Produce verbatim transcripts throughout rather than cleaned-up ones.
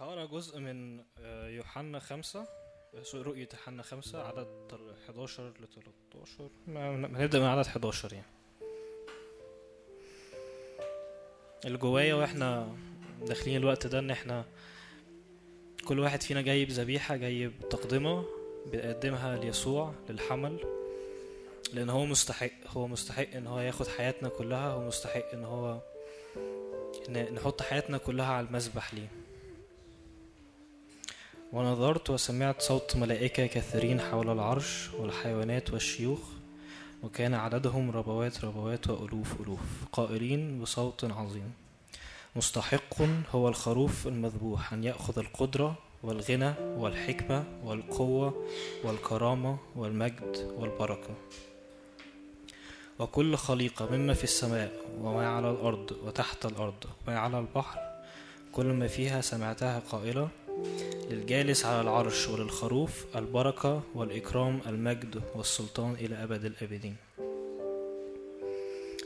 هقرا جزء من يوحنا خمسة، رؤية يوحنا خمسة عدد حداشر ل تلتاشر. هنبدأ من عدد حداشر يعني. اللي جوايا واحنا داخلين الوقت ده ان احنا كل واحد فينا جايب ذبيحة، جايب تقدمة بيقدمها ليسوع للحمل، لان هو مستحق، هو مستحق ان هو ياخد حياتنا كلها، هو مستحق ان هو نحط حياتنا كلها على المذبح ليه. ونظرت وسمعت صوت ملائكة كثيرين حول العرش والحيوانات والشيوخ، وكان عددهم ربوات ربوات وألوف ألوف، قائلين بصوت عظيم: مستحق هو الخروف المذبوح أن يأخذ القدرة والغنى والحكمة والقوة والكرامة والمجد والبركة. وكل خليقة مما في السماء وما على الأرض وتحت الأرض وما على البحر، كل ما فيها سمعتها قائلة: للجالس على العرش وللخروف البركة والإكرام المجد والسلطان إلى أبد الأبدين.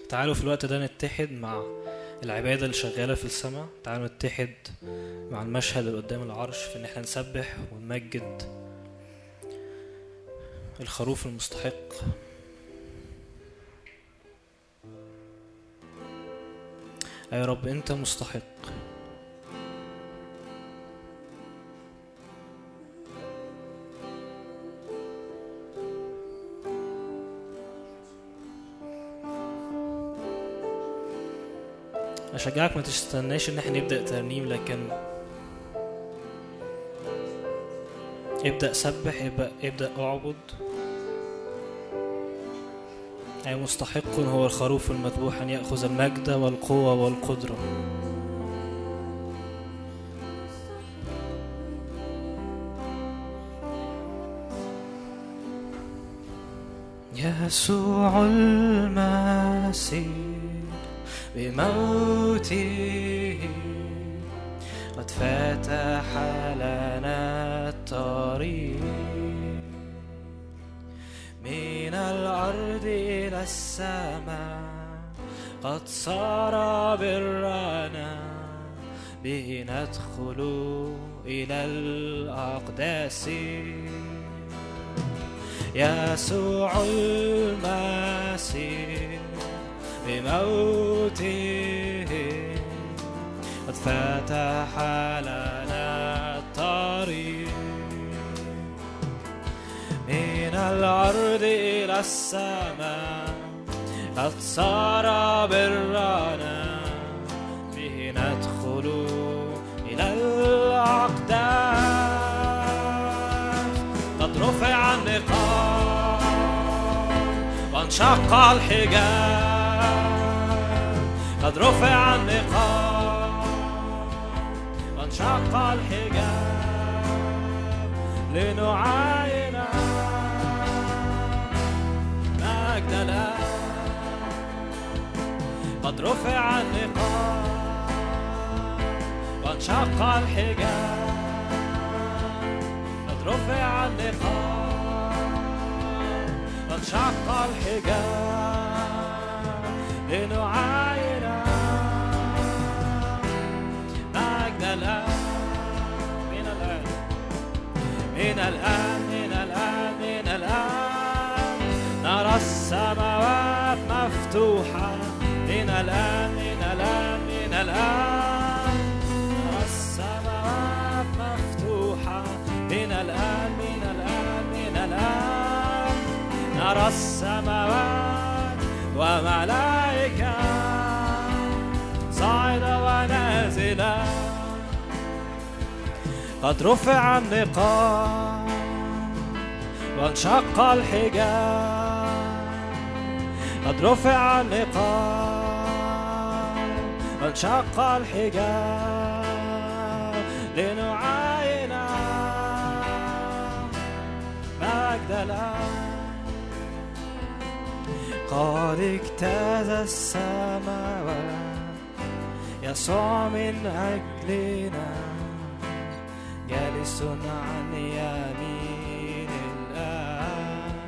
تعالوا في الوقت ده نتحد مع العبادة اللي شغالة في السماء، تعالوا نتحد مع المشهد اللي قدام العرش في إن احنا نسبح ونمجد الخروف المستحق. يا رب أنت مستحق، أشجعك ما تستناش إن احنا نبدأ ترنيم، لكن ابدأ سبح، ابدأ, ابدأ أعبد. أي مستحق هو الخروف المذبوح أن يأخذ المجد والقوة والقدرة. يسوع المسيح بموته قد فتح لنا الطريق من الأرض إلى السماء، قد صار برنا به ندخل إلى الأقداس. يسوع المسيح بموته قد فتح لنا الطريق من الأرض إلى السماء، قد صار برنا به ندخل إلى الأقداس. قد رفع النقاب وانشق الحجاب، قد رفع النقاب وانشق الحجاب لنعاين مجد الآب. قد رفع النقاب وانشق الحجاب، قد رفع النقاب وانشق الحجاب لنعاين من الآن من الآن من الآن نرى السماوات مفتوحة. من الآن من الآن من الآن نرى السماوات مفتوحة. من الآن من الآن من الآن نرى السماوات وملائكة صاعدة ونازلة. قد رفع النقاب وانشق الحجاب، قد رفع النقاب وانشق الحجاب لنعاين مجد الآب. قد اجتاز السماوات يسوع من أجلنا، جالس عن يمين الآب.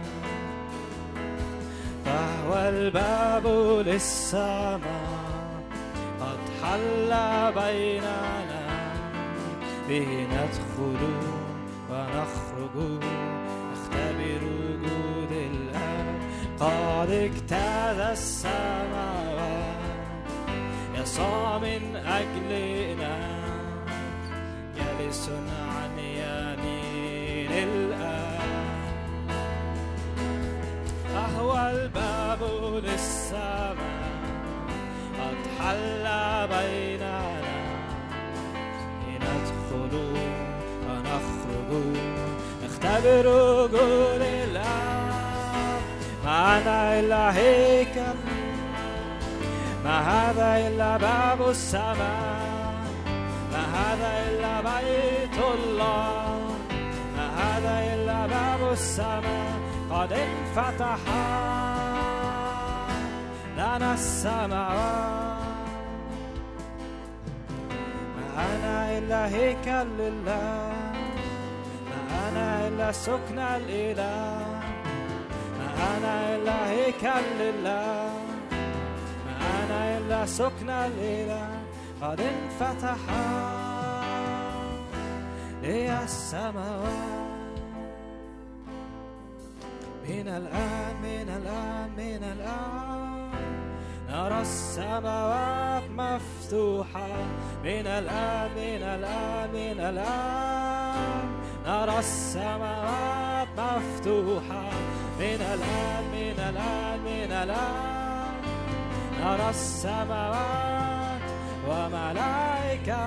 فهو الباب للسماء قد حل بيننا، به ندخل ونخرج نختبر وجود الآب. قد اجتاز السماوات يسوع من أجلنا، جالس عن يمين الآب. فهو الباب للسماء قد حل بيننا، ندخل ونخرج نختبر وجود الآب. معنا إلا هيكل، ما هذا إلا باب السماء، ما هذا إلا بيت الله، ما هذا إلا باب السماء. قد انفتح لنا السماء، ما أنا إلا هيكل لله، ما أنا إلا سكن الإله، ما أنا إلا هيكل لله، ما أنا إلا سكن الإله. قد انفتح لي السماوات. من الآن من الآن من الآن نرى السماوات مفتوحة. من الآن من الآن من الآن نرى السماوات مفتوحة. من الآن من الآن من الآن نرى السماوات وملائكة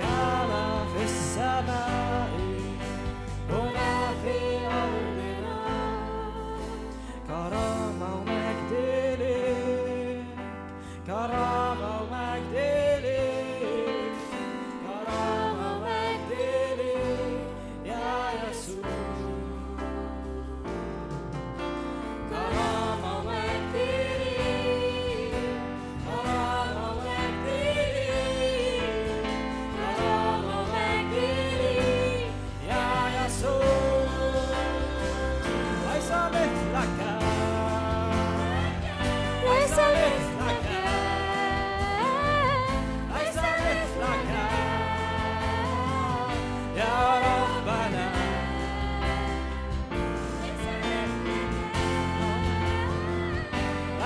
كما في السماء، هنا في أرضنا. كرامة ومجد ليك، كرامة ومجد ليك، كرامة ومجد ليك يا يسوع.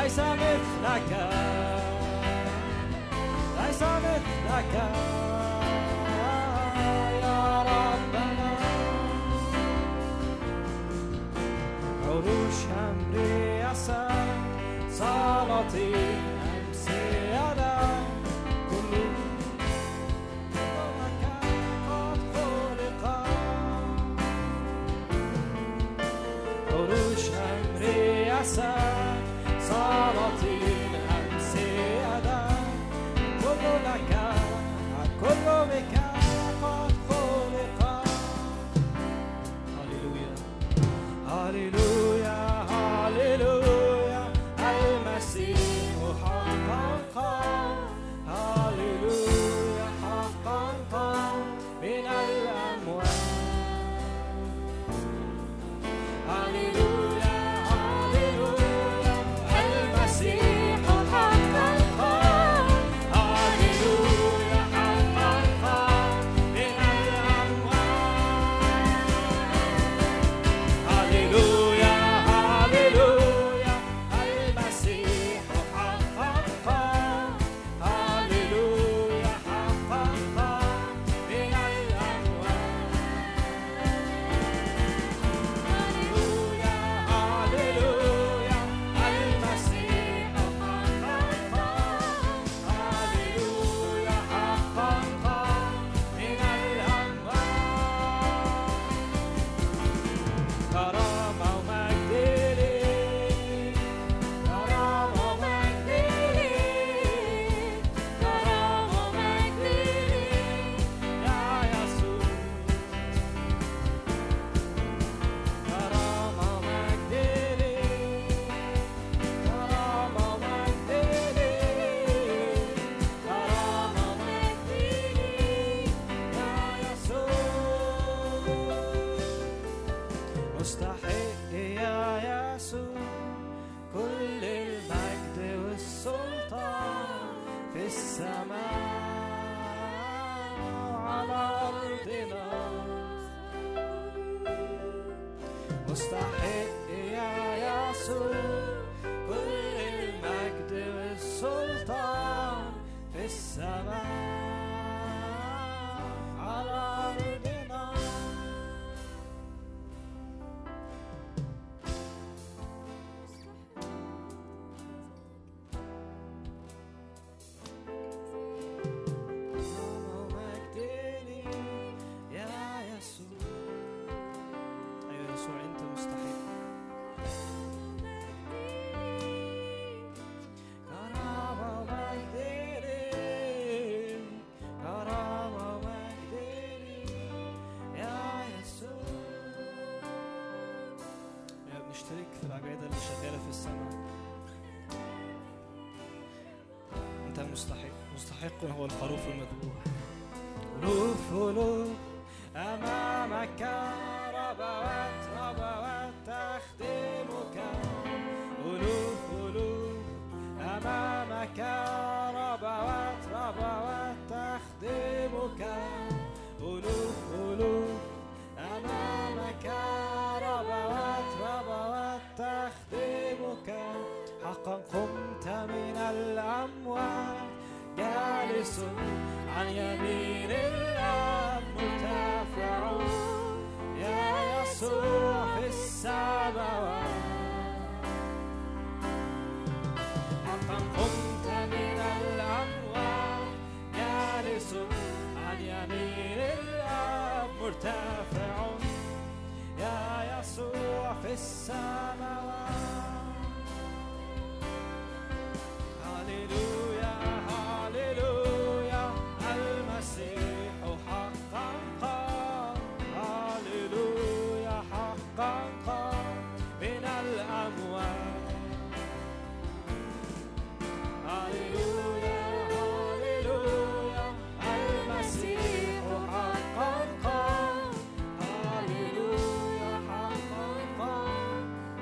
ليس مثلك ليس مثلك يا ربنا. عروش أمري أسر صالتي أمسي أنا كل قدرك قد خلقا. عروش أمري أسر صالتي أمسي أنا كل لك كل بك قد خلقا. هاليلويا هاليلويا مستحق مستحق هو الخروف المذبوح. ألوف ألوف أمامك ربوات ربوات تخدمك. ألوف ألوف أمامك ربوات ربوات تخدمك. ألوف ألوف أمامك ربوات ربوات تخدمك. حقا قمت من الأموات جالس عن يمين الآب مرتفع يا يسوع في السماوات. حقا قمت من الأموات جالس عن يمين الآب مرتفع يا يسوع في السماوات. هاليلويا هاليلويا المسيح حقا قام. هاليلويا حقا قام من الأموات. هاليلويا هاليلويا المسيح حقا قام. هاليلويا حقا قام من الأموات.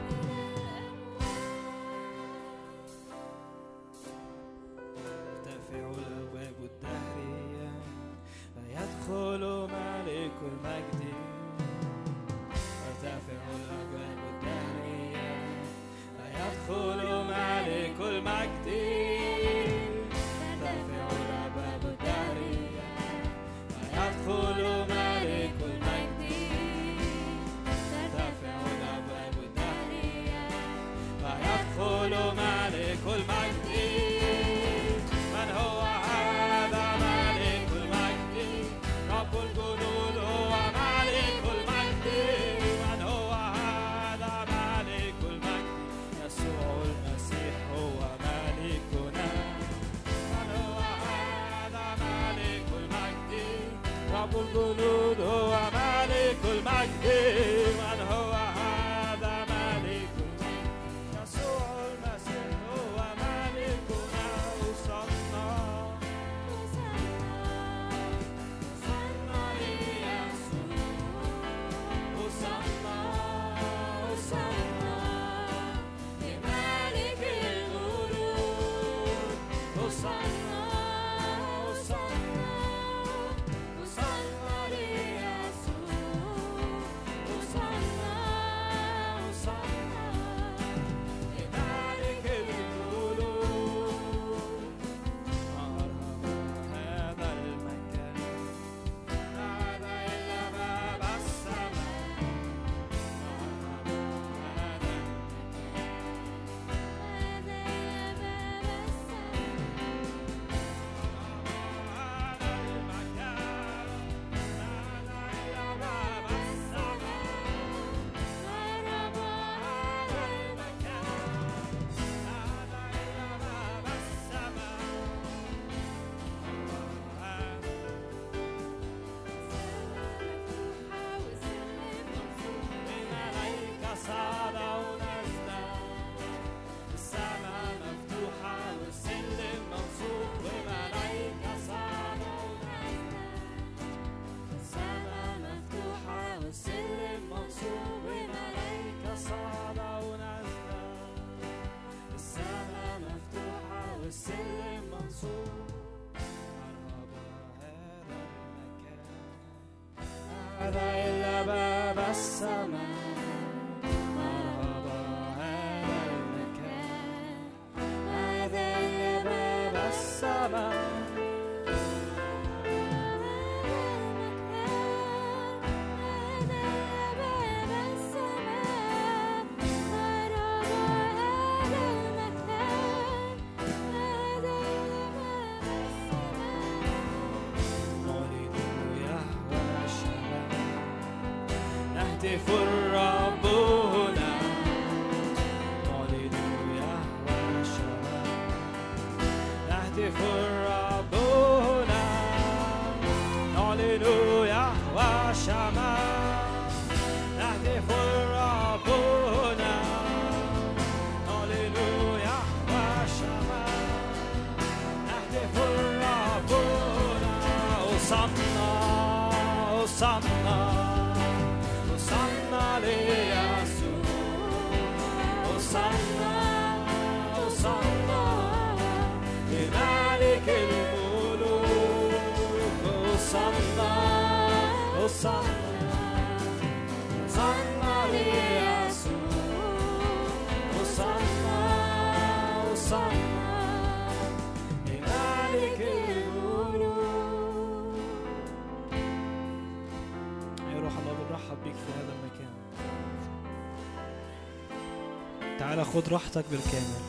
خد راحتك بالكامل.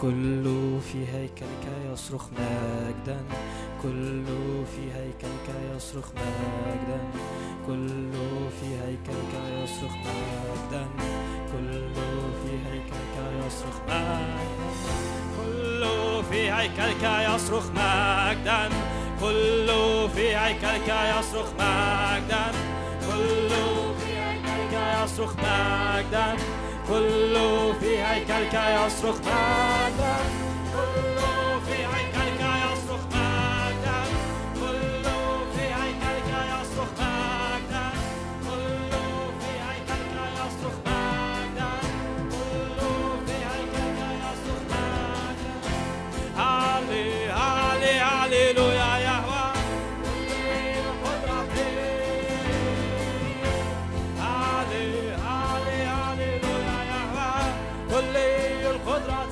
كله في هيكلك يصرخ مجدا، كله في هيكلك يصرخ مجدا، كله في هيكلك يصرخ مجدا، كله في هيكلك يصرخ مجدا، كله في هيكلك يصرخ مجدا، كله في هيكلك يصرخ مجدا، كله في هيكلك يصرخ مجدا، كله في هيكلك يصرخ مجدا، كله في هيكلك يصرخ مجدا، كله في هيكلك يصرخ مجدا، كله في هيكلك يصرخ مجدا، كله في هيكلك يصرخ مجدا. هالي هالي هاليلويا كل القدرة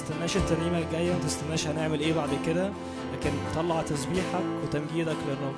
تستناش الترنيمة الجاية ومتستناش هنعمل ايه بعد كده، لكن طلع تسبيحك وتمجيدك للرب.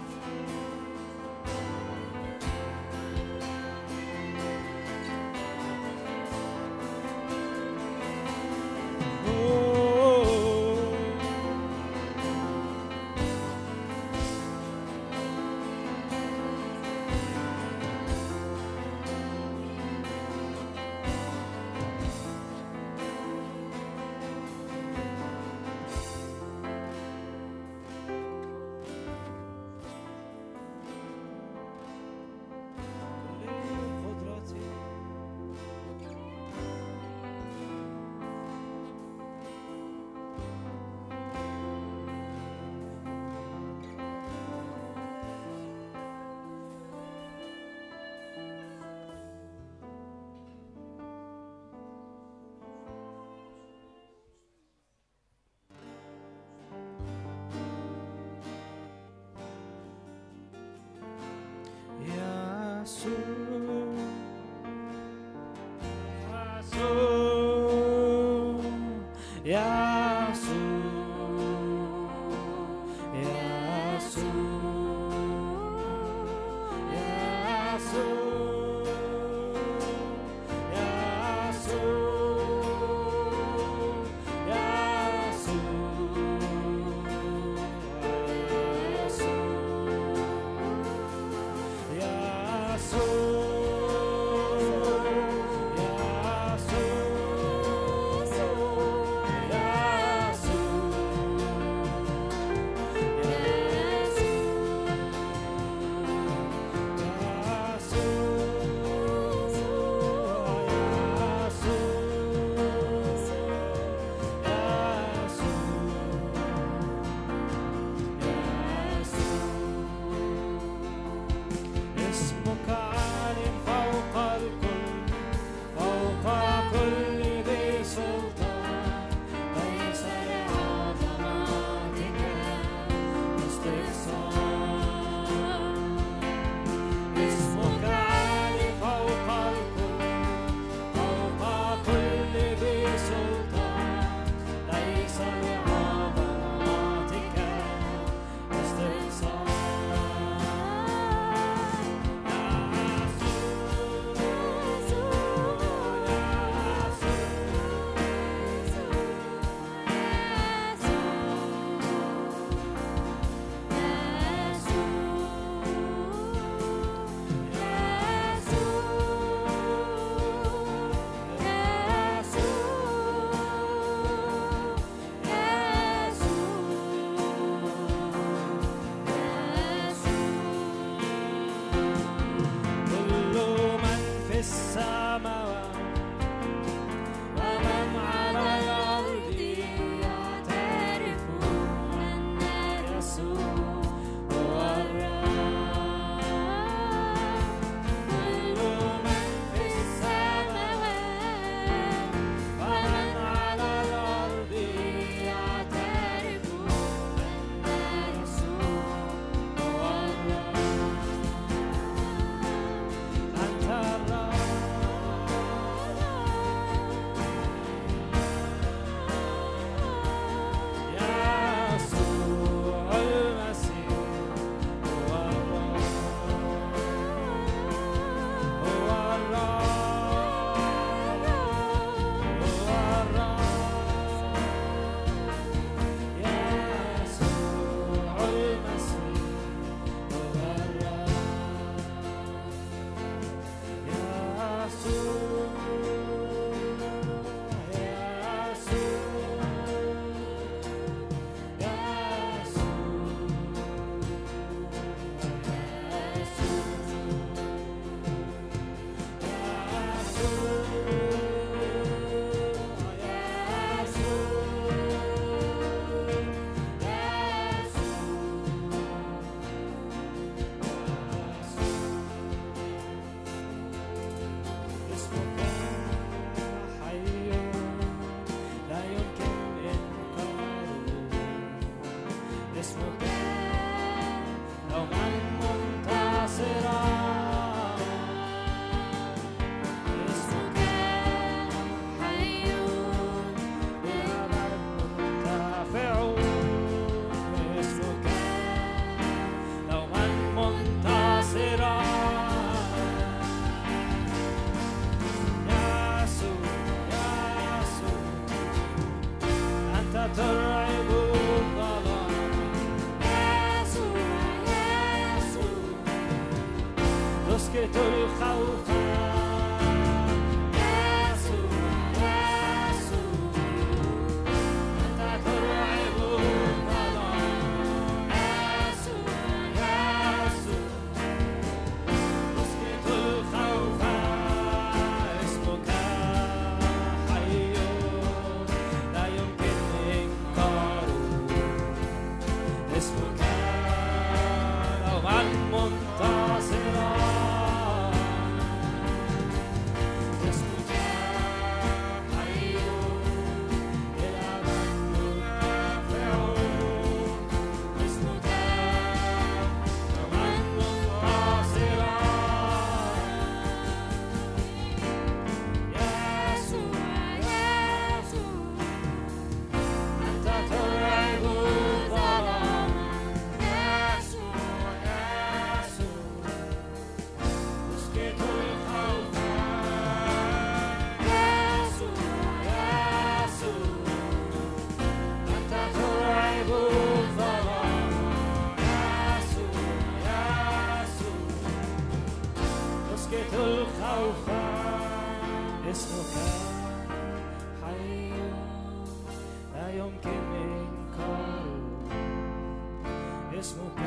اسمك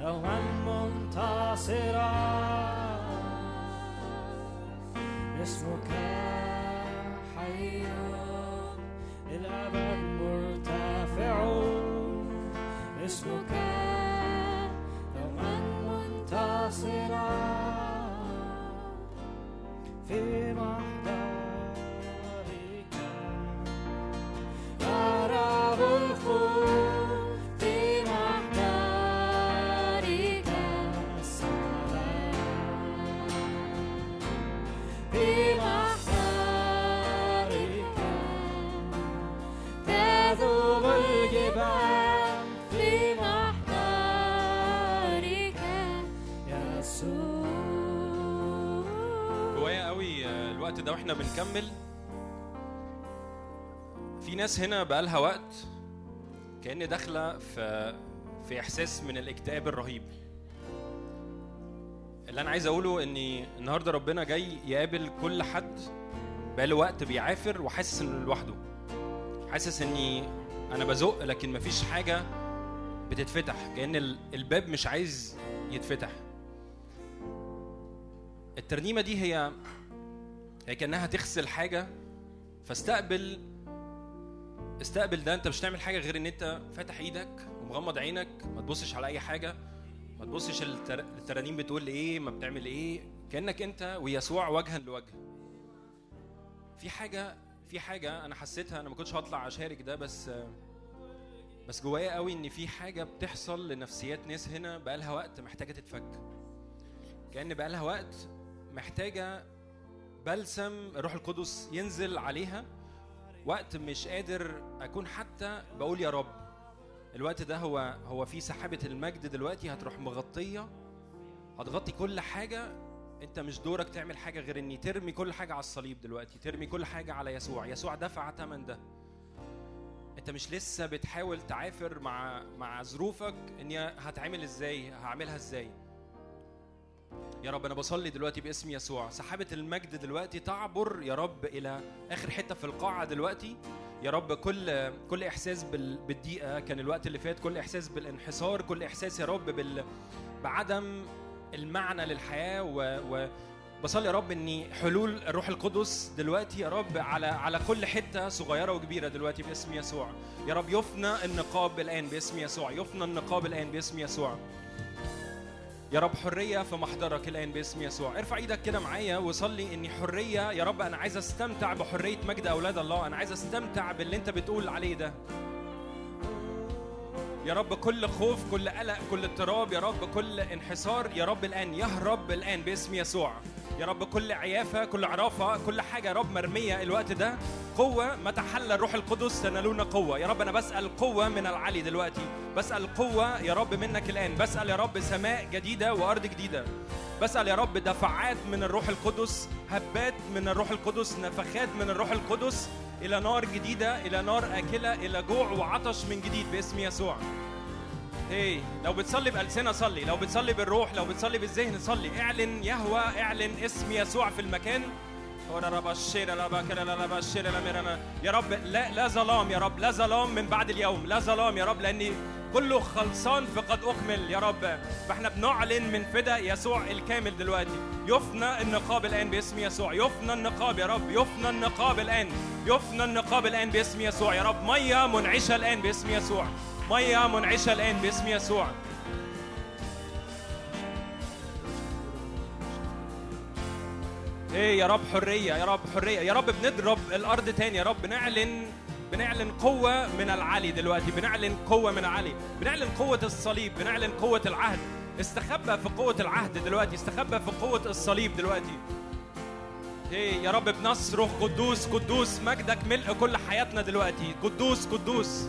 دوما منتصرا، اسمك حي للأبد مرتفع، اسمك دوما منتصرا في محضرك أرى الخلود. الوقت ده واحنا بنكمل، في ناس هنا بقالها وقت كأن داخله في في احساس من الاكتئاب الرهيب. اللي انا عايز اقوله اني النهارده ربنا جاي يقابل كل حد بقاله وقت بيعافر وحاسس انه لوحده، حاسس اني انا بزق لكن مفيش حاجه بتتفتح، كأن الباب مش عايز يتفتح. الترنيمه دي هي هي كأنها تغسل حاجة، فاستقبل استقبل ده. انت مش تعمل حاجة غير ان انت فاتح ايدك ومغمض عينك، ما تبصش على اي حاجة، ما تبصش الترانيم بتقول ايه، ما بتعمل ايه، كأنك انت ويسوع وجها لوجه. في حاجة في حاجة انا حسيتها، انا ما كنتش هطلع اشارك ده، بس بس جوايا قوي ان في حاجة بتحصل لنفسيات ناس هنا بقالها وقت محتاجة تتفك، كأن بقالها وقت محتاجة بلسم الروح القدس ينزل عليها. وقت مش قادر أكون حتى بقول يا رب. الوقت ده هو هو في سحابة المجد دلوقتي هتروح مغطية، هتغطي كل حاجة. أنت مش دورك تعمل حاجة غير إني ترمي كل حاجة على الصليب دلوقتي، ترمي كل حاجة على يسوع. يسوع دفع ثمن ده. أنت مش لسه بتحاول تعافر مع مع ظروفك إني هتعمل إزاي، هعملها إزاي. يا رب أنا بصلي دلوقتي باسم يسوع، سحابة المجد دلوقتي تعبر يا رب إلى آخر حتة في القاعة دلوقتي. يا رب كل كل إحساس بالضيقة كان الوقت اللي فات، كل إحساس بالانحصار، كل إحساس يا رب بال... بعدم المعنى للحياة، وبصلي يا رب إني حلول الروح القدس دلوقتي يا رب على على كل حتة صغيرة وكبيرة دلوقتي باسم يسوع. يا رب يفنى النقاب الآن باسم يسوع، يفنى النقاب الآن باسم يسوع. يا رب حرية في محضرك الآن باسم يسوع. ارفع ايدك كده معايا وصلي اني حرية. يا رب انا عايز استمتع بحرية مجد اولاد الله، انا عايز استمتع باللي انت بتقول عليه ده يا رب. كل خوف، كل قلق، كل اضطراب يا رب، كل انحصار يا رب الآن يهرب الآن باسم يسوع. يا رب كل عيافة، كل عرافة، كل حاجة يا رب مرمية الوقت ده. قوة ما تحلى الروح القدس تنالونا قوة يا رب. أنا بسأل قوة من العلي دلوقتي، بسأل قوة يا رب منك الآن، بسأل يا رب سماء جديدة وأرض جديدة، بسأل يا رب دفعات من الروح القدس، هبات من الروح القدس، نفخات من الروح القدس إلى نار جديدة، إلى نار آكلة، إلى جوع وعطش من جديد باسم يسوع. إيه لو بتصلي بألسنة صلي، لو بتصلي بالروح، لو بتصلي بالذهن صلي. اعلن يهوى، اعلن اسم يسوع في المكان. يا رب لا لا ظلام يا رب، لا ظلام من بعد اليوم، لا ظلام يا رب، لأني كله خلصان فقد أكمل يا رب. فإحنا بنعلن من فدا يسوع الكامل دلوقتي. يفنى النقاب الآن باسم يسوع، يفنى النقاب يا رب، يفنى النقاب الآن، يفنى النقاب الآن باسم يسوع يا رب. مية منعشة الآن باسم يسوع، مية منعشة الآن باسم يسوع. ايه يا رب حرية، يا رب حرية يا رب. بنضرب الأرض تاني يا رب، بنعلن بنعلن قوة من العلي دلوقتي، بنعلن قوة من العلي، بنعلن قوة الصليب، بنعلن قوة العهد. استخبى في قوة العهد دلوقتي، استخبى في قوة الصليب دلوقتي. ايه يا رب بنصرخ قدوس قدوس، مجدك ملء كل حياتنا دلوقتي، قدوس قدوس.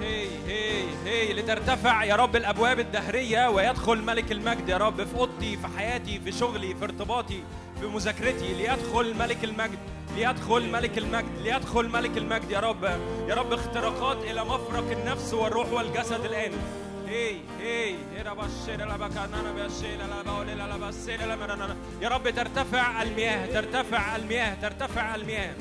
هي هي هي لترتفع يا رب الأبواب الدهرية ويدخل ملك المجد يا رب في أوضتي، في حياتي، في شغلي، في ارتباطي، في مذاكرتي. ليدخل ملك المجد، ليدخل ملك المجد، ليدخل ملك المجد يا رب. يا رب اختراقات إلى مفرق النفس والروح والجسد الآن. هي هي يا رب ترتفع المياه، ترتفع المياه، ترتفع المياه.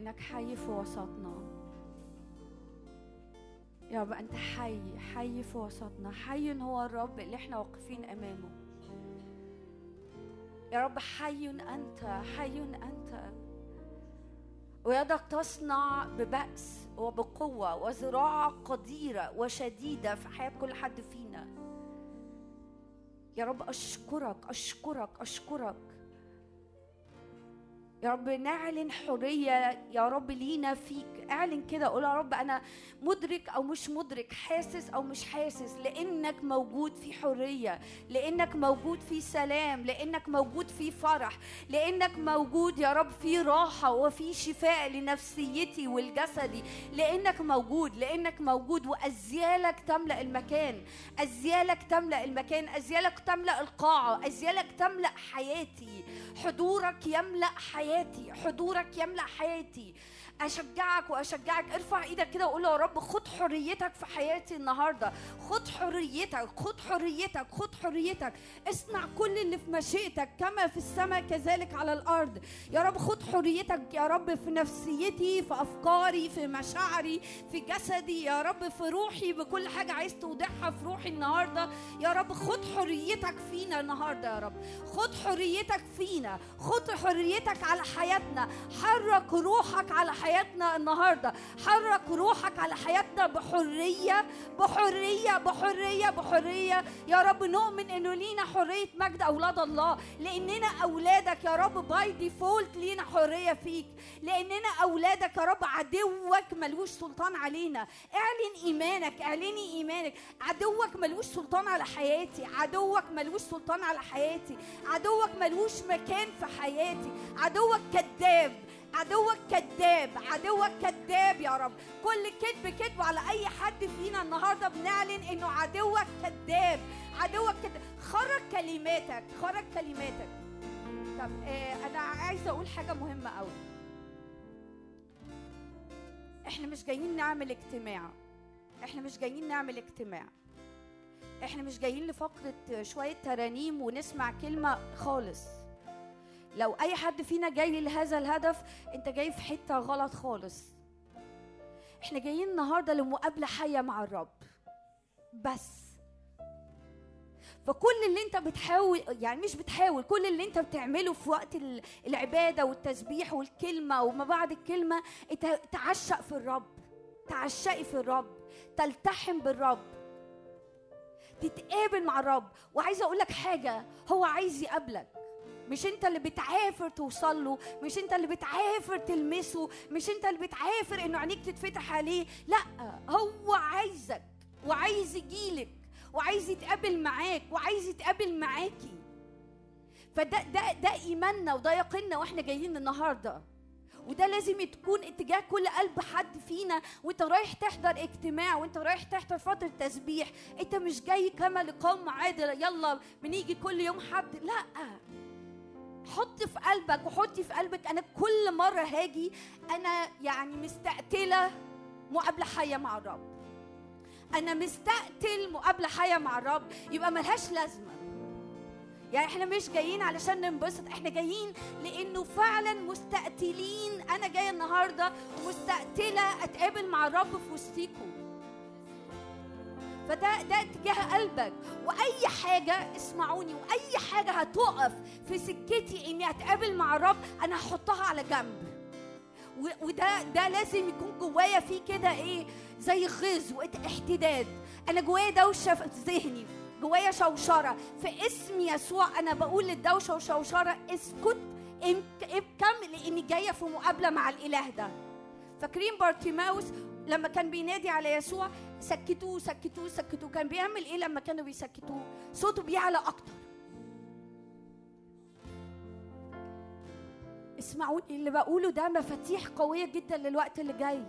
لأنك حي في وسطنا يا رب. أنت حي حي في وسطنا، حي هو الرب اللي احنا واقفين أمامه يا رب. حي أنت، حي أنت، ويدك تصنع ببأس وبقوة وزراعة قديرة وشديدة في حياة كل حد فينا يا رب. أشكرك أشكرك أشكرك يا رب. نعلن حرية يا رب لينا فيك. اعلن كده، قول يا رب أنا مدرك أو مش مدرك، حاسس أو مش حاسس، لأنك موجود في حرية، لأنك موجود في سلام، لأنك موجود في فرح، لأنك موجود يا رب في راحة وفي شفاء لنفسيتي والجسدي، لأنك موجود لأنك موجود وأزيالك تملأ المكان، أزيالك تملأ المكان، أزيالك تملأ القاعة، أزيالك تملأ حياتي، حضورك يملأ حياتي، حضورك يملأ حياتي. أشجعك وأشجعك، ارفع إيدك كده وقول يا رب خد حريتك في حياتي النهاردة، خد حريتك خد حريتك خد حريتك. اصنع كل اللي في مشيئتك كما في السماء كذلك على الأرض يا رب. خد حريتك يا رب في نفسيتي، في أفكاري، في مشاعري، في جسدي يا رب، في روحي، بكل حاجة عايز توضعها في روحي النهاردة يا رب. خد حريتك فينا النهاردة يا رب، خد حريتك فينا، خد حريتك على حياتنا. حرك روحك على حياتنا النهاردة، حرك روحك على حياتنا بحرية بحرية بحرية بحرية يا رب. نؤمن إنه لينا حرية مجد أولاد الله، لأننا أولادك يا رب. باي ديفولت لينا حرية فيك، لأننا أولادك يا رب. عدوك ملوش سلطان علينا. اعلن إيمانك، اعلني إيمانك. عدوك ملوش سلطان على حياتي، عدوك ملوش سلطان على حياتي، عدوك ملوش مكان في حياتي. عدوك كذاب، عدوك كذاب، عدوك كذاب يا رب. كل كذب كذب على أي حد فينا النهاردة بنعلن إنه عدوك كذاب، عدوك كذاب. خرج كلماتك، خرج كلماتك. طب آه أنا عايزة أقول حاجة مهمة أوي. إحنا مش جايين نعمل اجتماع، إحنا مش جايين نعمل اجتماع، إحنا مش جايين لفقرة شوية ترانيم ونسمع كلمة خالص. لو أي حد فينا جاي لهذا الهدف، أنت جاي في حتة غلط خالص. إحنا جايين النهاردة لمقابلة حية مع الرب بس. فكل اللي أنت بتحاول، يعني مش بتحاول، كل اللي أنت بتعمله في وقت العبادة والتسبيح والكلمة وما بعد الكلمة، أنت تعشق في الرب، تعشقي في الرب، تلتحم بالرب، تتقابل مع الرب. وعايز أقولك حاجة، هو عايز يقابلك. مش انت اللي بتعافر توصله، مش انت اللي بتعافر تلمسه، مش انت اللي بتعافر انه عينيك تتفتح عليه. لا، هو عايزك وعايز يجيلك وعايز يتقابل معاك وعايز يتقابل معاكي. فده ده ده ايماننا وده يقيننا واحنا جايين النهارده، وده لازم تكون اتجاه كل قلب حد فينا. وانت رايح تحضر اجتماع، وانت رايح تحضر فترة تسبيح، انت مش جاي كما لقوم عادة يلا بنيجي كل يوم حد. لا، حط في قلبك وحطي في قلبك أنا كل مرة هاجي أنا يعني مستقتلة مقابلة حية مع الرب، أنا مستقتل مقابلة حية مع الرب، يبقى ملهاش لازمة. يعني احنا مش جايين علشان ننبسط، احنا جايين لانه فعلا مستقتلين. أنا جاية النهاردة ومستقتلة أتقابل مع الرب في وسطيكم. فده ده اتجاه قلبك. واي حاجه اسمعوني، واي حاجه هتقف في سكتي اني اتقابل مع الرب، انا هحطها على جنب. وده ده لازم يكون جوايا فيه كده ايه، زي غيظ واحتداد. انا جوايا دوشه في ذهني، جوايا شوشره. في اسم يسوع انا بقول للدوشه وشوشره اسكت، ابكم، لاني جايه في مقابله مع الاله ده. فاكرين بارتيماوس لما كان بينادي على يسوع سكتوه سكتوه سكتوه، كان بيعمل ايه لما كانوا بيسكتوه؟ صوته بيعلى اكتر. اسمعوني، اللي بقوله ده مفاتيح قويه جدا للوقت اللي جاي.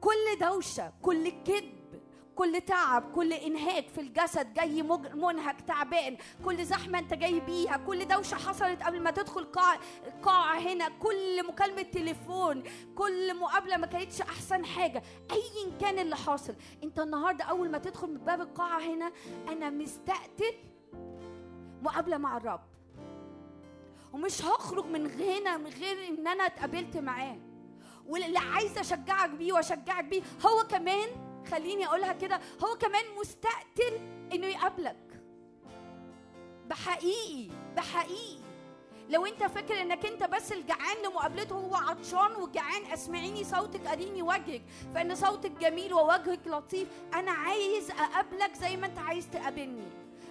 كل دوشه، كل كذب، كل تعب، كل انهاك في الجسد جاي منهك تعبان، كل زحمه انت جاي بيها، كل دوشه حصلت قبل ما تدخل قاعه هنا، كل مكالمه تليفون، كل مقابله ما كانتش احسن حاجه، ايا كان اللي حاصل، انت النهارده اول ما تدخل من باب القاعه هنا انا مستقتل مقابله مع الرب. ومش هخرج من هنا من غير ان انا اتقابلت معاه. واللي عايزه اشجعك بيه واشجعك بيه هو كمان، خليني اقولها كده، هو كمان مستقتل انه يقابلك بحقيقي بحقيقي. لو انت فاكر انك انت بس الجعان لمقابلته، هو عطشان وجعان. اسمعيني صوتك، اريني وجهك، فان صوتك جميل ووجهك لطيف. انا عايز اقابلك زي ما انت عايز تقابلني،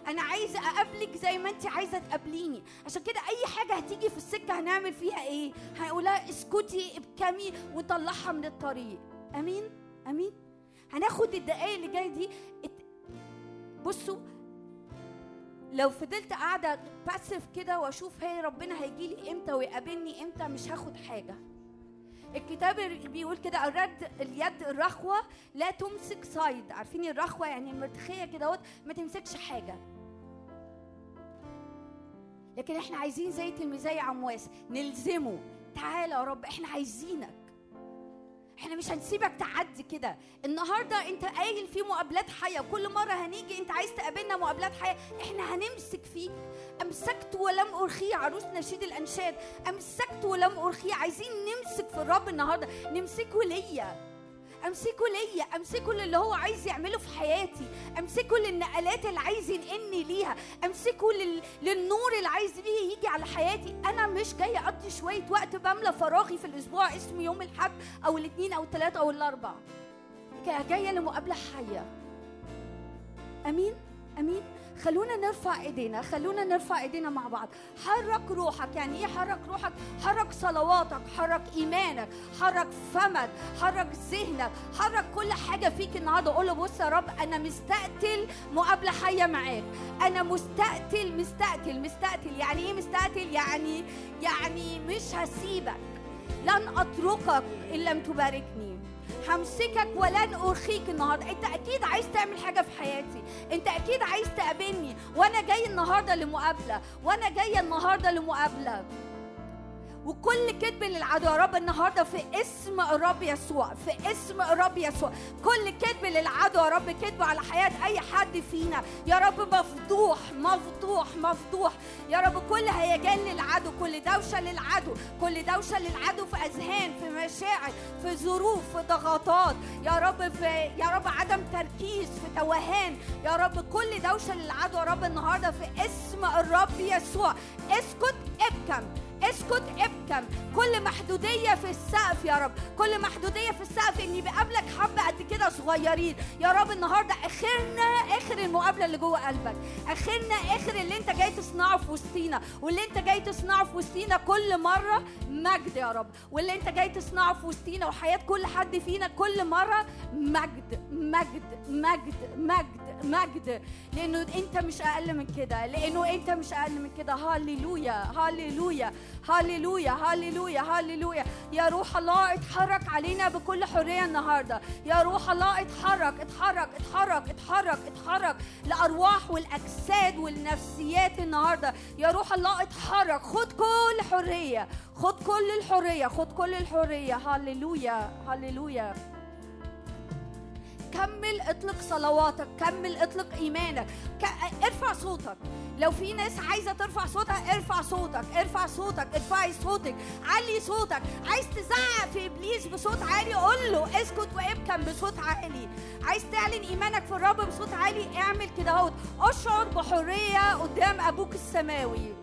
انا عايز اقابلك زي ما انت عايزه تقابليني. عشان كده اي حاجه هتيجي في السكه هنعمل فيها ايه؟ هنقولها اسكتي ابكمي وطلعها من الطريق. امين امين. هناخد الدقايق اللي جايه دي. بصوا، لو فضلت قاعده باسف كده واشوف هي ربنا هيجيلي امتى ويقابلني امتى، مش هاخد حاجه. الكتاب بيقول كده، الرد اليد الرخوه لا تمسك صيد. عارفين الرخوه يعني مرتخيه كده، ما تمسكش حاجه. لكن احنا عايزين زي تلميذي عمواس نلزمه، تعالى يا رب احنا عايزينك، احنا مش هنسيبك تعدي كده. النهارده انت قايل في مقابلات حيه، كل مره هنيجي انت عايز تقابلنا مقابلات حيه، احنا هنمسك فيك. امسكت ولم ارخيه، عروس نشيد الانشاد، امسكت ولم ارخيه. عايزين نمسك في الرب النهارده، نمسكه ليا، امسكه ليا، امسكه للي هو عايز يعمله في حياتي، امسكه للنقلات اللي عايز ينقلني ليها، امسكه لل... للنور اللي عايز بيه يجي على حياتي. انا مش جايه اقضي شويه وقت بملى فراغي في الاسبوع اسمه يوم الحد او الاثنين او الثلاثه او الاربعه. جايه لمقابله حيه. امين امين. خلونا نرفع ايدينا، خلونا نرفع ايدينا مع بعض. حرك روحك. يعني ايه حرك روحك؟ حرك صلواتك، حرك ايمانك، حرك فمك، حرك ذهنك، حرك كل حاجه فيك النهارده. اقول له بص يا رب انا مستقتل مقابله حيه معاك، انا مستقتل مستقتل مستقتل. يعني ايه مستقتل؟ يعني يعني مش هسيبك، لن اتركك ان لم تباركني، همسكك ولن أرخيك. النهاردة أنت أكيد عايز تعمل حاجة في حياتي، أنت أكيد عايز تقابلني، وأنا جاي النهاردة لمقابلة، وأنا جاي النهاردة لمقابلة. وكل كذب للعدو يا رب النهاردة في اسم الرب يسوع، في اسم الرب يسوع. كل كذب للعدو يا رب، كذب على حياة أي حد فينا يا رب مفضوح مفضوح مفضوح يا رب. كل هيجان للعدو، كل دوشة للعدو، كل دوشة للعدو في أذهان، في مشاعر، في ظروف، في ضغطات يا رب، في يا رب عدم تركيز، في توهان يا رب. كل دوشة للعدو يا رب النهاردة في اسم الرب يسوع. اسكت ابكم، اسكت ابكم. كل محدودية في السقف يا رب، كل محدودية في السقف اني بقابلك حبة قد كده صغيرين يا رب النهاردة. اخرنا اخر المقابلة اللي جوه قلبك، اخرنا اخر اللي انت جاي تصنعه في وسطينا، واللي انت جاي تصنعه في وسطينا كل مرة مجد يا رب، واللي انت جاي تصنعه في وسطينا وحياة كل حد فينا كل مرة مجد مجد مجد مجد مجد. لانه انت مش اقل من كده، لانه انت مش اقل من كده. هاليلويا هاليلويا هاليلويا هاليلويا هاليلويا. يا روح الله اتحرك علينا بكل حرية النهاردة. يا روح الله اتحرك اتحرك اتحرك اتحرك اتحرك لأرواح والأجساد والنفسيات النهاردة. يا روح الله اتحرك، خد كل حرية، خد كل الحرية، خد كل الحرية. هاليلويا هاليلويا. كمل اطلق صلواتك، كمل اطلق ايمانك، ك... ارفع صوتك. لو في ناس عايزه ترفع صوتها ارفع صوتك، ارفع صوتك، ارفعي صوتك، علي صوتك. عايز تزعق في ابليس بصوت عالي قول له اسكت وابكم بصوت عالي. عايز تعلن ايمانك في الرب بصوت عالي اعمل كده اهوت. اشعر بحريه قدام ابوك السماوي.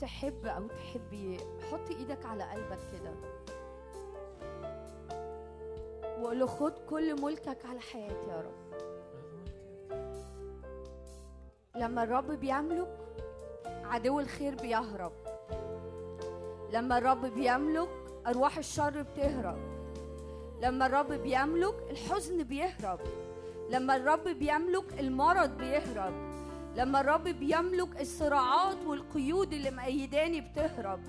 تحب أو تحبي حطي إيدك على قلبك كده وقوله خد كل ملكك على حياتي يا رب. لما الرب بيملك عدو الخير بيهرب، لما الرب بيملك أرواح الشر بتهرب، لما الرب بيملك الحزن بيهرب، لما الرب بيملك المرض بيهرب، لما الرب بيملك الصراعات والقيود اللي مقيداني بتهرب،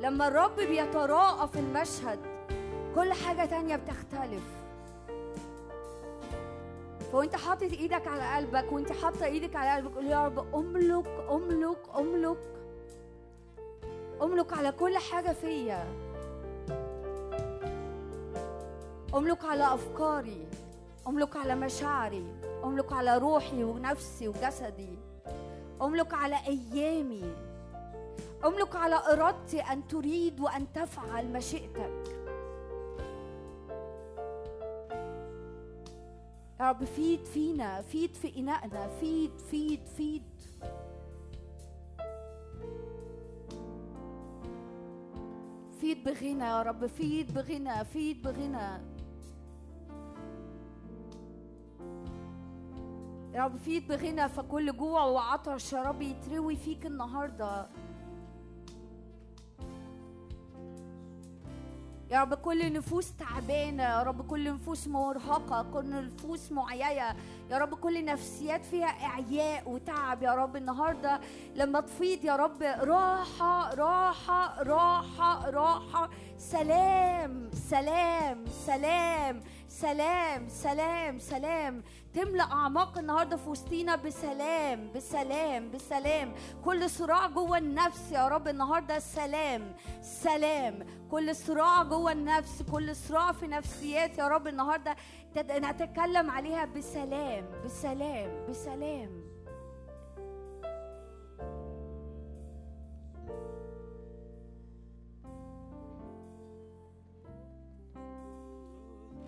لما الرب بيتراءى في المشهد كل حاجة تانية بتختلف. فوانت حاطط ايدك على قلبك وانت حاطة ايدك على قلبك قول يا رب املك املك املك املك على كل حاجة فيا، املك على افكاري، املك على مشاعري، أملك على روحي ونفسي وجسدي، أملك على أيامي، أملك على إرادتي أن تريد وأن تفعل مشيئتك. يا رب فيد فينا، فيد في إناءنا، فيد فيد فيد. فيد بغنى يا رب، فيد بغنى، فيد بغنى. يا رب فيد بغنى، فكل جوع وعطش يا رب يتروي فيك النهارده. يا رب كل نفوس تعبانه يا رب، كل نفوس مرهقه، كل نفوس معيايه يا رب، كل نفسيات فيها اعياء وتعب يا رب النهارده لما تفيض يا رب راحه راحه راحه راحه، سلام سلام سلام سلام سلام سلام تملأ أعماق النهاردة في وسطينا بسلام بسلام بسلام. كل صراع جوه النفس يا رب النهاردة سلام سلام. كل صراع جوه النفس، كل صراع في نفسيات يا رب النهاردة نتكلم عليها بسلام بسلام بسلام.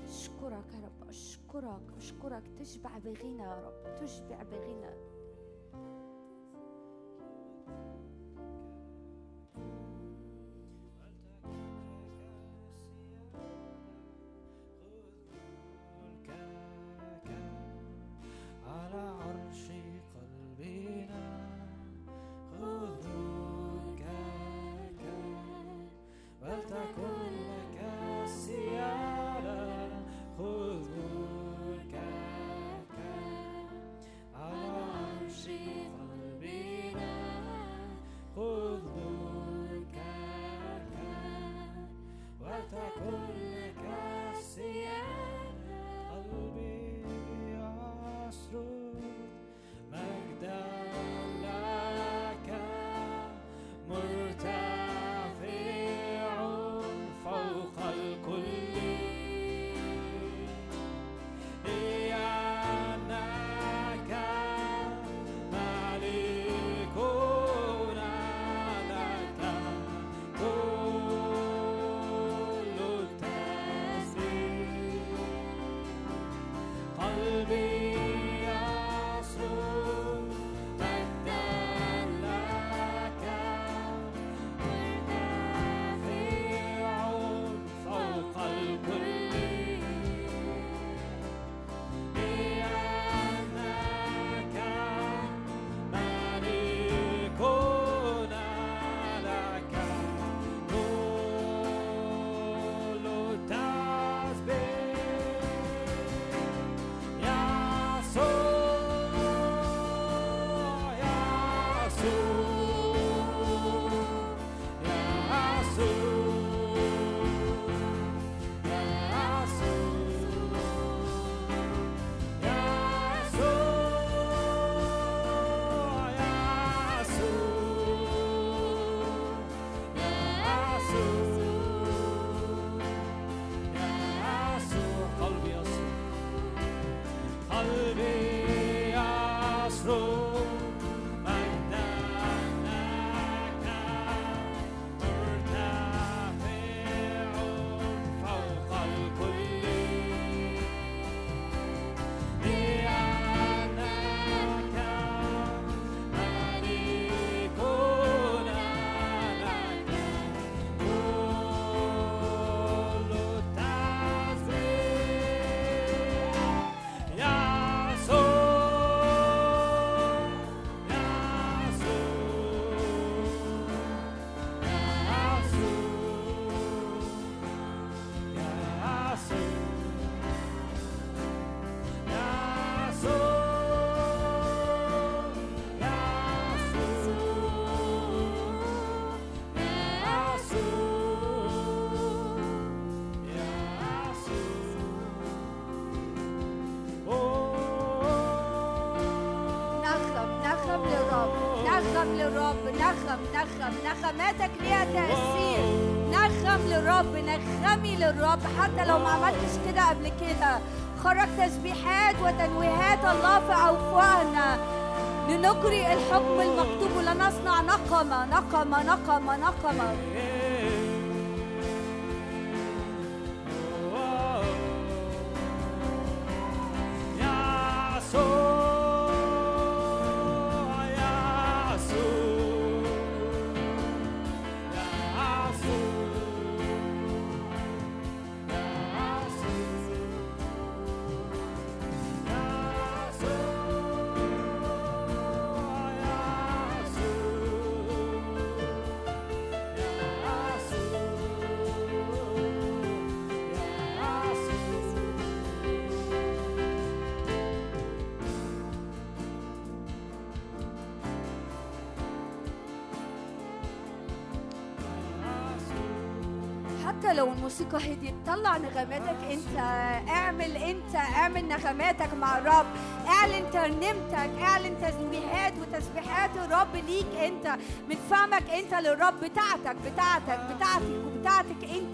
أشكرك يا رب، أشكرك أشكرك. تشبع بغنى يا رب، تشبع بغنى. نخم نخماتك ليها تأثير. نخم للرب، نخمي للرب حتى لو ما عملتش كده قبل كده. خرج تسبيحات وتنويهات الله في أوفانا لنقري الحكم المكتوب ولنصنع نقمة نقمة نقمة نقمة. حتى لو الموسيقى هديت طلع نغماتك انت، اعمل انت اعمل نغماتك مع الرب، اعلن ترنيمتك، اعلن تسبيحات وتسبيحات الرب ليك انت، من فهمك انت للرب، بتاعتك بتاعتك بتاعتك وبتاعتك انت.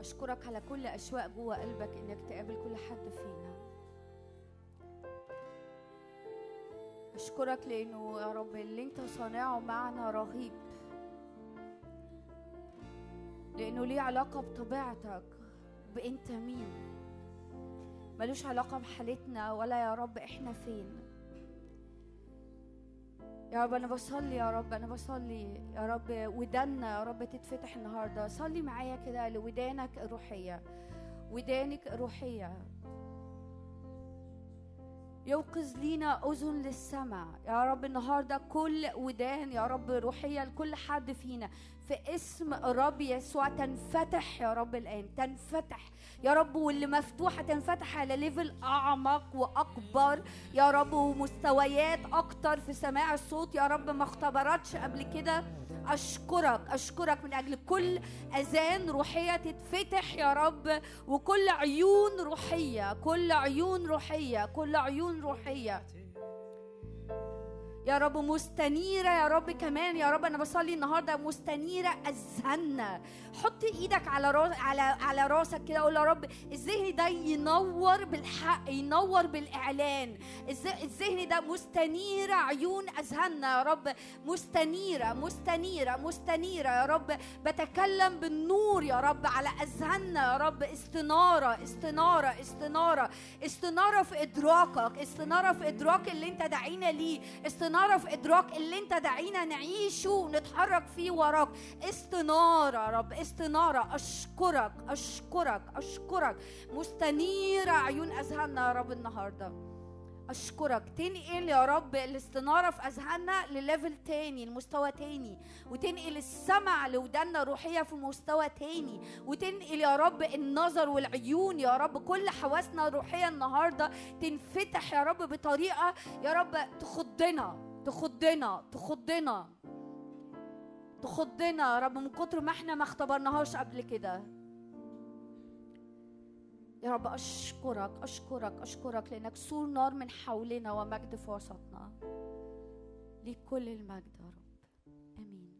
أشكرك على كل أشواق جوه قلبك إنك تقابل كل حد فينا. أشكرك لأنه يا رب اللي أنت صانعه معنا رهيب، لأنه ليه علاقة بطبيعتك، بأنت مين، ملوش علاقة بحالتنا ولا يا رب إحنا فين. يا رب. أنا بصلي يا رب، أنا بصلي يا رب وداننا يا رب تتفتح النهاردة. صلي معايا كده لودانك الروحية، ودانك الروحية. يوقظ لينا أذن للسمع يا رب النهاردة، كل ودان يا رب روحية لكل حد فينا في اسم الرب يسوع تنفتح يا رب الآن، تنفتح يا رب، واللي مفتوحة تنفتح على ليفل أعمق وأكبر يا رب، ومستويات أكتر في سماع الصوت يا رب ما اختبرتش قبل كده. أشكرك أشكرك من أجل كل أذان روحية تتفتح يا رب، وكل عيون روحية، كل عيون روحية، كل عيون روحية يا رب مستنيرة يا رب. كمان يا رب أنا بصلي النهاردة مستنيرة أذهاننا. حط إيدك على راس على على راسك كده، قول يا رب الذهن ده ينور بالحق، ينور بالإعلان. الذهن ده مستنيرة عيون أذهاننا يا رب، مستنيرة مستنيرة مستنيرة يا رب. بتكلم بالنور يا رب على أذهاننا يا رب، استنارة استنارة استنارة استنارة في إدراكك، استنارة في إدراك اللي أنت داعينا ليه، استنارة في إدراك اللي أنت دعينا نعيشه ونتحرك فيه وراك. استنارة يا رب، استنارة. أشكرك أشكرك أشكرك. مستنيرة عيون أذهاننا يا رب النهاردة. أشكرك تنقل يا رب الاستنارة في أذهاننا لليفل تاني، لمستوى تاني، وتنقل السمع لوداننا الروحية في مستوى تاني، وتنقل يا رب النظر والعيون يا رب. كل حواسنا الروحية النهاردة تنفتح يا رب بطريقة يا رب تخضنا تخضنا تخضنا تخضنا يا رب، من كتر ما احنا ما اختبرناهاش قبل كده يا رب. أشكرك أشكرك أشكرك لأنك سور نار من حولنا ومجد في وسطنا. لكل المجد يا رب، آمين.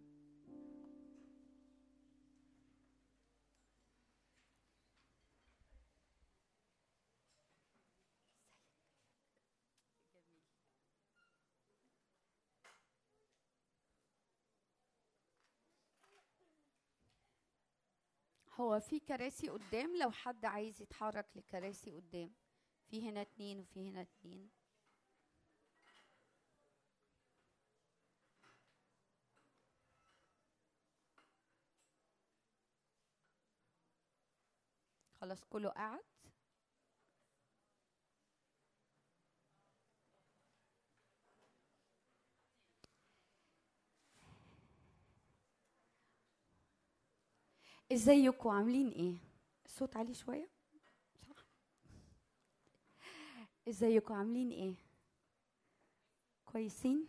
هو في كراسي قدام لو حد عايز يتحرك لكراسي قدام، في هنا اتنين وفي هنا اتنين. خلاص كله قعد. ازيكم عاملين ايه؟ الصوت عالي شويه صح؟ ازيكم عاملين ايه؟ كويسين؟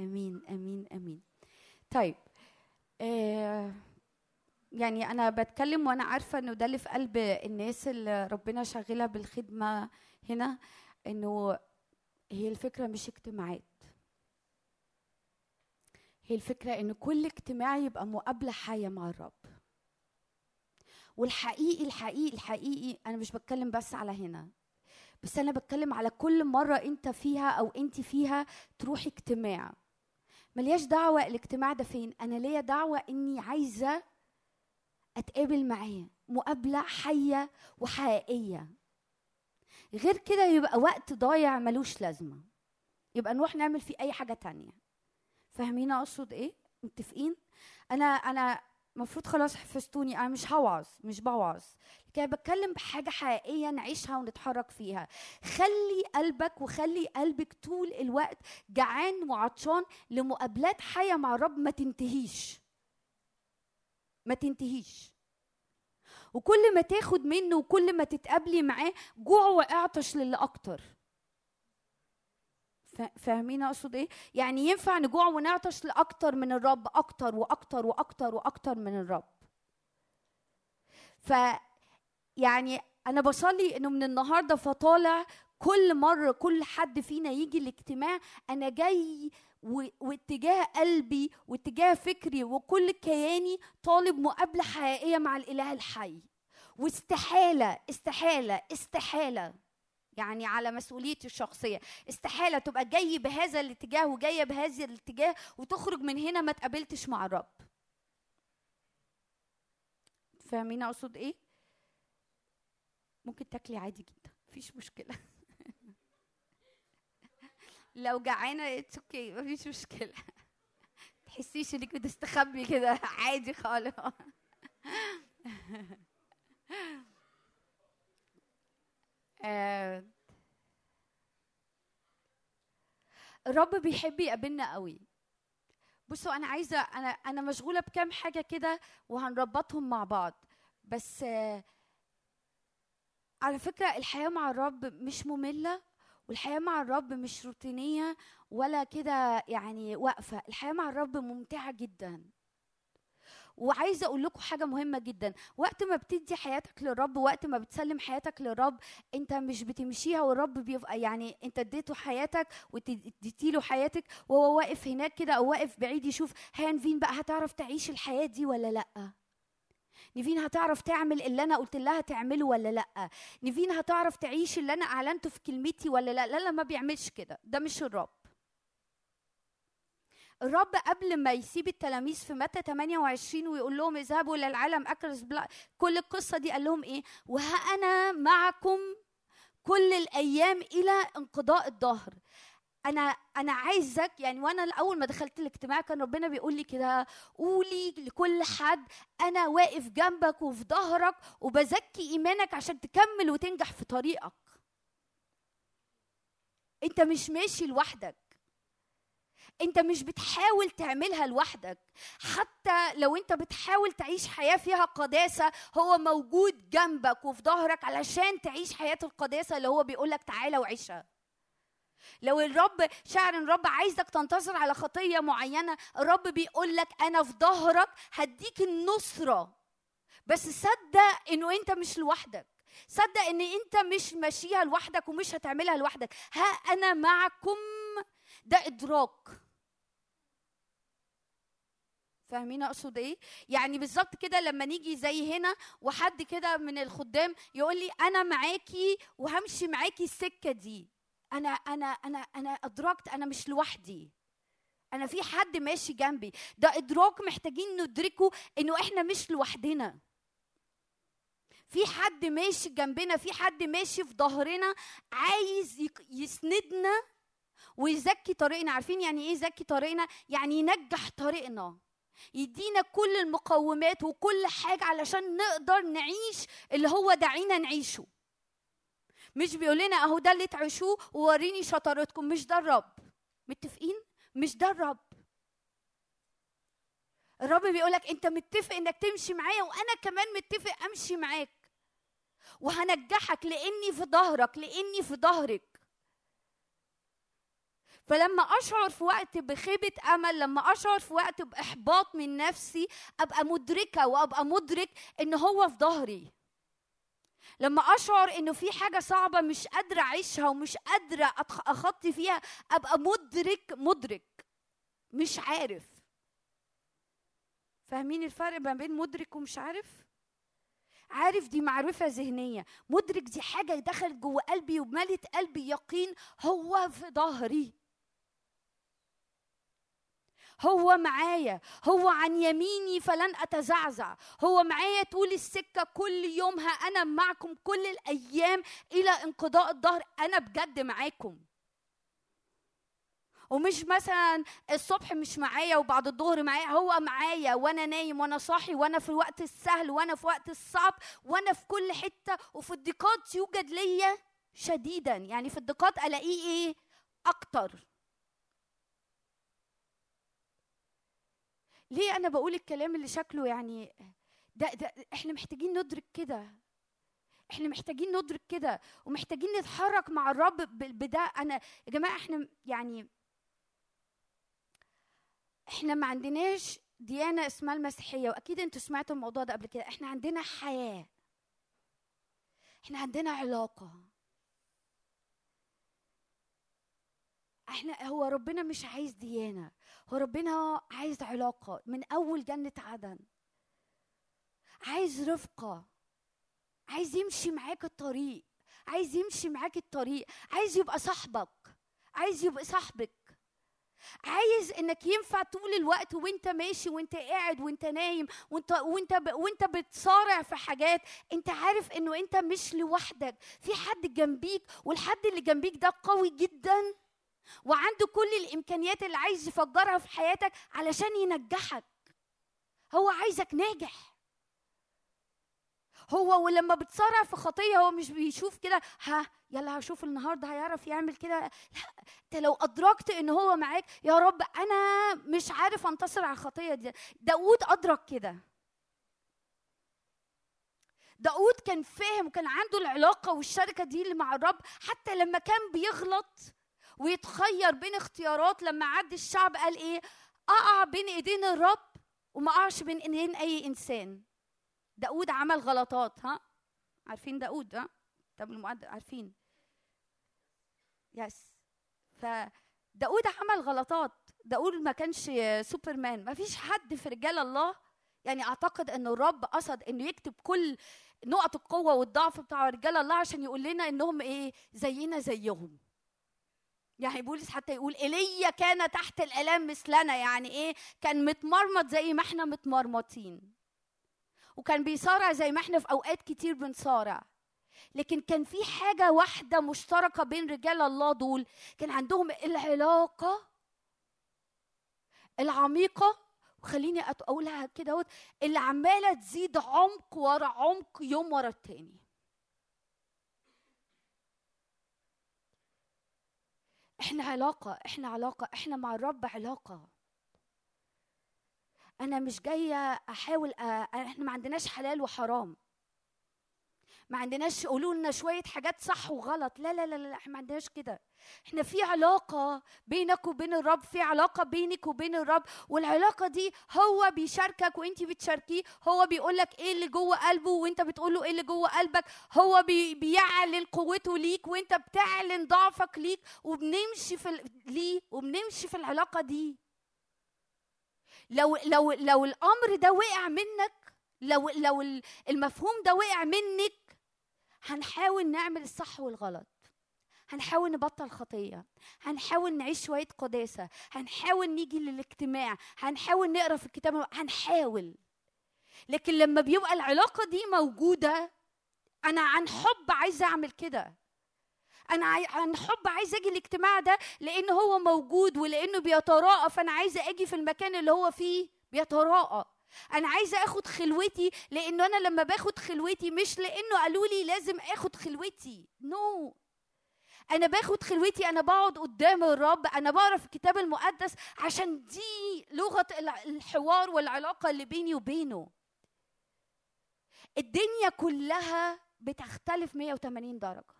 امين امين امين. طيب آه يعني انا بتكلم وانا عارفه انه ده اللي في قلب الناس اللي ربنا شغلها بالخدمه هنا، انه هي الفكره مش اجتماعات، هي الفكره ان كل اجتماع يبقى مقابله حيه مع الرب. والحقيقي الحقيقي الحقيقي أنا مش بتكلم بس على هنا، بس أنا بتكلم على كل مرة أنت فيها أو أنت فيها تروح اجتماع. ملياش دعوة الاجتماع ده فين، أنا ليا دعوة أني عايزة أتقابل معاه مقابلة حية وحقيقية. غير كده يبقى وقت ضايع ملوش لازمة، يبقى نروح نعمل فيه أي حاجة تانية. فاهمين أقصد إيه؟ متفقين؟ أنا أنا مفروض خلاص حفظتوني، انا مش هوعظ، مش بوعظ، لكن بتكلم بحاجه حقيقيه نعيشها ونتحرك فيها. خلي قلبك وخلي قلبك طول الوقت جعان وعطشان لمقابلات حيه مع الرب، ما تنتهيش ما تنتهيش. وكل ما تاخد منه وكل ما تتقابلي معاه جوع واعطش للي اكتر. فاهمين اقصد ايه؟ يعني ينفع نجوع ونعطش لاكتر من الرب، اكتر واكتر واكتر واكتر من الرب. ف يعني انا بصلي انه من النهارده فطالع كل مره كل حد فينا يجي الاجتماع انا جاي واتجاه قلبي واتجاه فكري وكل كياني طالب مقابله حقيقيه مع الاله الحي. واستحاله استحاله استحاله يعني على مسؤوليتي الشخصية، استحالة تبقى جاي بهذا الاتجاه وجاية بهذا الاتجاه وتخرج من هنا ما تقابلتش مع الرب. فاهمين أقصد إيه؟ ممكن تاكلي عادي جدا، مفيش مشكلة. لو جعانه اتس اوكي مفيش مشكله. تحسيش انك بتستخبي كده، عادي خالص. الرب بيحب يقابلنا قوي. بصوا انا عايزه، انا انا مشغوله بكام حاجه كده وهنربطهم مع بعض، بس على فكره الحياه مع الرب مش ممله، والحياه مع الرب مش روتينيه ولا كده يعني واقفه. الحياه مع الرب ممتعه جدا. وعايزه اقول لكم حاجه مهمه جدا، وقت ما بتدي حياتك للرب، وقت ما بتسلم حياتك للرب، انت مش بتمشيها والرب بيبقى يعني انت اديته حياتك واديتي له حياتك وهو واقف هناك كده او واقف بعيد يشوف هانفين بقى هتعرف تعيش الحياه دي ولا لا، نيفين هتعرف تعمل اللي انا قلت لها تعمله ولا لا، نيفين هتعرف تعيش اللي انا اعلنته في كلمتي ولا لا. لا لا، ما بيعملش كده، ده مش الرب. الرب قبل ما يسيب التلاميذ في متى ثمانية وعشرين ويقول لهم اذهبوا الى العالم اكرز بلا كل القصه دي، قال لهم ايه؟ وها انا معكم كل الايام الى انقضاء الدهر. انا انا عايزك يعني، وانا الاول ما دخلت الاجتماع كان ربنا بيقول لي كده، قولي لكل حد انا واقف جنبك وفي ظهرك وبزكي ايمانك عشان تكمل وتنجح في طريقك. انت مش ماشي لوحدك، انت مش بتحاول تعملها لوحدك، حتى لو انت بتحاول تعيش حياه فيها قداسه هو موجود جنبك وفي ظهرك علشان تعيش حياه القداسه اللي هو بيقولك تعالى وعيشها. لو الرب شاعر ان الرب عايزك تنتصر على خطيه معينه، الرب بيقول لك انا في ظهرك هديك النصره، بس صدق انه انت مش لوحدك، صدق ان انت مش ماشيها لوحدك ومش هتعملها لوحدك. ها انا معكم، ده ادراك. فاهمين اقصد ايه؟ يعني بالظبط كده لما نيجي زي هنا وحد كده من الخدام يقول لي انا معاكي وهمشي معاكي السكه دي، انا انا انا انا ادركت انا مش لوحدي، انا في حد ماشي جنبي. ده ادراك محتاجين ندركه انه احنا مش لوحدنا، في حد ماشي جنبنا، في حد ماشي في ظهرنا عايز يسندنا ويزكي طريقنا. عارفين يعني ايه يزكي طريقنا؟ يعني ينجح طريقنا، يدينا كل المقومات وكل حاجه علشان نقدر نعيش اللي هو دعينا نعيشه. مش بيقول لنا اهو ده اللي تعيشوه ووريني شطارتكم، مش ده الرب. متفقين؟ مش ده الرب. الرب بيقولك انت متفق انك تمشي معايا وانا كمان متفق امشي معاك وهنجحك لاني في ظهرك، لاني في ظهرك. فلما اشعر في وقت بخيبه امل، لما اشعر في وقت باحباط من نفسي، ابقى مدركه وابقى مدرك ان هو في ظهري. لما اشعر انه في حاجه صعبه مش قادره اعيشها ومش قادره اخطي فيها، ابقى مدرك مدرك مش عارف. فاهمين الفرق ما بين مدرك ومش عارف؟ عارف دي معرفه ذهنيه، مدرك دي حاجه دخلت جوه قلبي وملت قلبي يقين هو في ظهري، هو معايا، هو عن يميني فلن أتزعزع، هو معايا طول السكة كل يوم. ها أنا معكم كل الأيام إلى انقضاء الدهر. أنا بجد معاكم، ومش مثلا الصبح مش معايا وبعد الظهر معايا، هو معايا وأنا نايم وأنا صاحي وأنا في الوقت السهل وأنا في وقت الصعب وأنا في كل حتة. وفي الضيقات يوجد ليا شديدا، يعني في الضيقات ألاقيه إيه؟ أكتر. ليه أنا بقول الكلام اللي شكله يعني ده, ده إحنا محتاجين ندرك كده، إحنا محتاجين ندرك كده ومحتاجين نتحرك مع الرب بده. أنا يا جماعة إحنا يعني إحنا ما عندناش ديانة اسمها المسيحية، وأكيد أنتوا سمعتوا الموضوع ده قبل كده. إحنا عندنا حياة، إحنا عندنا علاقة. احنا هو ربنا مش عايز ديانه، هو ربنا عايز علاقه. من اول جنه عدن عايز رفقه، عايز يمشي معاك الطريق، عايز يمشي معاك الطريق، عايز يبقى صاحبك، عايز يبقى صاحبك، عايز انك ينفع طول الوقت وانت ماشي وانت قاعد وانت نايم وانت وانت ب... وانت بتصارع في حاجات، انت عارف انه انت مش لوحدك، في حد جنبيك، والحد اللي جنبيك ده قوي جدا وعنده كل الإمكانيات اللي عايز يفجرها في حياتك علشان ينجحك. هو عايزك ناجح. هو ولما بتصارع في خطيه هو مش بيشوف كده ها يلا هشوف النهارده هيعرف يعمل كده، لا، انت لو ادركت ان هو معاك، يا رب انا مش عارف انتصر على الخطيه دي. داود ادرك كده. داود كان فاهم وكان عنده العلاقه والشركه دي اللي مع الرب، حتى لما كان بيغلط ويتخير بين اختيارات، لما عدى الشعب قال ايه؟ اقع بين ايدين الرب وما اقعش بين ايدين اي انسان. داود عمل غلطات، ها عارفين داود، ها طب المعد عارفين يس. فداود عمل غلطات، داود ما كانش سوبرمان، ما فيش حد في رجال الله. يعني اعتقد ان الرب قصد انه يكتب كل نقط القوه والضعف بتاع رجال الله عشان يقول لنا انهم ايه، زينا زيهم. يعني بولس حتى يقول ايليا كان تحت الالام مثلنا، يعني ايه، كان متمرمط زي ما احنا متمرمطين، وكان بيصارع زي ما احنا في اوقات كتير بنصارع. لكن كان في حاجه واحده مشتركه بين رجال الله دول، كان عندهم العلاقه العميقه، وخليني اقولها كده اللي عماله تزيد عمق ورا عمق يوم ورا التاني. احنا علاقه، احنا علاقه، احنا مع الرب علاقه. أنا مش جاية أحاول أ... إحنا ما عندناش حلال وحرام، ما عندناش قولوا لنا شوية حاجات صح وغلط، لا لا لا لا، إحنا ما عندناش كده. إحنا في علاقة بينك وبين الرب، في علاقة بينك وبين الرب، والعلاقة دي هو بيشاركك وإنتي بتشاركيه، هو بيقولك إيه اللي جوه قلبه وإنت بتقوله إيه اللي جوه قلبك، هو بي... بيعلن قوته ليك وإنت بتعلن ضعفك ليك، وبنمشي في ال... ليه وبنمشي في العلاقة دي. لو لو لو الامر ده وقع منك، لو لو المفهوم ده وقع منك، هنحاول نعمل الصح والغلط، هنحاول نبطل خطيه، هنحاول نعيش شويه قداسه، هنحاول نيجي للاجتماع، هنحاول نقرا في الكتاب، هنحاول. لكن لما بيبقى العلاقه دي موجوده، انا عن حب عايزه اعمل كده، أنا عن حب عايزة أجي الاجتماع ده لأنه هو موجود ولأنه بيتراءى، فأنا عايزة أجي في المكان اللي هو فيه بيتراءى. أنا عايزة أخد خلوتي لأنه أنا لما باخد خلوتي مش لأنه قالوا لي لازم أخد خلوتي، نو no. أنا باخد خلوتي، أنا بقعد قدام الرب، أنا بقرا في الكتاب المقدس، عشان دي لغة الحوار والعلاقة اللي بيني وبينه. الدنيا كلها بتختلف مية وتمانين درجة.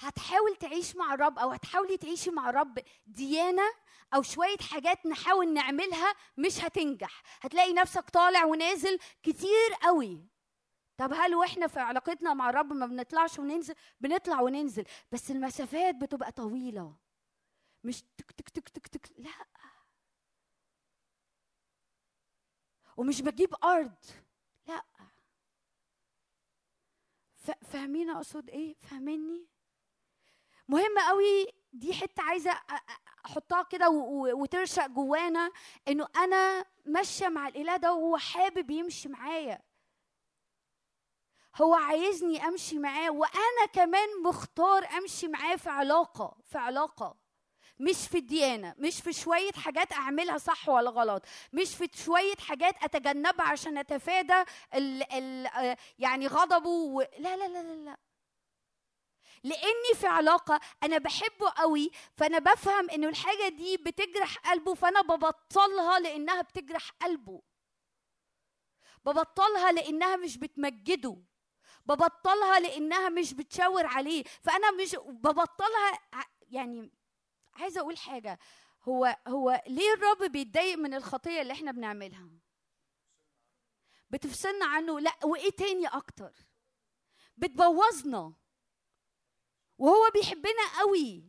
هتحاول تعيش مع الرب او هتحاولي تعيشي مع الرب ديانه او شويه حاجات نحاول نعملها مش هتنجح، هتلاقي نفسك طالع ونازل كتير قوي. طب هل واحنا في علاقتنا مع الرب ما بنطلعش وننزل؟ بنطلع وننزل، بس المسافات بتبقى طويله، مش تك تك تك تك تك، لا، ومش بجيب ارض، لا. فاهمين اقصد ايه؟ فاهميني؟ مهمة قوي دي، حتة عايزة أحطها كده وترشق جوانا، إنه أنا ماشية مع الإله ده وهو حابب يمشي معايا، هو عايزني أمشي معاه، وأنا كمان مختار أمشي معاه في علاقة، في علاقة، مش في الديانة، مش في شوية حاجات أعملها صح ولا غلط، مش في شوية حاجات أتجنبها عشان أتفادى ال ال يعني غضبه و... لا لا لا لا لا، لاني في علاقه انا بحبه قوي، فانا بفهم انه الحاجه دي بتجرح قلبه، فانا ببطلها لانها بتجرح قلبه، ببطلها لانها مش بتمجده، ببطلها لانها مش بتشاور عليه، فانا مش ببطلها. يعني عايزه اقول حاجه، هو هو ليه الرب بيتضايق من الخطيه اللي احنا بنعملها؟ بتفصلنا عنه، لا، وايه تاني اكتر؟ بتبوظنا، وهو بيحبنا قوي.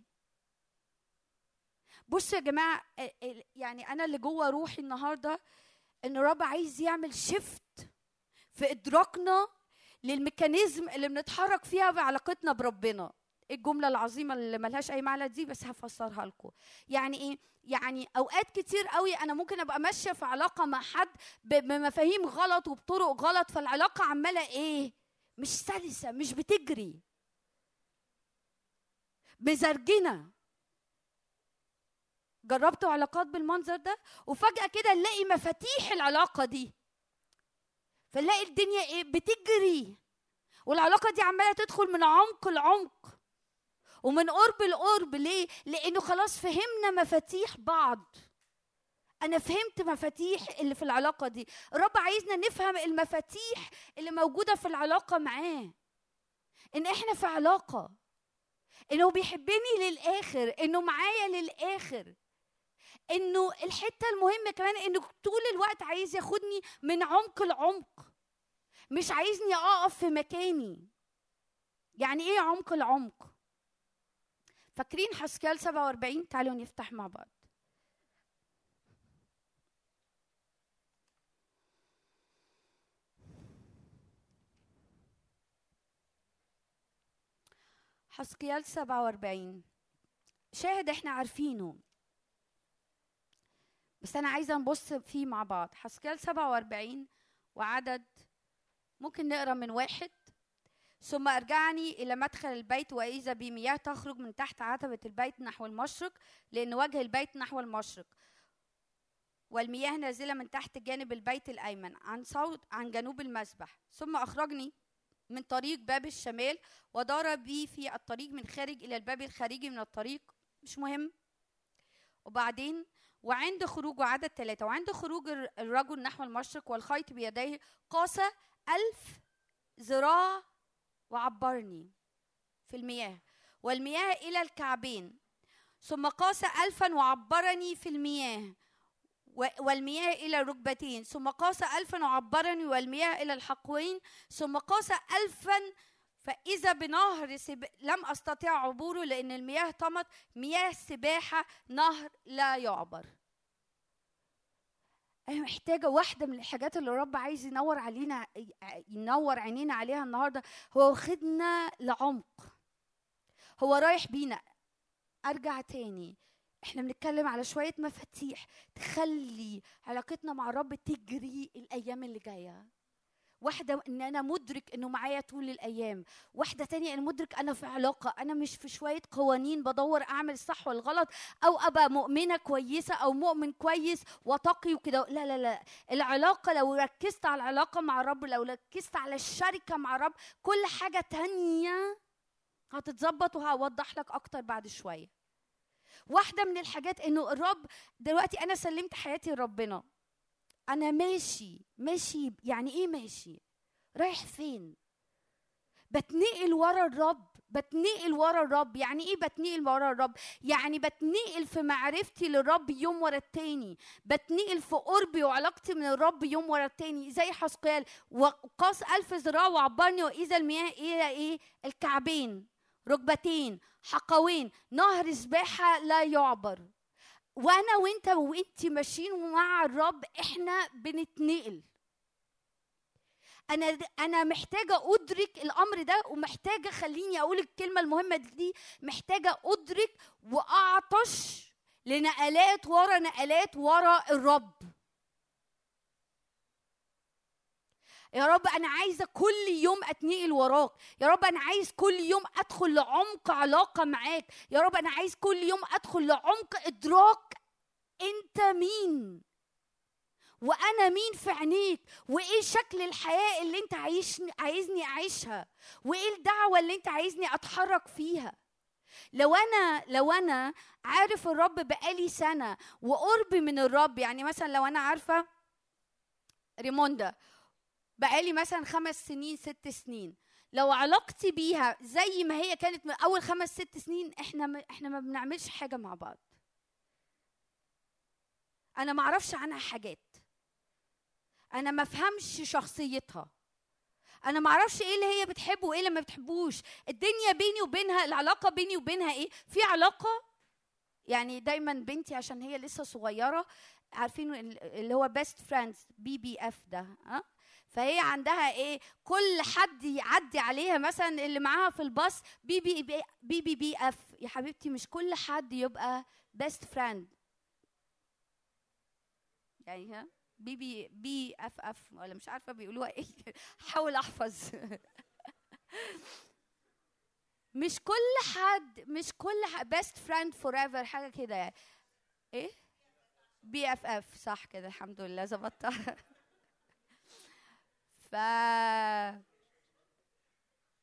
بصوا يا جماعه، يعني انا اللي جوه روحي النهارده ان الرب عايز يعمل شيفت في ادراكنا للميكانيزم اللي بنتحرك فيها بعلاقتنا بربنا. الجمله العظيمه اللي ملهاش اي معنى دي، بس هفسرها لكم. يعني ايه؟ يعني اوقات كتير قوي انا ممكن ابقى ماشيه في علاقه مع حد بمفاهيم غلط وبطرق غلط، فالعلاقه عماله ايه، مش سلسه، مش بتجري. بزرجنا. جربتوا علاقات بالمنظر ده؟ وفجأة كده نلاقي مفاتيح العلاقة دي، فنلاقي الدنيا ايه بتجري، والعلاقة دي عمالة تدخل من عمق لعمق ومن قرب لقرب. ليه؟ لأنه خلاص فهمنا مفاتيح بعض. أنا فهمت مفاتيح اللي في العلاقة دي، الرب عايزنا نفهم المفاتيح اللي موجودة في العلاقة معاه. إن إحنا في علاقة، إنه بيحبني للآخر، إنه معايا للآخر، إنه الحتة المهمة كمان إنه طول الوقت عايز ياخدني من عمق لعمق، مش عايزني أقف في مكاني. يعني إيه عمق العمق؟ فاكرين حسكال سبعة وأربعين؟ تعالوا نفتح مع بعض. حسكيال سبعة وأربعين، شاهد احنا عارفينه بس انا عايزه نبص فيه مع بعض. حسكيال سبعة وأربعين وعدد، ممكن نقرا من واحد: ثم ارجعني الى مدخل البيت واذا بمياه تخرج من تحت عتبه البيت نحو المشرق، لان وجه البيت نحو المشرق، والمياه نازله من تحت جانب البيت الايمن عن صوت عن جنوب المسبح. ثم اخرجني من طريق باب الشمال ودار بي في الطريق من خارج إلى الباب الخارجي من الطريق. مش مهم. وبعدين وعند خروجه، عدد ثلاثة: وعند خروج الرجل نحو المشرق والخيط بيديه قاس ألف ذراع وعبرني في المياه والمياه إلى الكعبين. ثم قاس ألفا وعبرني في المياه والمياه إلى الركبتين. ثم قاس ألفا وعبرني والمياه إلى الحقوين. ثم قاس ألفا فإذا بنهر سب... لم أستطيع عبوره لأن المياه طمت، مياه سباحة، نهر لا يعبر. أنا محتاجة واحدة من الحاجات اللي الرب عايز ينور علينا، ينور عينينا عليها النهاردة، هو واخدنا لعمق، هو رايح بينا. أرجع تاني، احنا بنتكلم على شوية مفاتيح تخلي علاقتنا مع الرب تجري الأيام اللي جاية. واحدة ان انا مدرك انه معايا طول الأيام، واحدة تانية انا مدرك انا في علاقة، انا مش في شوية قوانين بدور اعمل صح والغلط او ابقى مؤمنة كويسة او مؤمن كويس وتقي وكده. لا لا لا، العلاقة لو ركزت على العلاقة مع الرب، لو ركزت على الشركة مع الرب، كل حاجة تانية هتتظبط، وهوضح لك اكتر بعد شوية. واحدة من الحاجات إنه الرب دلوقتي أنا سلمت حياتي لربنا، أنا ماشي ماشي. يعني إيه ماشي؟ رايح فين؟ بتنقل ورا الرب، بتنقل ورا الرب. يعني إيه بتنقل ورا الرب؟ يعني بتنقل في معرفتي للرب يوم ورا التاني، بتنقل في قربي وعلاقتي من الرب يوم ورا التاني. زي حسقيال: وقاس ألف ذراع وعبرني وإذا المياه إلى إيه؟ الكعبين، ركبتين، حقوين، نهر سباحة لا يعبر. وأنا وإنت وإنتي ماشيين مع الرب إحنا بنتنقل. أنا أنا محتاجة أدرك الأمر ده، ومحتاجة، خليني أقول الكلمة المهمة دي، محتاجة أدرك وأعطش لنقلات ورا نقلات ورا الرب. يا رب أنا عايزة كل يوم أتنقل وراك، يا رب أنا عايز كل يوم أدخل لعمق علاقة معاك، يا رب أنا عايز كل يوم أدخل لعمق إدراك أنت مين وأنا مين في عينيك، وإيه شكل الحياة اللي أنت عايزني أعيشها، وإيه الدعوة اللي أنت عايزني أتحرك فيها. لو أنا لو أنا عارف الرب بقالي سنة وقربي من الرب، يعني مثلا لو أنا عارفة ريموندا بقالي مثلا خمس سنين ست سنين، لو علاقتي بيها زي ما هي كانت من اول خمس ست سنين، احنا احنا ما بنعملش حاجه مع بعض. انا ما اعرفش عنها حاجات، انا ما فهمش شخصيتها، انا ما اعرفش ايه اللي هي بتحبه وايه اللي ما بتحبوش. الدنيا بيني وبينها، العلاقه بيني وبينها ايه؟ في علاقه. يعني دايما بنتي عشان هي لسه صغيره، عارفين اللي هو بيست فريندز، بي بي اف ده، ها؟ فهي عندها ايه؟ كل حد يعدي عليها مثلا اللي معاها في الباص بي بي بي بي, بي, بي اف. يا حبيبتي مش كل حد يبقى بيست فريند، يعني ها بي بي بي اف اف، ولا مش عارفه بيقولوها ايه، حاول احفظ. مش كل حد مش كل حد best friend forever حاجه كده يعني. ايه بي اف اف صح كده، الحمد لله ظبطتها. ف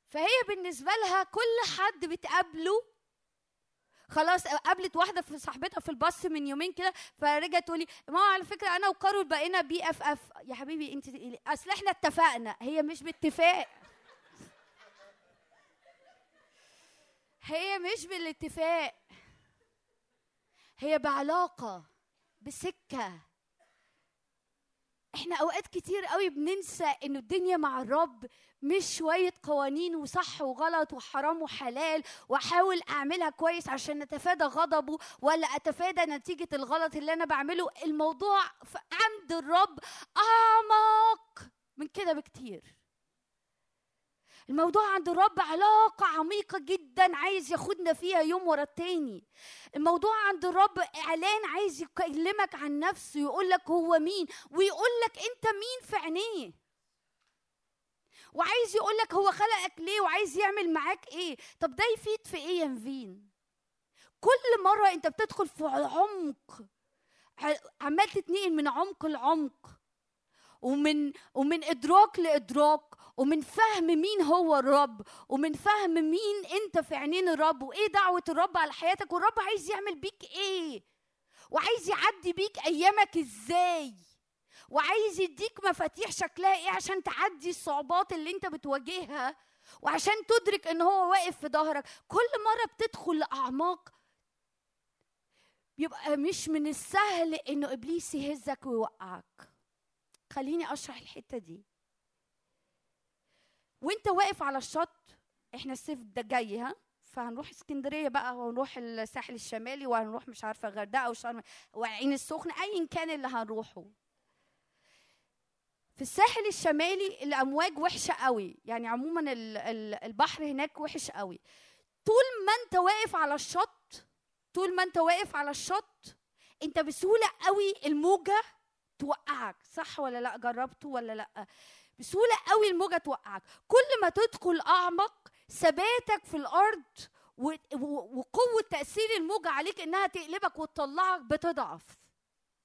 فهي بالنسبه لها كل حد بتقابله خلاص. قابلت واحده في صاحبتها في الباص من يومين كده، فرجعت تقول لي ماما على فكره انا وكارول بقينا بي اف اف. يا حبيبي انت اصل احنا اتفقنا. هي مش باتفاق، هي مش بالاتفاق، هي بعلاقه، بسكه. احنا اوقات كتير قوي بننسى ان الدنيا مع الرب مش شويه قوانين وصح وغلط وحرام وحلال، واحاول اعملها كويس عشان اتفادى غضبه ولا اتفادى نتيجه الغلط اللي انا بعمله. الموضوع عند الرب اعمق من كده بكتير. الموضوع عند الرب علاقة عميقة جدا عايز ياخدنا فيها يوم ورا التاني. الموضوع عند الرب إعلان عايز يكلمك عن نفسه، يقولك هو مين ويقولك أنت مين في عينيه، وعايز يقولك هو خلقك ليه وعايز يعمل معاك إيه. طب ده يفيد في إيه يا مفين؟ كل مرة أنت بتدخل في عمق، عمال تتنقل من عمق لعمق، ومن ومن إدراك لإدراك، ومن فهم مين هو الرب، ومن فهم مين انت في عينين الرب، وايه دعوة الرب على حياتك، والرب عايز يعمل بيك ايه، وعايز يعدي بيك ايامك ازاي، وعايز يديك مفاتيح شكلها ايه عشان تعدي الصعوبات اللي انت بتواجهها، وعشان تدرك ان هو واقف في ظهرك. كل مرة بتدخل لأعماق بيبقى مش من السهل انه ابليس يهزك ويوقعك. خليني اشرح الحتة دي. وانت واقف على الشط، احنا الصيف ده جاي، ها فهنروح اسكندريه بقى، ونروح الساحل الشمالي، وهنروح مش عارفه الغردقه وشرم والعين السخنه، ايا كان اللي هنروحه. في الساحل الشمالي الامواج وحشه قوي، يعني عموما البحر هناك وحش قوي. طول ما انت واقف على الشط، طول ما انت واقف على الشط انت بسهوله قوي الموجه توقعك، صح ولا لا؟ جربته ولا لا؟ بسهولة قوي الموجة توقعك. كل ما تدخل أعمق ثباتك في الأرض وقوة تأثير الموجة عليك إنها تقلبك وتطلعك بتضعف،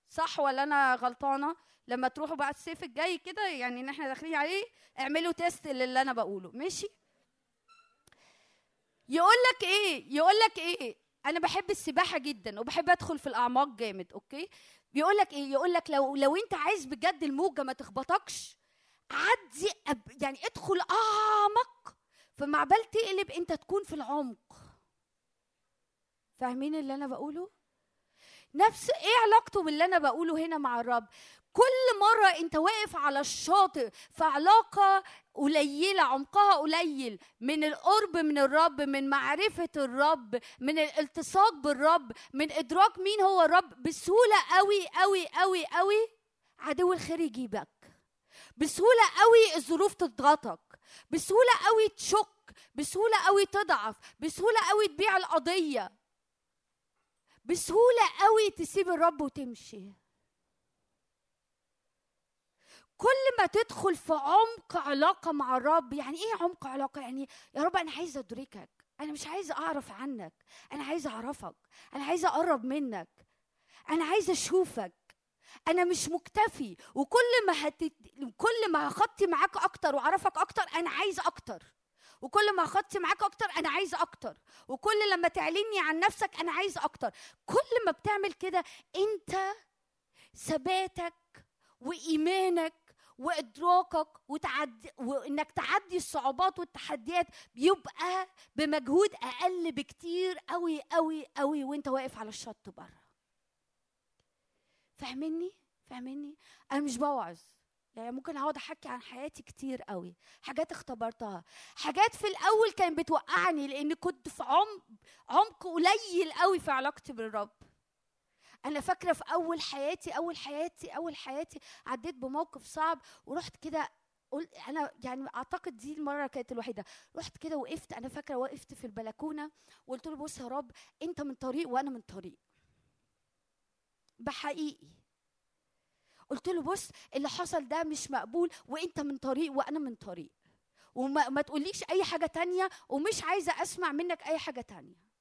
صح ولا أنا غلطانة؟ لما تروحوا بقى الصيف الجاي كده يعني إن إحنا داخلين عليه، اعملوا تيست للي أنا بقوله، ماشي؟ يقولك إيه؟ يقولك إيه؟ أنا بحب السباحة جدا وبحب أدخل في الأعماق جامد، أوكي؟ بيقولك إيه؟ يقولك لو لو أنت عايز بجد الموجة ما تخبطكش، عدي يعني ادخل اعمق، فما عبال تقلب انت تكون في العمق. فاهمين اللي انا بقوله؟ نفس ايه علاقته باللي انا بقوله هنا مع الرب؟ كل مره انت واقف على الشاطئ في علاقه قليله، عمقها قليل، من القرب من الرب، من معرفه الرب، من الالتصاق بالرب، من ادراك مين هو الرب، بسهوله قوي قوي قوي قوي عدو الخارج يجيبك. بسهولة قوي الظروف تضغطك، بسهولة قوي تشك، بسهولة قوي تضعف، بسهولة قوي تبيع القضية، بسهولة قوي تسيب الرب وتمشي. كل ما تدخل في عمق علاقة مع الرب. يعني ايه عمق علاقة؟ يعني يا رب انا عايز ادركك، انا مش عايز اعرف عنك، انا عايز اعرفك، انا عايز اقرب منك، انا عايز اشوفك، انا مش مكتفي، وكل ما هتت... كل ما هخطي معاك اكتر واعرفك اكتر انا عايز اكتر، وكل ما هخطي معاك اكتر انا عايز اكتر، وكل لما تعلني عن نفسك انا عايز اكتر. كل ما بتعمل كده انت ثباتك وايمانك وادراكك وتعدي، وانك تعدي الصعوبات والتحديات بيبقى بمجهود اقل بكتير قوي قوي قوي وانت واقف على الشط بره. فاهميني؟ فاهميني؟ انا مش بوعظ، يعني ممكن اقعد احكي عن حياتي كتير قوي، حاجات اختبرتها، حاجات في الاول كانت بتوقعني لان كنت في عمق عمق قليل قوي في علاقتي بالرب. انا فاكره في اول حياتي اول حياتي اول حياتي عديت بموقف صعب، ورحت كده قلت انا يعني اعتقد دي المره كانت الوحيده، رحت كده وقفت، انا فاكره وقفت في البلكونه وقلت له بص يا رب انت من طريق وانا من طريق، بحقيقي قلت له بص اللي حصل ده مش مقبول، وانت من طريق وانا من طريق، وما ما تقوليش أي حاجة تانية، ومش عايزة أسمع منك أي حاجة تانية.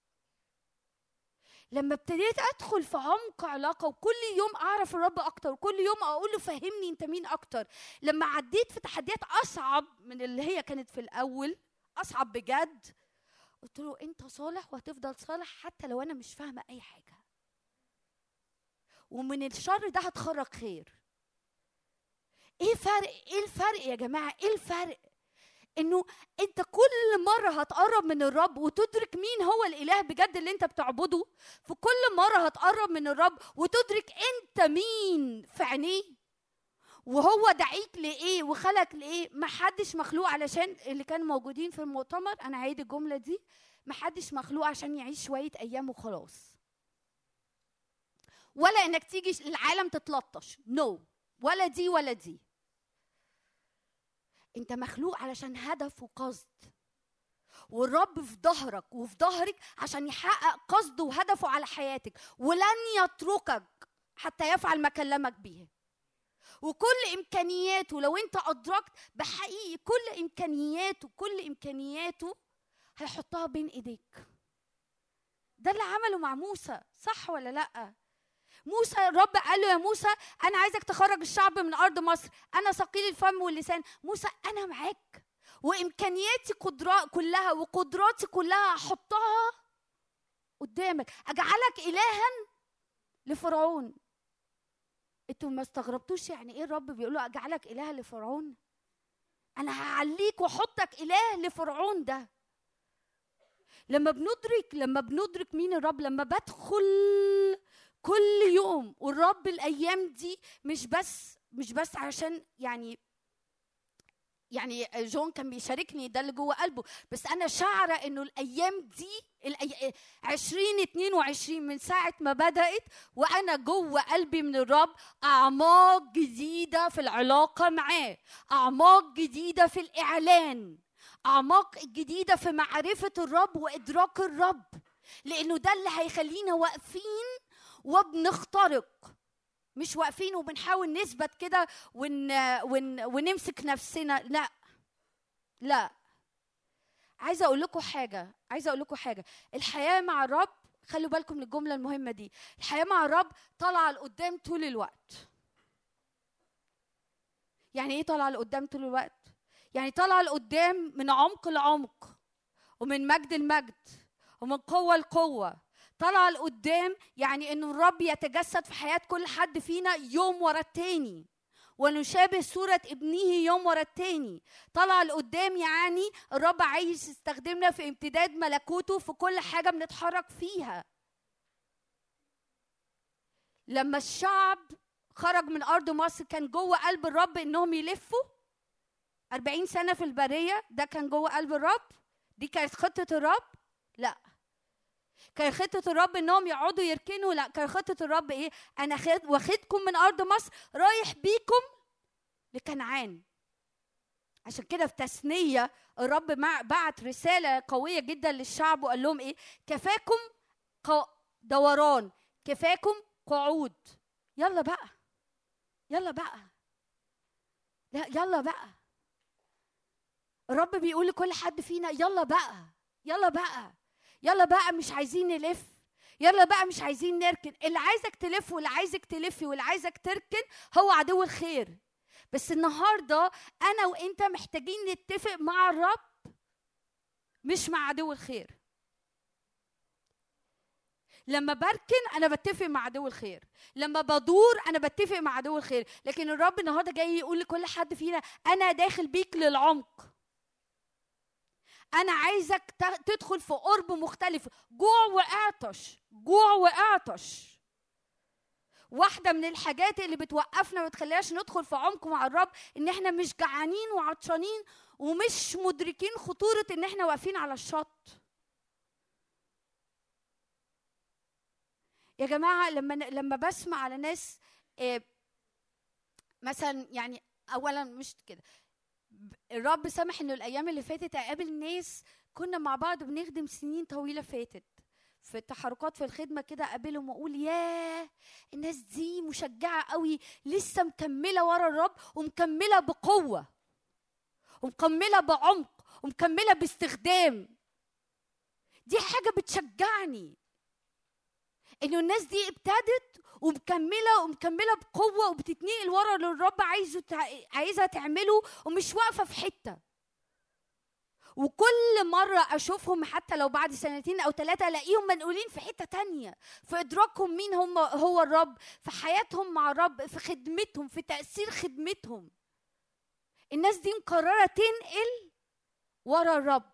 لما ابتديت أدخل في عمق علاقة وكل يوم أعرف الرب أكتر، وكل يوم أقوله فهمني أنت مين أكتر، لما عديت في تحديات أصعب من اللي هي كانت في الأول، أصعب بجد، قلت له أنت صالح وهتفضل صالح حتى لو أنا مش فاهمة أي حاجة، ومن الشر ده هتخرج خير. ايه فرق؟ ايه الفرق يا جماعه؟ ايه الفرق؟ انه انت كل مره هتقرب من الرب وتدرك مين هو الاله بجد اللي انت بتعبده، في كل مره هتقرب من الرب وتدرك انت مين في عينيه، وهو دعيك لايه وخلق لايه. ما حدش مخلوق، علشان اللي كانوا موجودين في المؤتمر انا عايد الجمله دي، ما حدش مخلوق عشان يعيش شويه ايام وخلاص، ولا انك تيجي العالم تتلطش، نو no. ولا دي ولا دي. انت مخلوق علشان هدف وقصد، والرب في ظهرك وفي ظهرك عشان يحقق قصده وهدفه على حياتك، ولن يتركك حتى يفعل ما كلمك بيه. وكل امكانياته، لو انت ادركت بحقيقي كل امكانياته كل امكانياته هيحطها بين ايديك. ده اللي عمله مع موسى، صح ولا لا؟ موسى الرب قال له يا موسى أنا عايزك تخرج الشعب من أرض مصر، أنا ثقيل الفم واللسان، موسى أنا معاك، وإمكانياتي قدرات كلها وقدراتي كلها أحطها قدامك، أجعلك إلها لفرعون. أنتوا ما استغربتوش يعني إيه الرب بيقوله أجعلك إلها لفرعون؟ أنا هعليك وحطك إله لفرعون. ده لما بندرك لما بندرك مين الرب، لما بدخل كل يوم. والرب الايام دي مش بس مش بس عشان يعني يعني جون كان بيشاركني ده اللي جوه قلبه، بس انا شاعره انه الايام دي الأي... عشرين اتنين وعشرين من ساعه ما بدات وانا جوه قلبي من الرب اعماق جديده في العلاقه معاه، اعماق جديده في الاعلان، اعماق جديده في معرفه الرب وادراك الرب، لانه ده اللي هيخلينا واقفين وبنخترق، مش واقفين وبنحاول نثبت كده ون... ون... ونمسك نفسنا. لا لا عايزه اقول لكم حاجه عايزه اقول لكم حاجه الحياه مع الرب، خلوا بالكم من الجمله المهمه دي، الحياه مع الرب طالعه لقدام طول الوقت. يعني ايه طالعه لقدام طول الوقت؟ يعني طالعه لقدام من عمق لعمق، ومن مجد لمجد، ومن قوه لقوه، طالعه لقدام. يعني انه الرب يتجسد في حياه كل حد فينا يوم ورا التاني، ونشابه صوره ابنه يوم ورا التاني. طالعه لقدام يعني الرب عايز يستخدمنا في امتداد ملكوته في كل حاجه بنتحرك فيها. لما الشعب خرج من ارض مصر كان جوه قلب الرب انهم يلفوا أربعين سنه في البريه، ده كان جوه قلب الرب، دي كانت خطه الرب؟ لا، كان خطة الرب انهم يقعدوا يركنوا؟ لا، كان خطة الرب ايه؟ انا واخدكم من ارض مصر رايح بيكم لكنعان. عشان كده في تثنية الرب بعت رسالة قوية جدا للشعب وقال لهم ايه؟ كفاكم دوران، كفاكم قعود، يلا بقى يلا بقى لا يلا بقى. الرب بيقول لكل حد فينا يلا بقى يلا بقى يلا بقى، مش عايزين نلف، يلا بقى مش عايزين نركن. اللي عايزك تلف واللي عايزك تلفي واللي عايزك تركن هو عدو الخير. بس النهارده انا وانت محتاجين نتفق مع الرب مش مع عدو الخير. لما بركن انا بتفق مع عدو الخير، لما بدور انا بتفق مع عدو الخير، لكن الرب النهارده جاي يقول لكل حد فينا انا داخل بيك للعمق، أنا عايزك تدخل في قرب مختلف، جوع وعطش، جوع وعطش. واحدة من الحاجات اللي بتوقفنا وتخليناش ندخل في عمق مع الرب إن إحنا مش جعانين وعطشانين، ومش مدركين خطورة إن إحنا واقفين على الشط. يا جماعة لما لما بسمع على ناس إيه مثلا، يعني أولا مش كده، الرب سامح انه الايام اللي فاتت اقابل ناس كنا مع بعض بنخدم سنين طويله فاتت في التحركات في الخدمه كده، اقابلهم واقول ياه الناس دي مشجعه قوي، لسه مكمله ورا الرب ومكمله بقوه ومكملة بعمق ومكملة باستخدام. دي حاجة بتشجعني إنه الناس دي ابتدت ومكملة ومكملة بقوة وبتتنقل ورا اللي الرب عايزه عايزها تعمله ومش واقفة في حتة. وكل مرة أشوفهم حتى لو بعد سنتين أو ثلاثة ألاقيهم منقولين في حتة تانية، في إدراكهم مين هم هو الرب، في حياتهم مع الرب، في خدمتهم، في تأثير خدمتهم. الناس دي مقررة تنقل ورا الرب.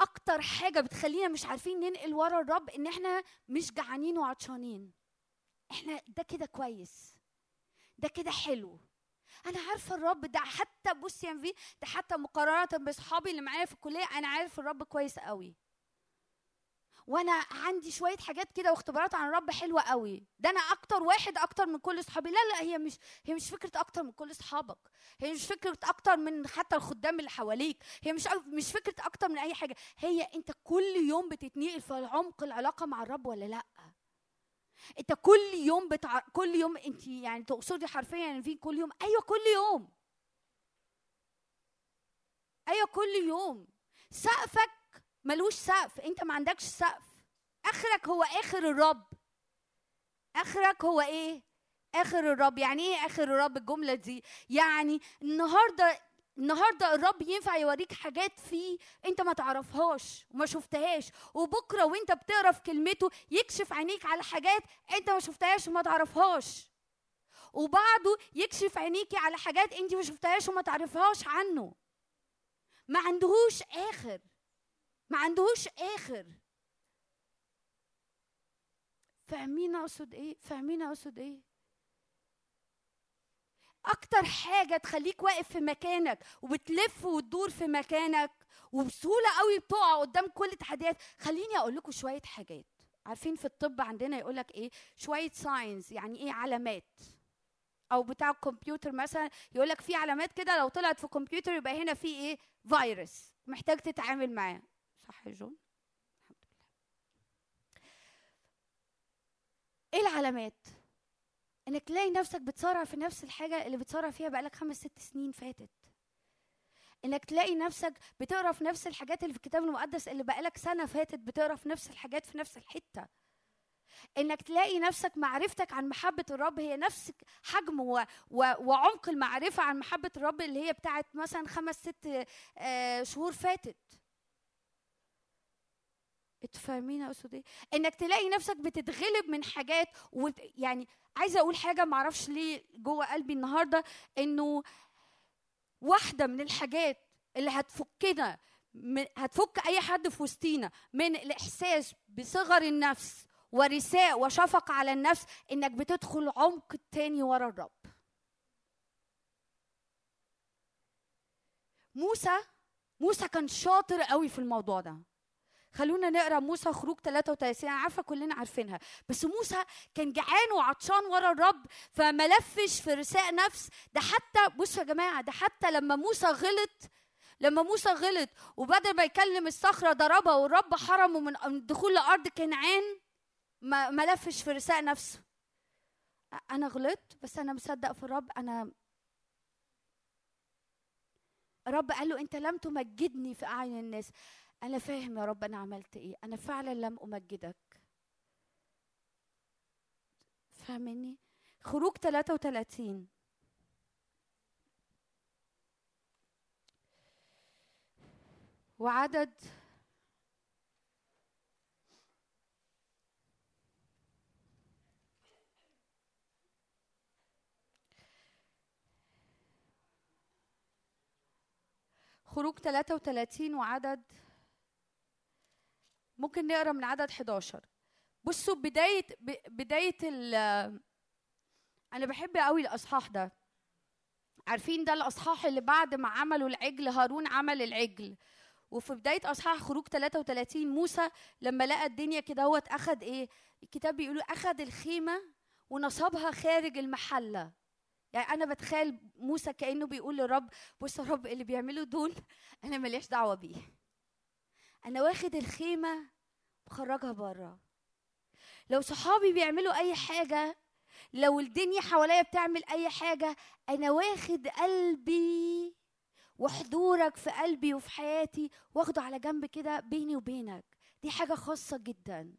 أكتر حاجة بتخلينا مش عارفين ننقل ورا الرب إن إحنا مش جعانين وعطشانين. إحنا ده كده كويس، ده كده حلو، أنا عارفة الرب. ده حتى بص يا في ده حتى مقارنة بأصحابي اللي معايا في الكلية، أنا عارف الرب كويس قوي، وأنا عندي شوية حاجات كده واختبارات عن الرب حلوة قوي. ده أنا أكتر واحد، أكتر من كل أصحابي. لا لا، هي مش هي مش فكرة أكتر من كل أصحابك، هي مش فكرة أكتر من حتى الخدام اللي حواليك، هي مش مش فكرة أكتر من أي حاجة. هي أنت كل يوم بتتنقل في عمق العلاقة مع الرب ولا لأ؟ انت كل يوم بتع... كل يوم انت يعني تقصدي حرفيا يعني في كل يوم؟ ايوه كل يوم، ايوه كل يوم. سقفك ملوش سقف، انت ما عندكش سقف. اخرك هو اخر الرب. اخرك هو ايه؟ اخر الرب. يعني ايه اخر الرب؟ الجمله دي يعني النهارده النهارده الرب ينفع يوريك حاجات فيه انت ما تعرفهاش وما شفتهاش، وبكره وانت بتقرا في كلمته يكشف عينيك على حاجات انت ما شفتهاش وما تعرفهاش، وبعده يكشف عينيكي على حاجات انت ما شفتهاش وما تعرفهاش عنه. ما عندهوش اخر، ما عندهوش اخر. فاهمين اقصد ايه؟ فاهمين اقصد ايه؟ أكتر حاجة تخليك واقف في مكانك وبتلف وتدور في مكانك وبسهولة قوي بتقع قدام كل تحديات. خليني أقول لكم شوية حاجات. عارفين في الطب عندنا يقولك إيه؟ شوية ساينز، يعني إيه؟ علامات. أو بتاع الكمبيوتر مثلا يقولك في علامات كده لو طلعت في الكمبيوتر يبقى هنا في إيه؟ فيروس محتاج تتعامل معاه. صح يا جون؟ الحمد لله. إيه العلامات؟ انك تلاقي نفسك بتسارع في نفس الحاجه اللي بتسارع فيها بقالك خمس ست سنين فاتت. انك تلاقي نفسك بتقرا في نفس الحاجات اللي في الكتاب المقدس اللي بقالك سنه فاتت بتقرا في نفس الحاجات في نفس الحته. انك تلاقي نفسك معرفتك عن محبه الرب هي نفس حجم و... و... وعمق المعرفه عن محبه الرب اللي هي بتاعت مثلا خمس ست آه شهور فاتت. اتفاهمين اقصد ايه؟ انك تلاقي نفسك بتتغلب من حاجات و... يعني عايزه اقول حاجه معرفش ليه جوه قلبي النهارده انه واحده من الحاجات اللي هتفكنا من... هتفك اي حد في وسطينا من الاحساس بصغر النفس ورثاء وشفقه على النفس، انك بتدخل عمق تاني ورا الرب. موسى موسى كان شاطر قوي في الموضوع ده. خلونا نقرا موسى خروج ثلاثة وثلاثين. انا عارفه كلنا عارفينها، بس موسى كان جعان وعطشان ورا الرب فملفش في رثاء نفس. ده حتى بصوا يا جماعه، ده حتى لما موسى غلط، لما موسى غلط وبدل ما يكلم الصخره ضربها والرب حرمه من الدخول لارض كنعان، ما ملفش في رثاء نفسه. انا غلطت بس انا مصدق في الرب. انا الرب قال له انت لم تمجدني في اعين الناس. أنا فاهم يا رب أنا عملت إيه، أنا فعلا لم أمجدك. فاهمني؟ خروج ثلاثة وثلاثين. وعدد خروج ثلاثة وثلاثين وعدد، ممكن نقرا من عدد حداشر. بصوا بدايه بدايه ال انا بحب قوي الاصحاح ده. عارفين ده الاصحاح اللي بعد ما عملوا العجل، هارون عمل العجل، وفي بدايه اصحاح خروج ثلاثة وثلاثين موسى لما لقى الدنيا كده هو اخذ ايه؟ الكتاب بيقولوا اخذ الخيمه ونصبها خارج المحله. يعني انا بتخيل موسى كانه بيقول للرب بص يا رب اللي بيعملوا دول انا ماليش دعوه بيه، أنا واخد الخيمة وخرجها برا. لو صحابي بيعملوا أي حاجة لو الدنيا حواليا بتعمل اي حاجه، انا واخد قلبي وحضورك في قلبي وفي حياتي واخده على جنب كده بيني وبينك. دي حاجه خاصه جدا،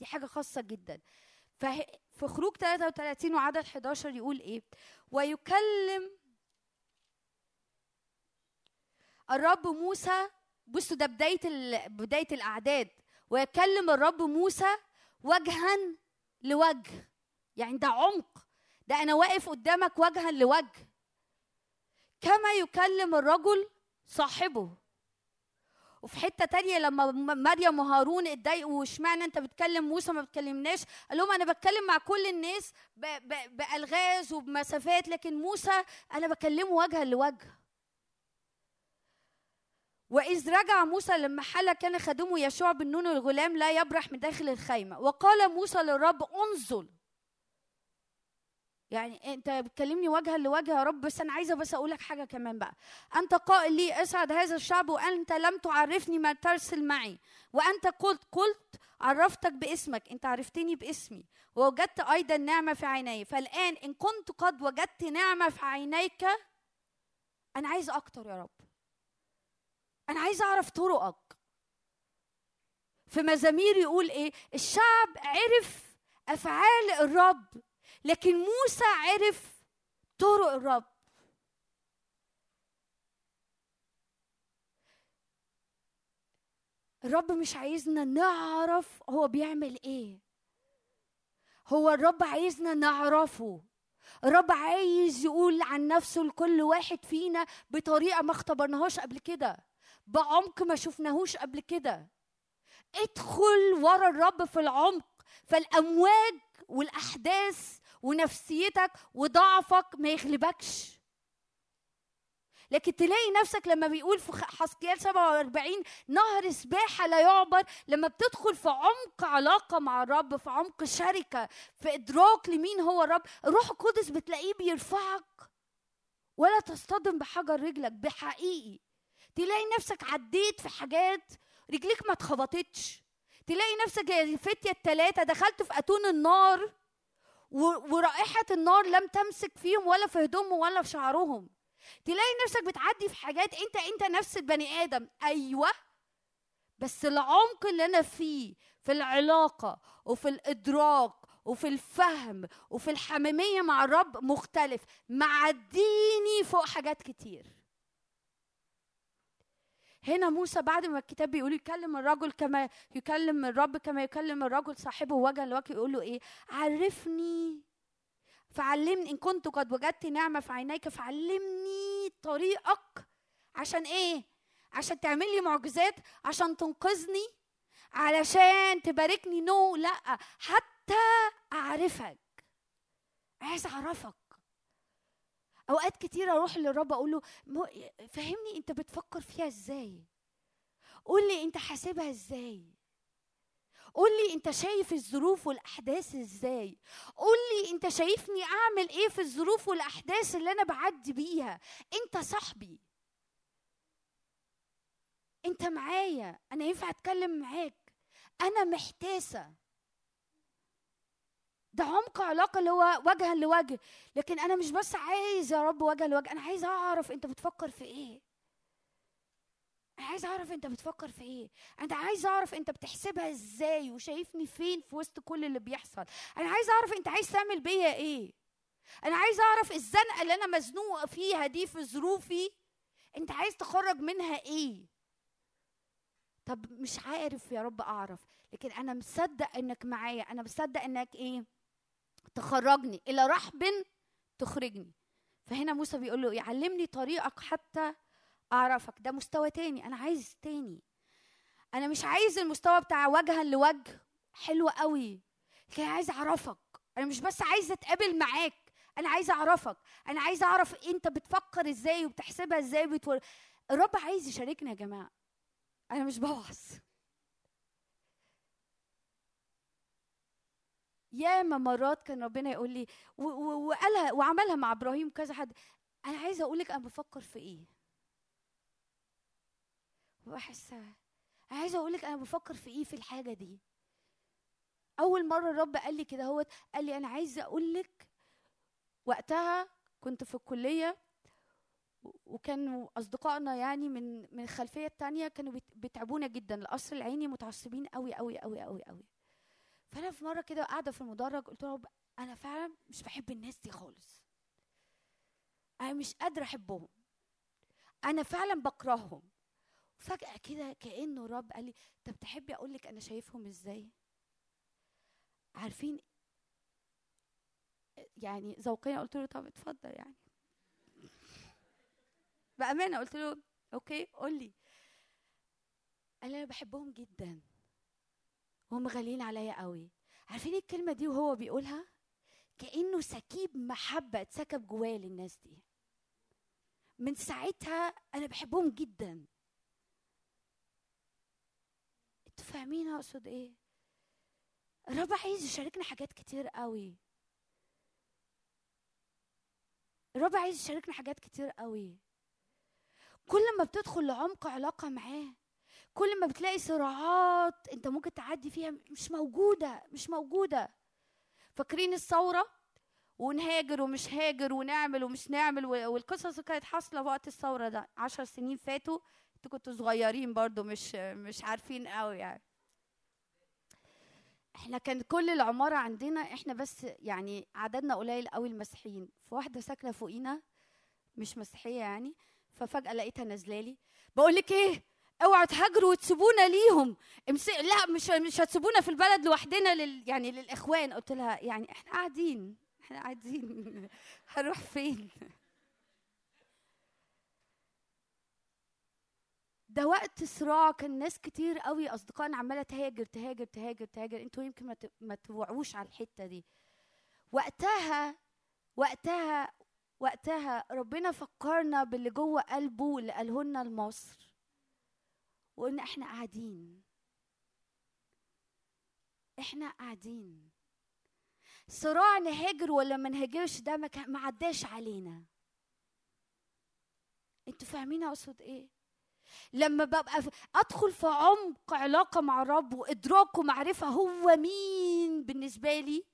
دي حاجه خاصه جدا. في خروج ثلاثة وثلاثين وعدد إحدى عشر يقول ايه؟ ويكلم الرب موسى. بصوا ده بدايه بدايه الاعداد. ويكلم الرب موسى وجها لوجه، يعني ده عمق، ده انا واقف قدامك وجها لوجه. كما يكلم الرجل صاحبه. وفي حته تانيه لما مريم وهارون اتضايقوا، اشمعنى انت بتكلم موسى ما بتكلمناش؟ قال لهم انا بتكلم مع كل الناس بالغاز وبمسافات، لكن موسى انا بكلمه وجها لوجه. وإذ رجع موسى لما حل كان خادمه يشوع بن نون الغلام لا يبرح من داخل الخيمة. وقال موسى للرب انزل. يعني أنت بتكلمني وجها لوجه يا رب، بس أنا عايزة بس أقولك حاجة كمان بقى. أنت قائل لي أسعد هذا الشعب، وأنت لم تعرفني ما ترسل معي. وأنت قلت قلت عرفتك باسمك، أنت عرفتني باسمي، ووجدت أيضا نعمة في عيني. فالآن إن كنت قد وجدت نعمة في عينيك، أنا عايز أكتر يا رب. أنا عايز أعرف طرقك. في مزامير يقول إيه؟ الشعب عرف أفعال الرب، لكن موسى عرف طرق الرب. الرب مش عايزنا نعرف هو بيعمل إيه، هو الرب عايزنا نعرفه. الرب عايز يقول عن نفسه لكل واحد فينا بطريقة ما اختبرناهاش قبل كده، بعمق ما شفناهوش قبل كده. ادخل ورا الرب في العمق، فالأمواج والأحداث ونفسيتك وضعفك ما يغلبكش. لكن تلاقي نفسك لما بيقول في حزقيال سبعة وأربعين نهر سباحة لا يعبر، لما بتدخل في عمق علاقة مع الرب، في عمق شركة، في إدراك لمين هو الرب، الروح القدس بتلاقيه بيرفعك ولا تصطدم بحجر رجلك. بحقيقي تلاقي نفسك عديت في حاجات رجليك ما اتخبطتش، تلاقي نفسك يا الفتية الثلاثة دخلتوا في أتون النار ورائحة النار لم تمسك فيهم ولا في هدومهم ولا في شعرهم. تلاقي نفسك بتعدي في حاجات انت انت نفس البني آدم، أيوة، بس العمق اللي أنا فيه في العلاقة وفي الإدراك وفي الفهم وفي الحميمية مع الرب مختلف، معديني فوق حاجات كتير. هنا موسى بعد ما الكتاب بيقول يكلم الرجل كما يكلم الرب، كما يكلم الرجل صاحبه وجها لوجه، يقول له ايه؟ عرفني، فعلمني ان كنت قد وجدت نعمه في عينيك، فعلمني طريقك. عشان ايه؟ عشان تعمل لي معجزات، عشان تنقذني، علشان تباركني؟ نو، لا، حتى اعرفك، عايز اعرفك. اوقات كتير اروح للرب اقول له فهمني انت بتفكر فيها ازاي، قول لي انت حاسبها ازاي، قول لي انت شايف الظروف والاحداث ازاي، قول لي انت شايفني اعمل ايه في الظروف والاحداث اللي انا بعدي بيها. انت صاحبي، انت معايا، انا ينفع اتكلم معاك، انا محتاسه. ده عمق علاقة اللي هو وجها لوجه. لكن أنا مش بس عايز يا رب وجها لوجه، أنا عايز أعرف أنت بتفكر في إيه، أنا عايز أعرف أنت بتفكر في إيه، أنا عايز أعرف أنت بتحسبها إزاي وشايفني فين في وسط كل اللي بيحصل، أنا عايز أعرف أنت عايز تعمل بيا إيه، أنا عايز أعرف الزنقة اللي أنا مزنوقة فيها دي في ظروفي أنت عايز تخرج منها إيه. طب مش عارف يا رب أعرف، لكن أنا مصدق إنك معايا، أنا مصدق إنك إيه؟ تخرجني إلى رحب تخرجني. فهنا موسى بيقول له يعلمني طريقك حتى أعرفك. ده مستوى تاني، أنا عايز تاني. أنا مش عايز المستوى بتاع وجها لوجه، حلو قوي، لكن عايز أعرفك. أنا مش بس عايز أتقابل معاك، أنا عايز أعرفك، أنا عايز أعرف أنت بتفكر إزاي وبتحسبها إزاي. بتور... الرب عايز يشاركنا يا جماعة، أنا مش بوعظ. ياما مرات كان ربنا يقول لي وقالها وعملها مع ابراهيم كذا حد، انا عايزه اقول لك انا بفكر في ايه، واحس انا عايزه اقول لك انا بفكر في ايه في الحاجه دي، اول مره الرب قال لي كده هوت، قال لي انا عايزه اقول لك، وقتها كنت في الكليه وكانوا اصدقائنا يعني من من الخلفيه الثانيه كانوا بيتعبونا جدا، القصر العيني متعصبين قوي قوي قوي قوي قوي. فانا في مره كده قاعده في المدرج قلت له انا فعلا مش بحب الناس دي خالص، انا مش قادره احبهم، انا فعلا بكرههم. فجاه كده كانه الرب قال لي طب تحبي اقول لك انا شايفهم ازاي؟ عارفين يعني ذوقيا؟ قلت له طب اتفضل يعني بامانه، قلت له اوكي قول لي. قال انا بحبهم جدا وهم غاليين عليا قوي. عارفين الكلمه دي وهو بيقولها كانه سكيب محبه اتسكب جوايا للناس دي، من ساعتها انا بحبهم جدا. انتوا فاهمين اقصد ايه؟ الرب عايز يشاركنا حاجات كتير قوي، الرب عايز يشاركنا حاجات كتير قوي. كل ما بتدخل لعمق علاقه معاه، كل ما بتلاقي صراعات انت ممكن تعدي فيها مش موجوده مش موجوده. فاكرين الثوره ونهاجر ومش هاجر ونعمل ومش نعمل والقصص كانت حاصله وقت الثوره ده عشر سنين فاتوا، انتوا كنتوا صغيرين برضو مش مش عارفين قوي يعني. احنا كان كل العماره عندنا احنا بس يعني عددنا قليل قوي المسيحيين، فواحده ساكنه فوقينا مش مسيحيه يعني، ففجاه لقيتها نازلالي بقول لك ايه، اوعوا تهاجروا وتسيبونا ليهم، امس... لا مش مش هتسيبونا في البلد لوحدنا لل... يعني للاخوان. قلت لها يعني احنا قاعدين احنا قاعدين هنروح فين؟ ده وقت صراع، كان ناس كتير قوي اصدقائنا عماله تهاجر تهاجر تهاجر تهاجر. انتوا يمكن ما, ت... ما توعوش على الحته دي. وقتها وقتها وقتها ربنا فكرنا باللي جوه قلبه اللي قاله لنا لمصر، وقلنا احنا قاعدين احنا قاعدين صراع نهاجر ولا ما نهاجرش ده ما عداش علينا. انتوا فاهمين اقصد ايه؟ لما ببقى ادخل في عمق علاقه مع الرب وادراك ومعرفه هو مين بالنسبه لي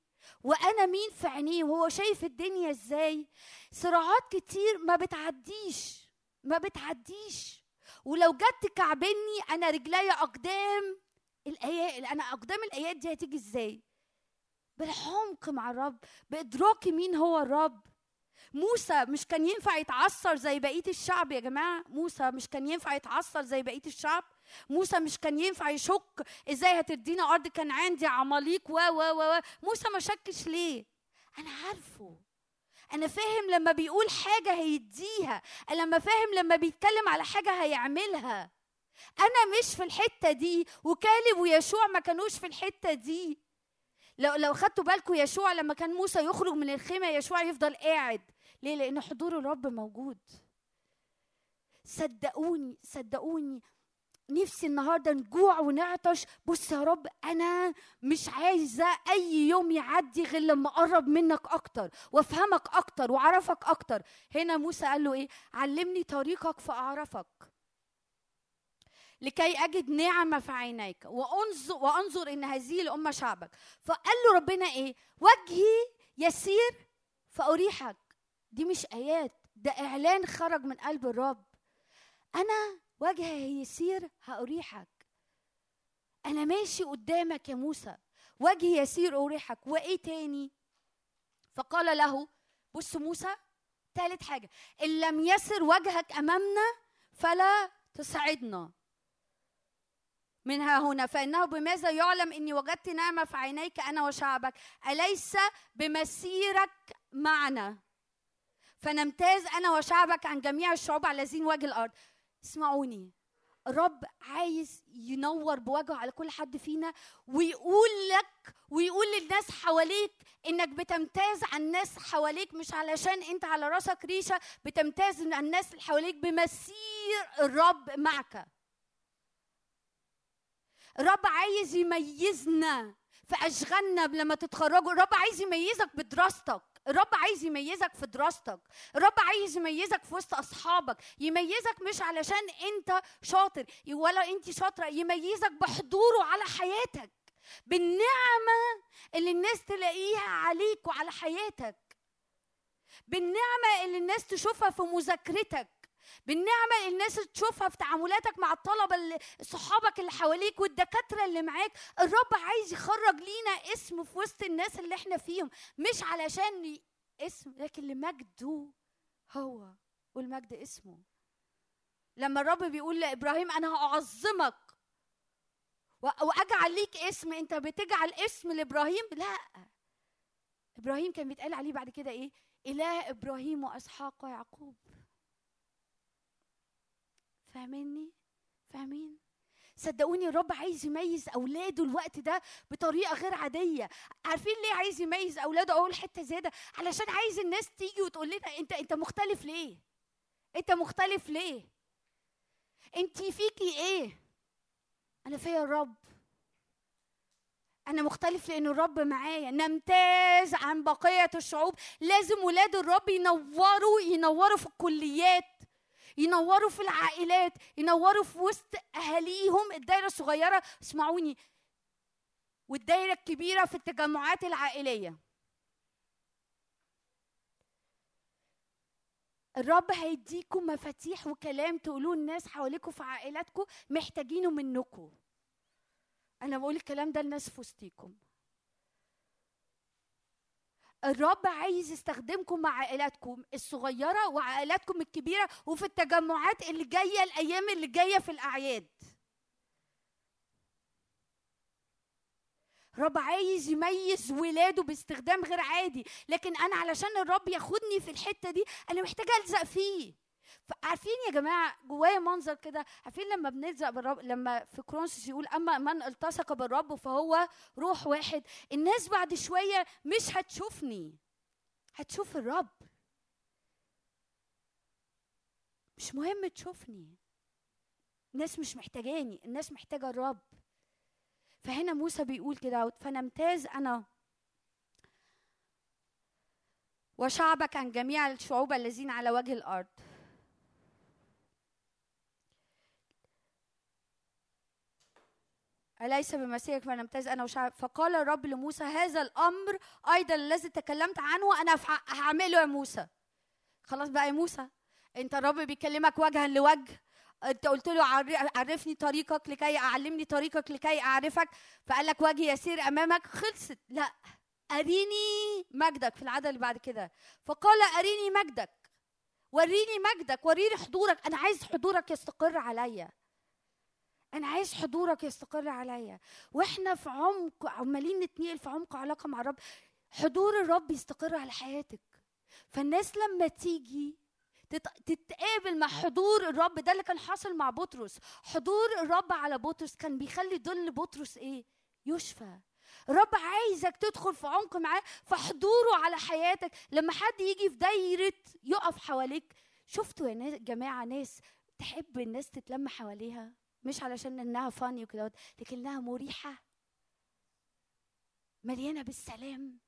وانا مين في عينيه وهو شايف الدنيا ازاي، صراعات كتير ما بتعديش ما بتعديش ولو جت تكعبني انا رجلي اقدام الايات، انا اقدام الايات دي هتيجي ازاي؟ بالعمق مع الرب، بادراكي مين هو الرب. موسى مش كان ينفع يتعصر زي بقيه الشعب يا جماعه؟ موسى مش كان ينفع يتعصر زي بقيه الشعب؟ موسى مش كان ينفع يشك ازاي هتدينا ارض كنعان دي عماليق و و و موسى ما شكش ليه؟ انا عارفه، انا فاهم لما بيقول حاجه هيديها، انا لما فاهم لما بيتكلم على حاجه هيعملها. انا مش في الحته دي، وكالب ويشوع ما كانوش في الحته دي. لو لو خدتوا بالكم يشوع لما كان موسى يخرج من الخيمه يشوع يفضل قاعد ليه؟ لان حضور الرب موجود. صدقوني صدقوني نفسي النهارده نجوع ونعطش. بص يا رب انا مش عايزه اي يوم يعدي غير لما اقرب منك اكتر وافهمك اكتر واعرفك اكتر. هنا موسى قال له ايه؟ علمني طريقك فاعرفك لكي اجد نعمه في عينيك وانظر وانظر ان هذه الامه شعبك. فقال له ربنا ايه؟ وجهي يسير فاريحك. دي مش ايات، ده اعلان خرج من قلب الرب. انا وجهي يسير هأريحك، أنا ماشي قدامك يا موسى، وجهي يسير أريحك. وإيه تاني؟ فقال له، بص موسى ثالث حاجة، إن لم يسر وجهك أمامنا فلا تصعدنا منها هنا، فإنه بماذا يعلم إني وجدت نعمة في عينيك أنا وشعبك، أليس بمسيرك معنا فنمتاز أنا وشعبك عن جميع الشعوب على زين وجه الأرض. اسمعوني، الرب عايز ينور بوجهه على كل حد فينا ويقول لك ويقول للناس حواليك انك بتمتاز عن الناس حواليك، مش علشان انت على راسك ريشه، بتمتاز عن الناس اللي حواليك بمسير الرب معك. الرب عايز يميزنا في اشغالنا لما تتخرجوا، الرب عايز يميزك بدراستك، الرب عايز يميزك في دراستك، الرب عايز يميزك في وسط اصحابك، يميزك مش علشان انت شاطر ولا انت شاطره، يميزك بحضوره على حياتك، بالنعمة اللي الناس تلاقيها عليك وعلى حياتك، بالنعمة اللي الناس تشوفها في مذاكرتك، بالنعمة اللي الناس تشوفها في تعاملاتك مع الطلبة اللي صحابك اللي حواليك والدكاترة اللي معاك. الرب عايز يخرج لينا اسم في وسط الناس اللي احنا فيهم، مش علشان اسم لكن لمجده هو، والمجد اسمه. لما الرب بيقول لإبراهيم أنا هأعظمك وأجعل ليك اسم، أنت بتجعل اسم لإبراهيم؟ لا، إبراهيم كان بيتقال عليه بعد كده إيه؟ إله إبراهيم وإسحاق ويعقوب. فاهميني؟ فاهمين؟ صدقوني الرب عايز يميز أولاده الوقت ده بطريقة غير عادية. عارفين ليه عايز يميز أولاده؟ أقول حتة زيادة، علشان عايز الناس تيجي وتقول لنا أنت أنت مختلف ليه؟ أنت مختلف ليه؟ أنت فيكي إيه؟ أنا فيا الرب. أنا مختلف لأن الرب معايا. نمتاز عن بقية الشعوب. لازم ولاد الرب ينوروا، ينوروا في الكليات، ينوروا في العائلات، ينوروا في وسط أهاليهم. الدايرة الصغيرة اسمعوني والدايرة الكبيرة في التجمعات العائلية. الرب هيديكم مفاتيح وكلام تقولوه الناس حواليكم في عائلاتكم محتاجينه منكم. أنا بقول الكلام ده للناس في وسطيكم. الرب عايز يستخدمكم مع عائلاتكم الصغيرة وعائلاتكم الكبيرة وفي التجمعات اللي جاية، الأيام اللي جاية في الأعياد. الرب عايز يميز ولاده باستخدام غير عادي، لكن أنا علشان الرب ياخدني في الحتة دي أنا محتاجة ألزق فيه. عارفين يا جماعة جوايا منظر كده، عارفين لما بنلزق بالرب، لما في كورنثوس يقول أما من التصق بالرب فهو روح واحد. الناس بعد شوية مش هتشوفني، هتشوف الرب. مش مهم تشوفني، الناس مش محتاجاني، الناس محتاجة الرب. فهنا موسى بيقول كده فنمتاز أنا وشعبك عن جميع الشعوب الذين على وجه الأرض. أليس بمسيرك فنمتاز أنا وشعب. فقال الرب لموسى هذا الأمر أيضا الذي تكلمت عنه أنا هعمله يا موسى. خلاص بقى يا موسى، أنت الرب بيكلمك وجها لوجه، أنت قلت له عرفني طريقك لكي أعلمني طريقك لكي أعرفك، فقال لك وجهي يسير أمامك. خلصت؟ لا، أريني مجدك. في العدد اللي بعد كده فقال أريني مجدك، وريني مجدك، وريني حضورك. أنا عايز حضورك يستقر عليا، أنا عايز حضورك يستقر عليا. وإحنا في عمق عمالين نتنقل في عمق علاقة مع الرب، حضور الرب يستقر على حياتك. فالناس لما تيجي تتقابل مع حضور الرب، ده اللي كان حاصل مع بطرس. حضور الرب على بطرس كان بيخلي ضل بطرس إيه؟ يشفى. الرب عايزك تدخل في عمق معاه، فحضوره على حياتك. لما حد يجي في دايرة يقف حواليك، شفتوا يا جماعة ناس تحب الناس تتلم حواليها، مش علشان انها فاني وكده، لكن انها مريحه مليانه بالسلام.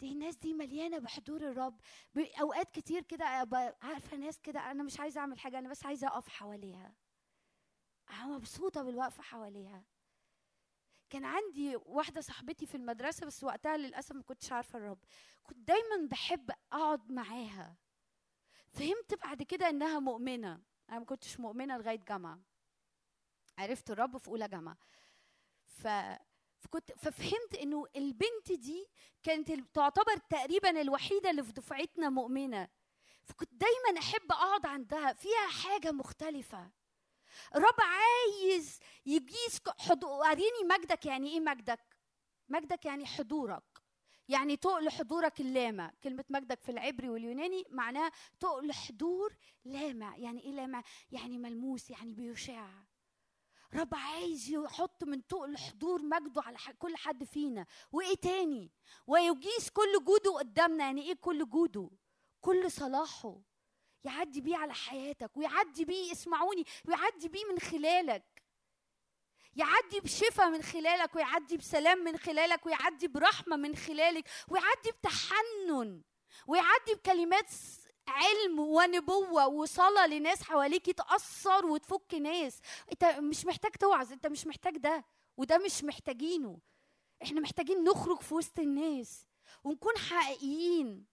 دي الناس دي مليانه بحضور الرب. اوقات كتير كده عارفه ناس كده انا مش عايزه اعمل حاجه، انا بس عايزه اقف حواليها، انا مبسوطه بالوقفه حواليها. كان عندي واحده صاحبتي في المدرسه، بس وقتها للاسف ما كنتش عارفه الرب، كنت دايما بحب اقعد معاها. فهمت بعد كده انها مؤمنه، انا ما كنتش مؤمنه لغايه جامعه، عرفت الرب في اولى جامعه. ف... فكنت ففهمت انه البنت دي كانت تعتبر تقريبا الوحيده اللي في دفعتنا مؤمنه، فكنت دايما احب اقعد عندها، فيها حاجه مختلفه. الرب عايز يجيز حضور. وريني مجدك. يعني ايه مجدك؟ مجدك يعني حضورك، يعني تقل حضورك اللامع. كلمة مجدك في العبري واليوناني معناها تقل حضور لامع. يعني ايه لامع؟ يعني ملموس، يعني بيشع. رب عايز يحط من تقل حضور مجده على كل حد فينا. وايه تاني؟ ويجيز كل جوده قدامنا. يعني ايه كل جوده؟ كل صلاحه يعدي بيه على حياتك، ويعدي بيه، اسمعوني، ويعدي بيه من خلالك، يعدي بشفاء من خلالك، ويعدي بسلام من خلالك، ويعدي برحمة من خلالك، ويعدي بتحنن، ويعدي بكلمات علم ونبوة وصلاة لناس حواليك تأثر وتفك ناس. انت مش محتاج توعظ، انت مش محتاج ده وده، مش محتاجينه. احنا محتاجين نخرج في وسط الناس ونكون حقيقيين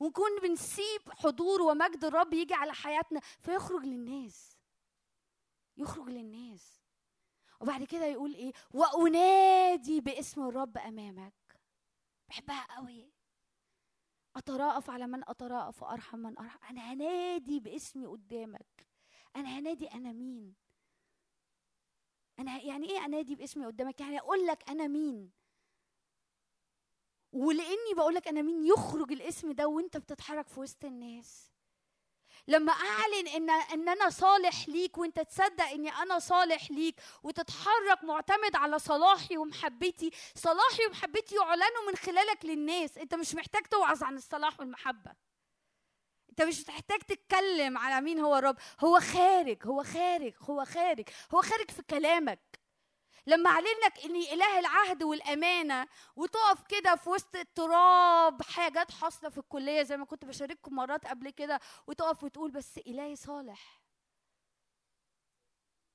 ونكون بنسيب حضور ومجد الرب يجي على حياتنا فيخرج للناس، يخرج للناس. وبعد كده يقول ايه؟ وأنادي باسم الرب أمامك. بحبها قوي. أتراءف على من أتراءف وأرحم من أرحم. أنا هنادي باسمي قدامك. أنا هنادي أنا مين؟ أنا يعني إيه أنادي باسمي قدامك؟ يعني أقول لك أنا مين. ولأني بقول لك أنا مين يخرج الاسم ده وأنت بتتحرك في وسط الناس. لما أعلن إن إن أنا صالح ليك وأنت تصدق إني أنا صالح ليك وتتحرك معتمد على صلاحي ومحبتي، صلاحي ومحبتي يعلنوا من خلالك للناس. أنت مش محتاج توعظ عن الصلاح والمحبة. أنت مش محتاج تتكلم على مين هو الرب. هو خارج هو خارج هو خارج هو خارج في كلامك. لما أعلنك إني إله العهد والأمانة وتقف كده في وسط التراب، حاجات حاصلة في الكلية زي ما كنت بشارككم مرات قبل كده، وتقف وتقول بس إلهي صالح،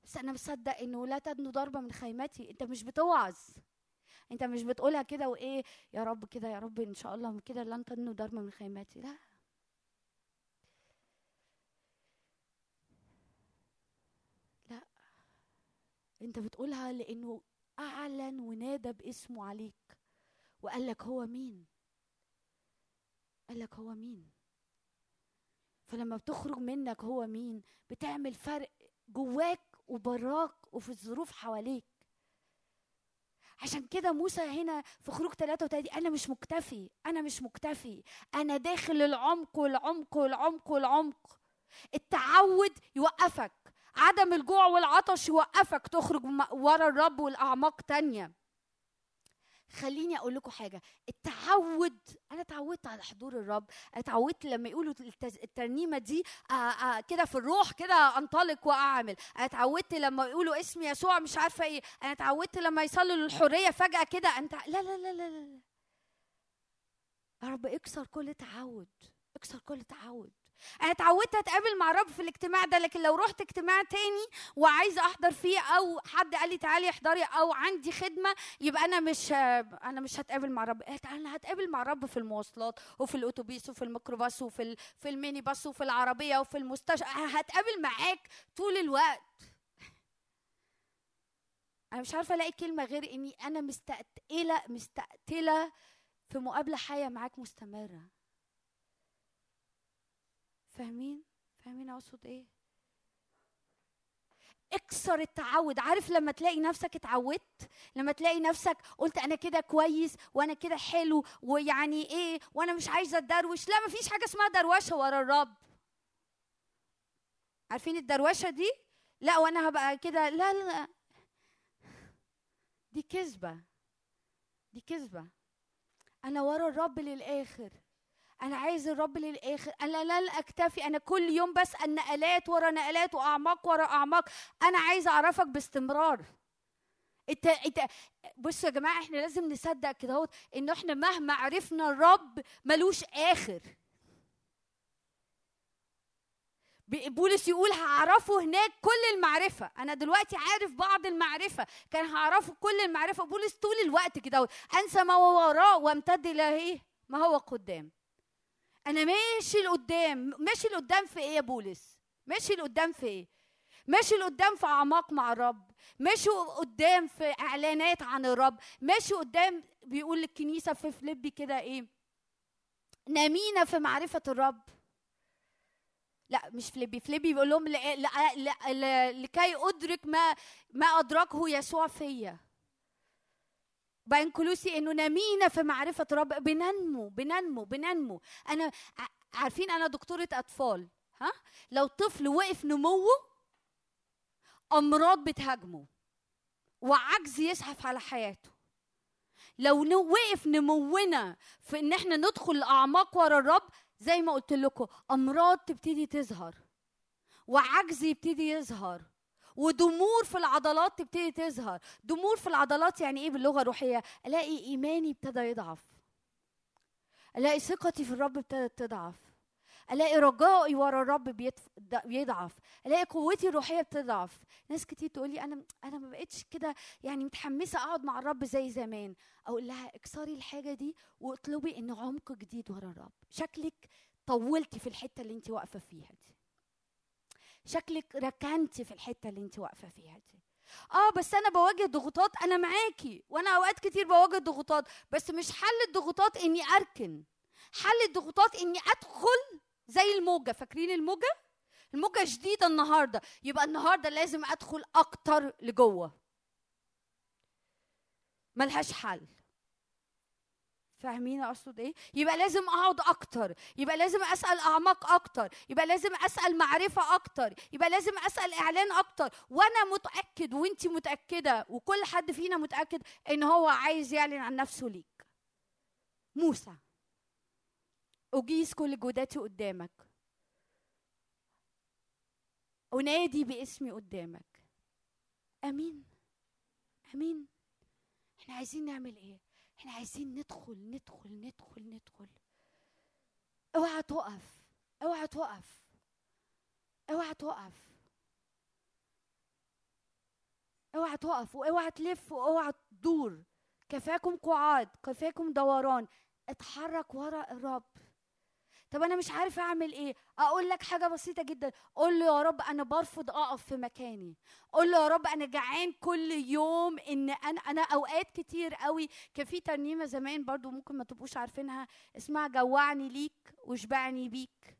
بس أنا مصدق إنه لا تدنو ضربة من خيمتي. أنت مش بتوعظ، أنت مش بتقولها كده وإيه يا رب كده يا رب إن شاء الله من كده لن تدنو ضربة من خيمتي. لا، انت بتقولها لانه اعلن ونادى باسمه عليك وقال لك هو مين، قال لك هو مين. فلما بتخرج منك هو مين بتعمل فرق جواك وبراك وفي الظروف حواليك. عشان كده موسى هنا في خروج ثلاثة وثلاثين انا مش مكتفي، انا مش مكتفي، انا داخل العمق والعمق والعمق والعمق. التعود يوقفك، عدم الجوع والعطش يوقفك تخرج ورا الرب والأعماق تانية. خليني أقول لكم حاجة، التعود، أنا تعودت على حضور الرب، أنا تعودت لما يقولوا الترنيمة دي كده في الروح كده أنطلق وأعمل، أنا تعودت لما يقولوا اسم يسوع مش عارفة إيه، أنا تعودت لما يصلوا للحرية فجأة كده أنت لا لا لا لا لا يا رب اكسر كل تعود، اكسر كل تعود. أنا تعودت أتقابل مع الرب في الاجتماع ده، لكن لو رحت اجتماع تاني وعايزة أحضر فيه أو حد قال لي تعالي احضري أو عندي خدمة يبقى أنا مش أنا مش هتقابل مع الرب. أنا هتقابل مع الرب في المواصلات وفي الأوتوبيس وفي الميكروباص وفي في الميني باص وفي العربية وفي المستشفى. أنا هتقابل معاك طول الوقت. أنا مش عارفة ألاقي كلمة غير إني أنا مستقتلة مستقتلة في مقابلة حية معاك مستمرة. فاهمين؟ فاهمين أقصد إيه؟ اكسر التعود. عارف لما تلاقي نفسك اتعودت، لما تلاقي نفسك قلت أنا كده كويس وأنا كده حلو ويعني إيه وأنا مش عايزة أتدروش. لا، مفيش حاجة اسمها دروشة ورا الرب. عارفين الدروشة دي؟ لا وأنا هبقى كده لا لا، دي كذبة، دي كذبة. أنا ورا الرب للآخر، أنا عايز الرب للآخر، أنا لن أكتفي، أنا كل يوم بس نقلات ورا نقلات وأعماق ورا أعماق. أنا عايز أعرفك باستمرار. إت... إت... بصوا يا جماعة، إحنا لازم نصدق كده إنه إحنا مهما عرفنا الرب ملوش آخر. بولس يقول هعرفه هناك كل المعرفة. أنا دلوقتي عارف بعض المعرفة، كان هعرفه كل المعرفة. بولس طول الوقت كده أنسى ما وراه وامتد إلى ما هو قدام. أنا ماشي لقدام، ماشي لقدام في إيه يا بولس؟ ماشي لقدام في إيه؟ ماشي لقدام في أعماق مع الرب، ماشي قدام في إعلانات عن الرب، ماشي قدام. بيقول للكنيسة في فيليبي كده إيه؟ نامينا في معرفة الرب. لا مش فيليبي، فيليبي بيقول لهم لكي أدرك ما ما أدركه يسوع فيا. بين كلوسي انه نمينا في معرفه رب، بننمو بننمو بننمو. انا عارفين انا دكتوره اطفال، ها لو طفل وقف نموه امراض بتهاجمه وعجز يزحف على حياته. لو وقف نمونا في ان احنا ندخل اعماق ورا الرب زي ما قلت لكم، امراض تبتدي تظهر وعجز يبتدي يظهر ودمور في العضلات تبتدي تظهر. دمور في العضلات يعني ايه باللغه الروحيه؟ الاقي ايماني ابتدى يضعف، الاقي ثقتي في الرب ابتدت تضعف، الاقي رجائي ورا الرب بيضعف، الاقي قوتي الروحيه بتضعف. ناس كتير تقول لي انا انا ما بقتش كده يعني متحمسه اقعد مع الرب زي زمان. اقول لها اكسري الحاجه دي واطلبي ان عمق جديد ورا الرب. شكلك طولتي في الحته اللي انت واقفه فيها دي، شكلك ركنتي في الحته اللي انت واقفه فيها دي. اه بس انا بواجه ضغوطات، انا معاكي، وانا اوقات كتير بواجه ضغوطات، بس مش حل الضغوطات اني اركن، حل الضغوطات اني ادخل زي الموجه. فاكرين الموجه؟ الموجه شديده النهارده، يبقى النهارده لازم ادخل اكتر لجوه، ملهاش حل. فاهمين اقصد ايه؟ يبقى لازم اقعد اكتر، يبقى لازم اسال اعماق اكتر، يبقى لازم اسال معرفه اكتر، يبقى لازم اسال اعلان اكتر. وانا متاكد وانتي متاكده وكل حد فينا متاكد ان هو عايز يعلن عن نفسه ليك. موسى، اجيز كل جودتي قدامك، انادي باسمي قدامك. امين امين. احنا عايزين نعمل ايه؟ احنا عايزين ندخل ندخل ندخل ندخل. اوعى تقف، اوعى تقف، اوعى تقف، اوعى تقف، واوعى تلف، واوعى تدور. كفاكم قعاد، كفاكم دوران، اتحرك ورا الرب. طب انا مش عارف اعمل ايه؟ اقول لك حاجه بسيطه جدا، قول له يا رب انا برفض اقف في مكاني. قول له يا رب انا جعان كل يوم. ان انا انا اوقات كتير قوي كان في ترنيمه زمان برضو ممكن ما تبقوش عارفينها اسمها جوعني ليك واشبعني بيك،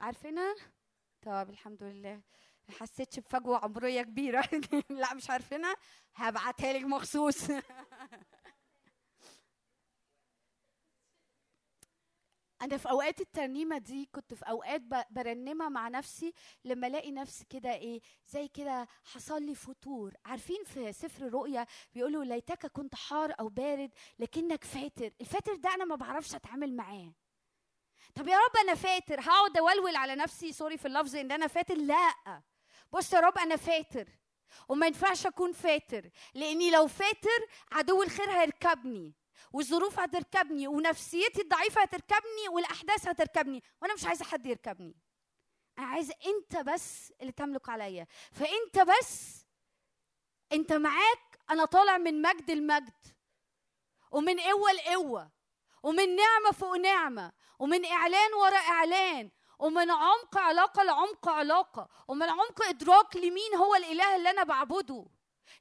عارفينها؟ طب الحمد لله ما حسيتش بفجوه عمريه كبيره. لا مش عارفينها، هبعتها لك مخصوص. أنا في أوقات الترنيمة دي كنت في أوقات برنمها مع نفسي لما ألاقي نفسي كده إيه زي كده حصل لي فتور. عارفين في سفر الرؤيا بيقولوا ليتك كنت حار أو بارد لكنك فاتر. الفاتر ده أنا ما بعرفش أتعامل معاه. طب يا رب أنا فاتر، هقعد أولول على نفسي، سوري في اللفظ، إن أنا فاتر؟ لأ، بص يا رب أنا فاتر وما ينفعش أكون فاتر، لأني لو فاتر عدو الخير هيركبني، والظروف هتركبني، ونفسيتي الضعيفة هتركبني، والأحداث هتركبني، وأنا مش عايزة حد يركبني. أنا عايزة أنت بس اللي تملك عليا، فأنت بس، أنت معاك. أنا طالع من مجد المجد، ومن قوة لقوة، ومن نعمة فوق نعمة، ومن إعلان ورا إعلان، ومن عمق علاقة لعمق علاقة، ومن عمق إدراك لمين هو الإله اللي أنا بعبده.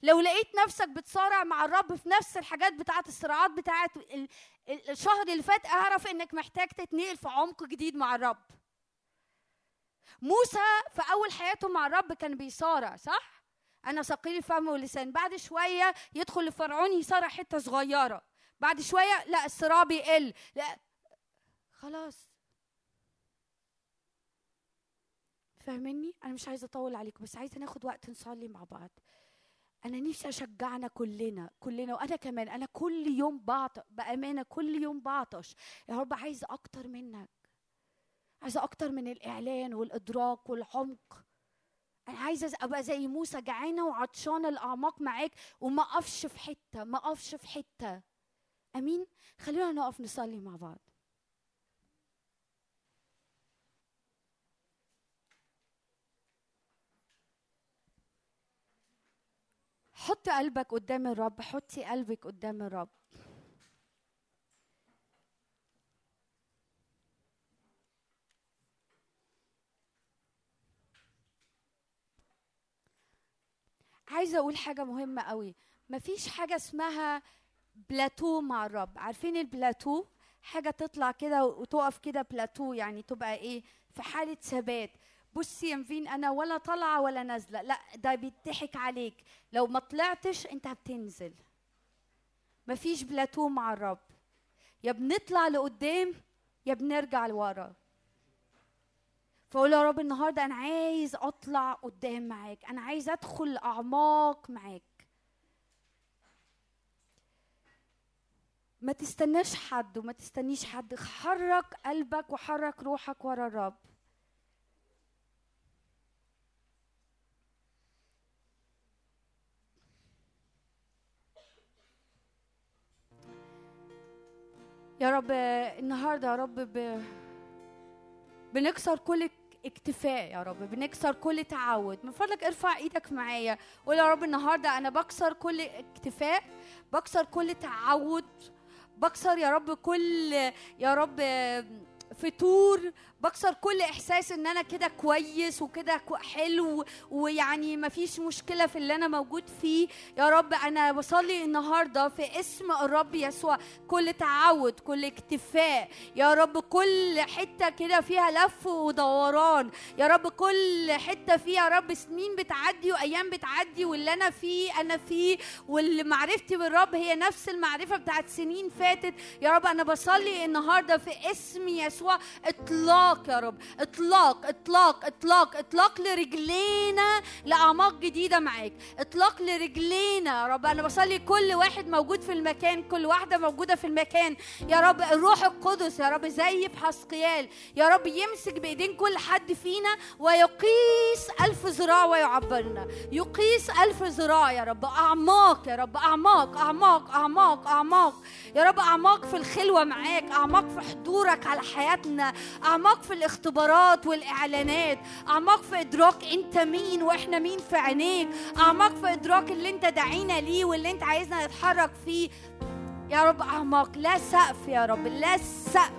لو لقيت نفسك بتصارع مع الرب في نفس الحاجات بتاعت الصراعات بتاعت الشهر اللي فات، اعرف انك محتاج تتنقل في عمق جديد مع الرب. موسى في اول حياته مع الرب كان بيصارع، صح؟ انا ثقيل الفم واللسان. بعد شويه يدخل لفرعون يصارع حته صغيره، بعد شويه لا الصراع بيقل، لا خلاص. فاهمني؟ انا مش عايزه اطول عليكم، بس عايزه ناخد وقت نصلي مع بعض. أنا نفسي أشجعنا كلنا كلنا، وأنا كمان. أنا كل يوم بعطش بأمانة، كل يوم بعطش. يا رب عايز أكتر منك، عايز أكتر من الإعلان والإدراك والعمق. أنا عايزة أبقى زي موسى، جعانة وعطشانة الأعماق معاك، وما أقفش في حتة، ما أقفش في حتة. أمين. خلونا نقف نصلي مع بعض. حط قلبك قدام الرب، حطي قلبك قدام الرب. عايزه اقول حاجه مهمه قوي، مفيش حاجه اسمها بلاتو مع الرب. عارفين البلاتو؟ حاجه تطلع كده وتقف كده، بلاتو يعني تبقى ايه، في حاله ثبات. بصي يا مفين، انا ولا طالعه ولا نازله، لا ده بيضحك عليك. لو ما طلعتش انت بتنزل. مفيش بلاتو مع الرب، يا بنطلع لقدام يا بنرجع لورا. فقول يا رب النهارده انا عايز اطلع قدام معاك، انا عايز ادخل اعماق معاك. ما تستناش حد وما تستنيش حد، حرك قلبك وحرك روحك ورا الرب. يا رب النهارده يا رب ب... بنكسر كل اكتفاء يا رب، بنكسر كل تعود. من فضلك ارفع ايدك معايا قول يا رب النهارده انا بكسر كل اكتفاء، بكسر كل تعود، بكسر يا رب كل يا رب فتور، بكسر كل احساس ان انا كده كويس وكده حلو ويعني مفيش مشكله في اللي انا موجود فيه. يا رب انا بصلي النهارده في اسم الرب يسوع كل تعود، كل اكتفاء يا رب، كل حته كده فيها لف ودوران يا رب، كل حته فيها يا رب سنين بتعدي وايام بتعدي، واللي انا فيه انا فيه، واللي معرفتي بالرب هي نفس المعرفه بتاعت سنين فاتت. يا رب انا بصلي النهارده في اسم يسوع اطلاق يا رب، اطلاق اطلاق اطلاق اطلاق لرجلينا لاعماق جديده معاك، اطلاق لرجلينا يا رب. انا بصلي كل واحد موجود في المكان، كل واحده موجوده في المكان يا رب، الروح القدس يا رب زي بحسقيال يا رب يمسك بايدين كل حد فينا ويقيس الف ذراع ويعبرنا، يقيس الف ذراع يا رب، اعماق يا رب، اعماق اعماق اعماق اعماق يا رب، اعماق في الخلوه معاك، اعماق في حضورك على حياتنا، اعماق في الاختبارات والإعلانات، أعماق في إدراك أنت مين وإحنا مين في عينيك، أعماق في إدراك اللي أنت دعينا ليه واللي أنت عايزنا نتحرك فيه يا رب، أعماق لا سقف يا رب، لا سقف،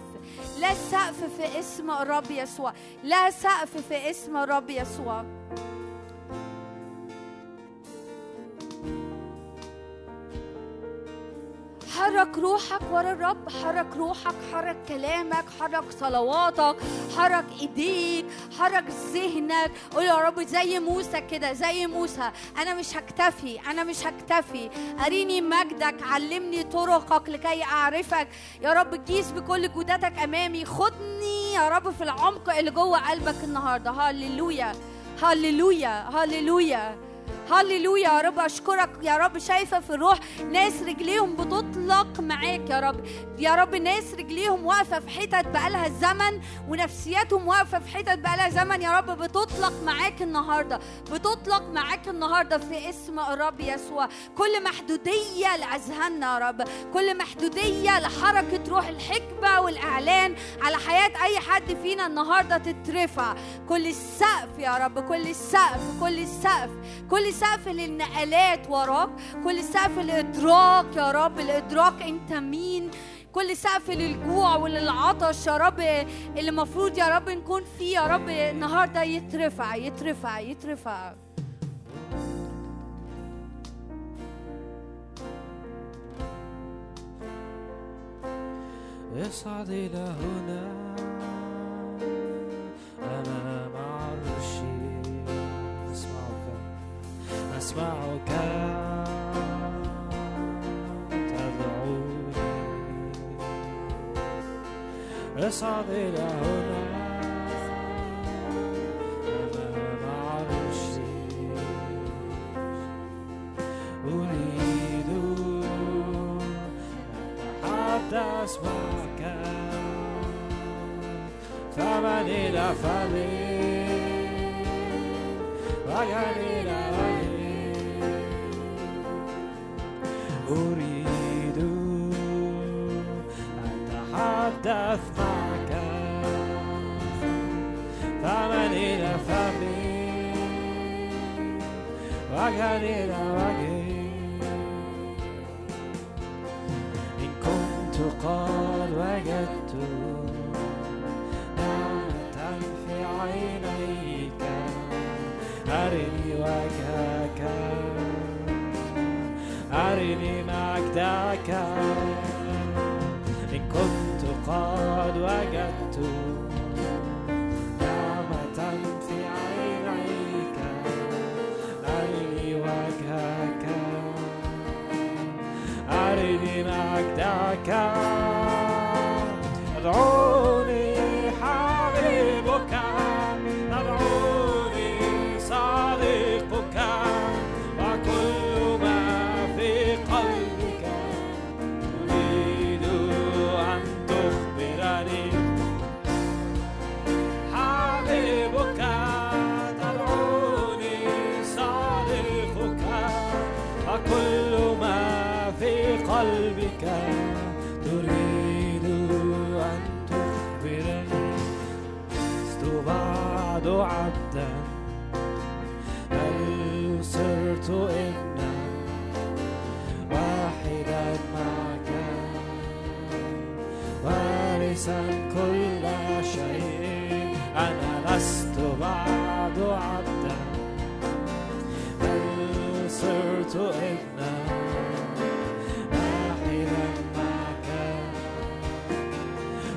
لا سقف في اسم الرب يسوع، لا سقف في اسم الرب يسوع. حرك روحك ورا الرب، حرك روحك، حرك كلامك، حرك صلواتك، حرك ايديك، حرك ذهنك. قول يا رب زي موسى كده، زي موسى انا مش هكتفي، انا مش هكتفي، اريني مجدك، علمني طرقك لكي اعرفك يا رب، جيس بكل جودتك امامي، خدني يا رب في العمق اللي جوه قلبك النهارده. هاليلويا هاليلويا هاليلويا هاليلويا يا رب، أشكرك يا رب. شايفة في الروح ناس رجليهم بتطلق معاك يا رب، يا رب ناس رجليهم واقفة في حتت بقالها الزمن، ونفسياتهم واقفة في حتت بقالها زمن يا رب، بتطلق معاك النهاردة، بتطلق معاك النهاردة في اسم الرب يسوع. كل محدودية لأذهاننا يا رب، كل محدودية لحركة روح الحكمة والإعلان على حياة أي حد فينا النهاردة تترفع. كل السقف يا رب، كل السقف، كل السقف، كل سقف للنقلات وراك، كل سقف للإدراك يا رب، الإدراك أنت مين، كل سقف للجوع وللعطش يا رب اللي مفروض يا رب نكون فيه يا رب النهاردة يترفع يترفع يترفع. اصعد إلى هنا أمام عرشي، أسمعك تدعوني، اصعد إلى هنا أمام عرشي، أريد أن أتحدث معك، فمن إلى فمي وجهي إلى وجهي، أريد أن أتحدث معك، فمن إلى فمي وجهًا إلى وجهي، إن كنت قد وجدت نعمة في عينيك، أرني وجهك، أرني مجدك، إن كنت قد وجدت نعمة في عينيك، أرني وجهك، أرني مجدك، ادعوني حبيبك، ادعوني صديقك، قلبك تريد أن تخبرني كنت عبدا بل صرت ابنا واحدا معك وارثا كل شيء. أنا لست بعد عبدا بل صرت ابنا واحدا معك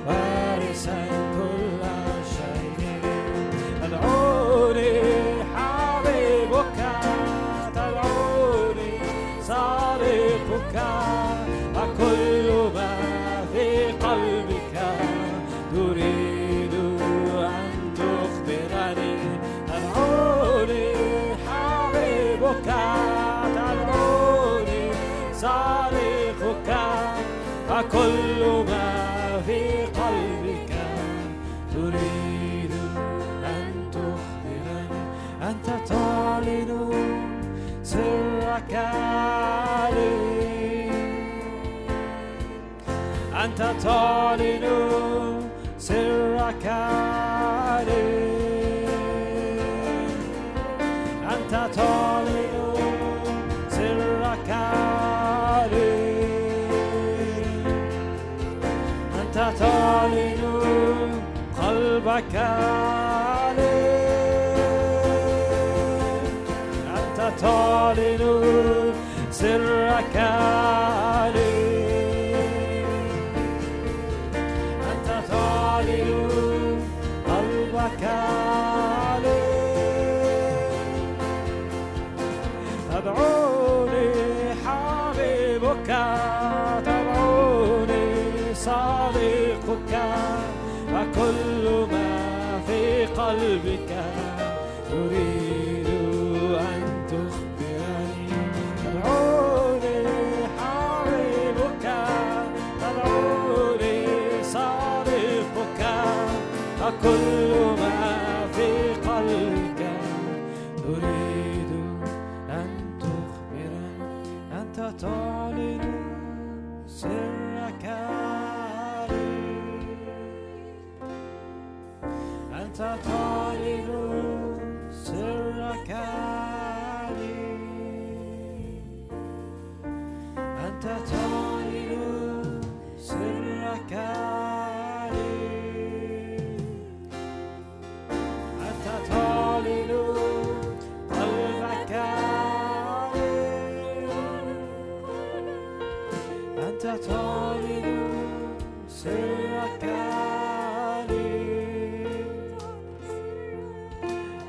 وارثا كل شيء. تدعوني حبيبك تدعوني صديقك وكل ما في قلبك تريد أن تخبرني. تدعوني حبيبك تدعوني صديقك وكل ما في قلبك تريد أن تخبرني. أنت تعلن سرك لي، أنت تعلن سرك لي، أنت تعلن سرك لي، أنت تعلن قلبك لي، أنت تعلن سرك لي، قلبك لي. تدعوني حبيبك تدعوني صديقك وكل ما في قلبك تريد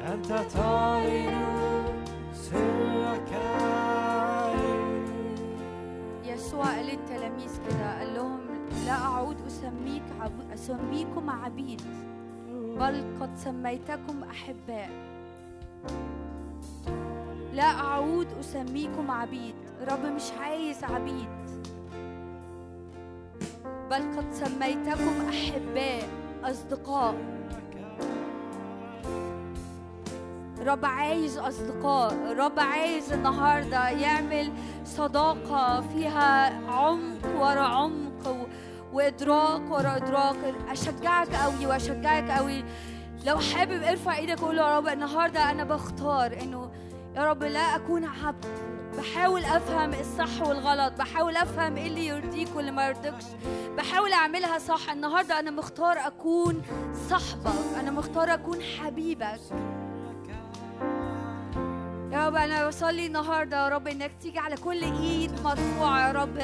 أن تخبرني. تدعوني حبيبك تدعوني صديقك كل ما في قلبك تريد أن تخبرني. أنت تعلن سرك لي، أنت تعلن سرك لي، أنت تعلن سرك لي، تعلن قلبك لي، أنت تعلن سرك لي، أنت تعلن سرك لي. يسوع قال للتلاميذ كده، قال لهم لا أعود أسميك أسميكم عبيد بل قد سميتكم أحباء. لا أعود أسميكم عبيد، رب مش عايز عبيد، بل قد سميتكم أحباء، أصدقاء. رب عايز أصدقاء، رب عايز النهاردة يعمل صداقة فيها عمق ورا عمق وإدراك ورا إدراك. أشجعك قوي وأشجعك قوي، لو حابب ارفع إيدك وقول يا رب النهاردة أنا بختار إنه يا رب لا أكون عبد. بحاول أفهم الصح والغلط، بحاول أفهم إيه اللي يرضيك واللي ما يرضيكش، بحاول أعملها صح. النهاردة أنا مختار أكون صاحبك، أنا مختار أكون حبيبك. يا رب أنا بصلي النهاردة يا رب إنك تيجي على كل إيد مرفوعة يا رب،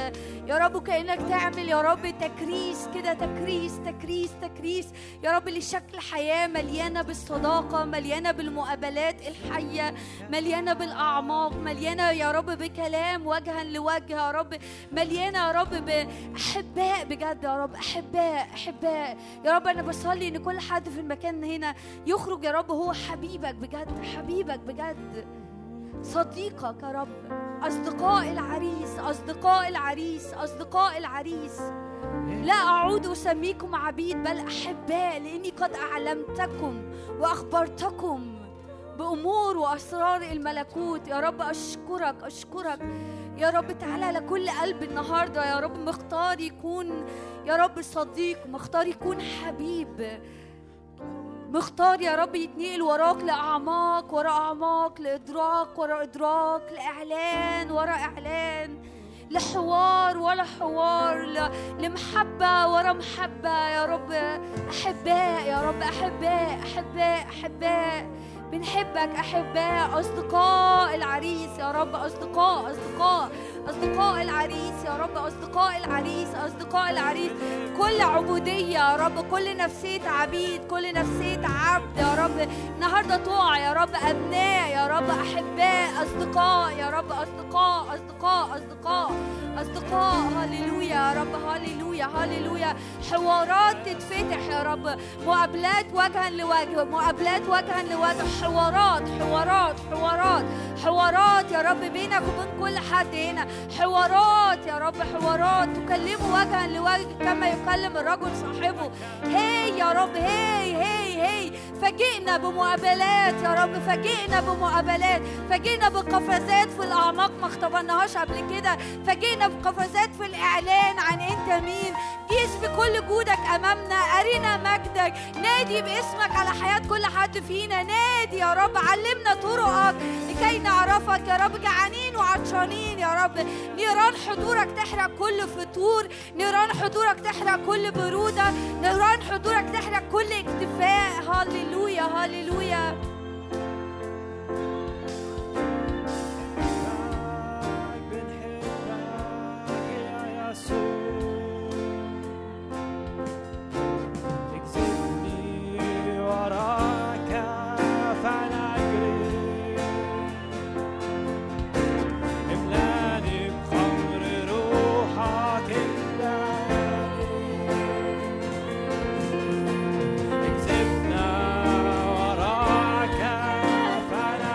يا رب كأنك تعمل يا رب تكريس كده، تكريس تكريس تكريس يا رب لشكل حياة مليانة بالصداقة، مليانة بالمقابلات الحية، مليانة بالأعماق، مليانة يا رب بكلام وجها لوجه يا رب، مليانة يا رب بأحباء بجد يا رب، أحباء أحباء يا رب. أنا بصلي إن كل حد في المكان هنا يخرج يا رب هو حبيبك بجد، حبيبك بجد، صديقك يا رب، أصدقاء العريس، أصدقاء العريس، أصدقاء العريس. لا أعود أسميكم عبيد بل أحباء، لأني قد أعلمتكم وأخبرتكم بأمور وأسرار الملكوت. يا رب أشكرك أشكرك يا رب. تعالى لكل قلب النهاردة يا رب، مختار يكون يا رب صديق، مختار يكون حبيب. مختار يا رب يتنقل وراك لأعماق ورا أعماق، لإدراك ورا إدراك، لإعلان ورا إعلان، لحوار ورا حوار، لمحبة ورا محبة. يا رب أحباء، يا رب أحباء أحباء أحباء، بنحبك أحباء، أصدقاء العريس يا رب، أصدقاء أصدقاء أصدقاء العريس يا رب، أصدقاء العريس أصدقاء العريس. كل عبودية يا رب، كل نفسية عبيد، كل نفسية عبد يا رب النهاردة تقع يا رب. أبناء يا رب، أحباء، أصدقاء يا رب، أصدقاء أصدقاء أصدقاء أصدقاء. هاليلويا يا رب، هاليلويا هاليلويا. حوارات تتفتح يا رب، مقابلات وجها لوجه، مقابلات وجها لوجه، حوارات حوارات حوارات حوارات يا رب بينك وبين كل حد هنا، حوارات يا رب، حوارات تكلموا وجها لوجه كما يكلم الرجل صاحبه. هاي يا رب، هاي هاي هاي. فاجئنا بمقابلات يا رب، فاجئنا بمقابلات، فاجئنا بقفزات في الأعماق ما اختبرناهاش قبل كده، فاجئنا بقفزات في الإعلان عن أنت مين. قيس بكل جودك أمامنا، أرينا مجدك، نادي باسمك على حياة كل حد فينا، نادي يا رب. علمنا طرقك لكي نعرفك يا رب، جعانين وعطشانين يا رب. نيران حضورك تحرق كل فتور، نيران حضورك تحرق كل برودة، نيران حضورك تحرق كل اكتفاء. هاليلويا هاليلويا. بنحبك يا يسوع، اجذبني وراك فانا اجري، املاني بخمر روحك، املاني، اجذبنا وراك فانا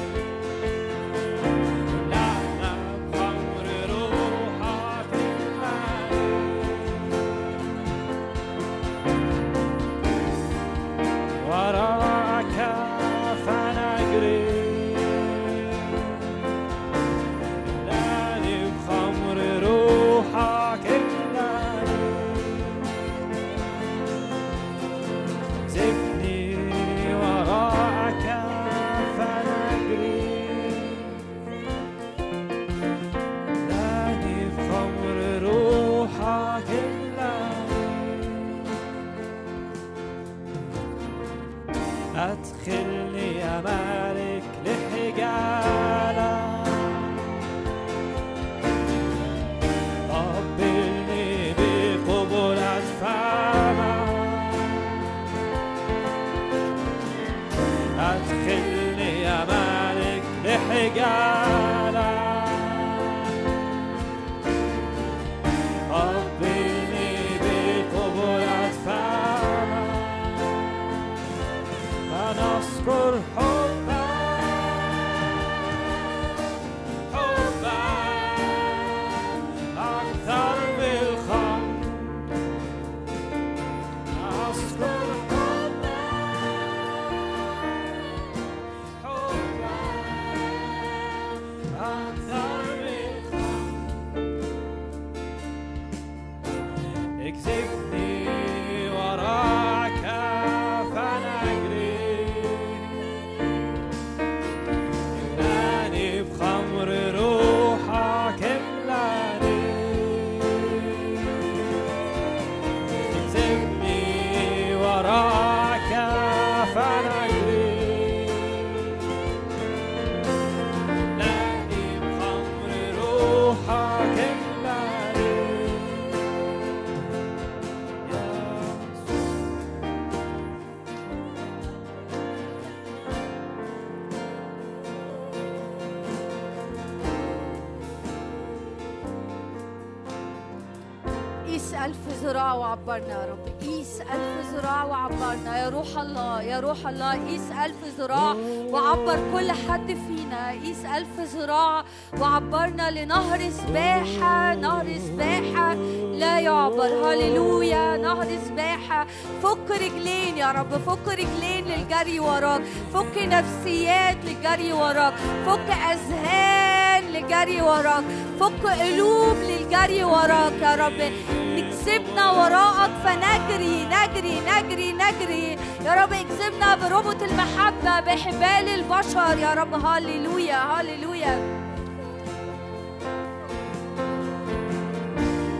اجري، املانا بخمر روحك، املاني وراك فانا اجري، املاني بخمر روحك، املاني، اجذبني وراءك فانا اجري، املاني بخمر روحك، املاني، أدخلني يا مالك لحجالك، قبلني بقبول أشفاعك، أدخلني يا مالك لحجالك، قبلني بقبول أشفاعك، فنذكر حبك، حبك أكثر بالخمر، نذكر حبك، حبك أكثر بالخمر، اجذبني وراك فأنا أجري، املاني بخمر روحك، املاني، اجذبني وراك فأنا أجري، املاني بخمر روحك، املاني يا يسوع. قيس ألف ذراع وعبرنا يا رب، قيس ألف ذراع وعبرنا يا روح الله، يا روح الله. قيس ألف ذراع وعبر كل حد فينا، قيس ألف ذراع وعبرنا لنهر سباحة، نهر سباحة لا يعبر. هاليلويا. نهر سباحة، فك رجلين يا رب، فك رجلين للجري وراك، فك نفسيات للجري وراك، فك أذهان للجري وراك، فك قلوب للجري وراك يا رب. اجذبنا وراءك فنجري نجري نجري نجري يا رب. اجذبنا بربط المحبة بحبال البشر يا رب. هاليلويا هاليلويا.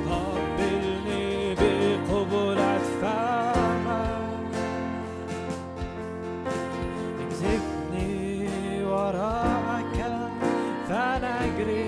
قبلني بقبول أجسامك، اجذبني وراءك فنجري.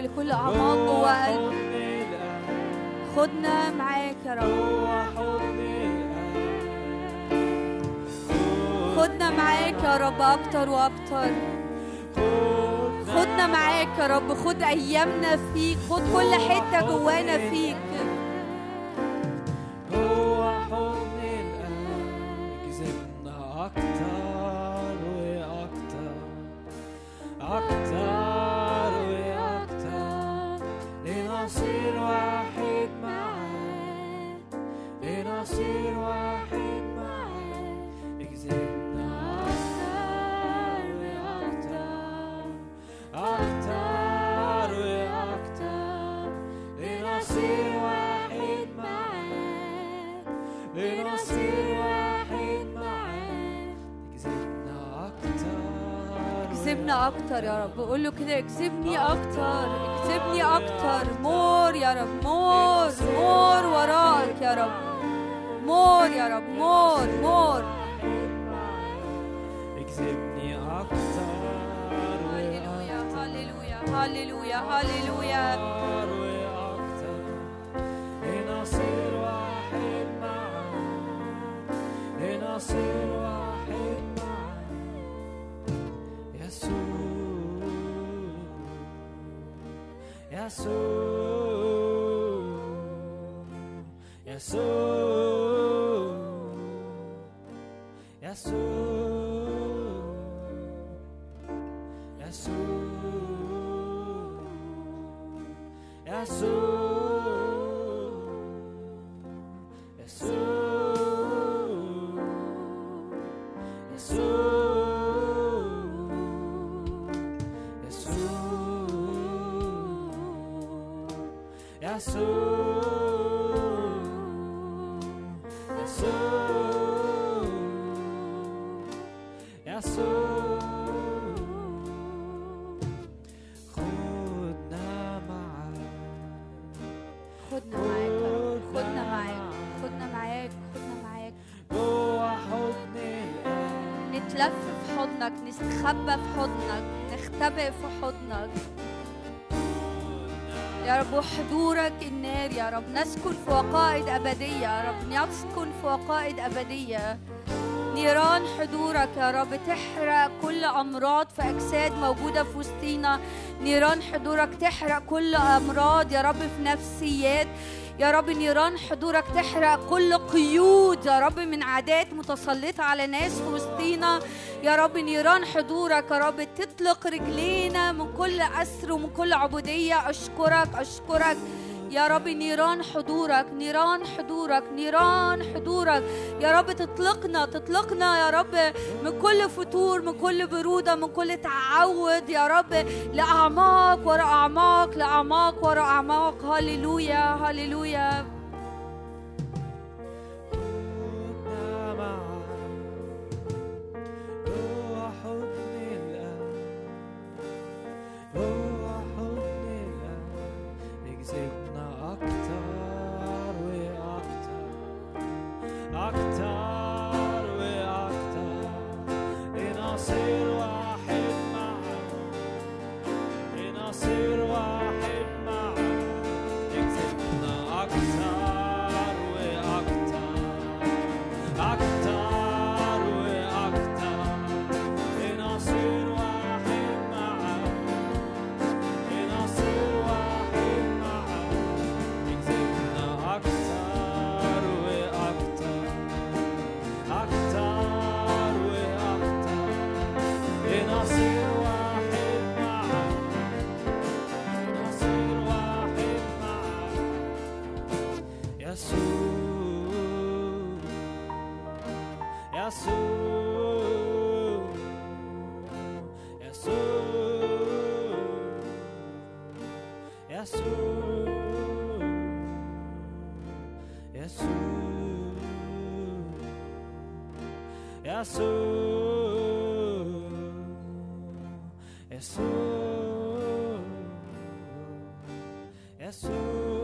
لكل أعماق جوا قلبي خدنا معاك يا رب، خدنا معاك يا رب أكتر وأكتر، خدنا أيامنا معاك يا رب، خد أيامنا فيك، خد كل حتة جوانا فيك. هو حضني الآن يجذبنا أكتر وأكتر أكتر وأكتر لنصير واحد معاك، لنصير واحد معاك يجذبنا أكتر وأكتر لنصير واحد معاك، لنصير واحد معاك. اكذبنا أكتر، اكذبنا أكتر يا رب. قول له كده، اكذبني أكتر، اكذبني أكتر. مور يا رب، مور مور وراك يا رب، مور يا رب، مور مور. اكذبني أكتر. هاليلويا هاليلويا أكتر لنصير واحد معاك، لنصير واحد معاك. يسوع يسوع يسوع يسوع يسوع يسوع يسوع يسوع يسوع يسوع يسوع. نتلف في حضنك، نستخبى في حضنك، نختبئ في حضنك يا رب. وحضورك النار يا رب، نسكن في وقائد أبدية يا رب، نسكن في وقائد أبدية. نيران حضورك يا رب تحرق كل أمراض في أجساد موجودة في وسطينا. نيران حضورك تحرق كل أمراض يا رب في نفسيات يا رب. نيران حضورك تحرق كل قيود يا رب من عادات متسلطة على ناس في وسطينا يا رب. نيران حضورك يا رب تطلق رجلينا من كل أسر ومن كل عبودية. أشكرك أشكرك يا رب. نيران حضورك، نيران حضورك، نيران حضورك يا رب تطلقنا، تطلقنا يا رب من كل فتور، من كل برودة، من كل تعود يا رب لأعماق وراء أعماق، لأعماق وراء أعماق. هاليلويا هاليلويا. خدنا معاك هو حضني الآن، هو حضني الآن يجذبنا أكتر وأكتر أكتر وأكتر لنصير واحد معاك، لنصير واحد معاك. يجذبنا أكتر وأكتر أكتر وأكتر لنصير واحد معاك، لنصير يسوع يسوع يسوع يسوع يسوع يسوع يسوع.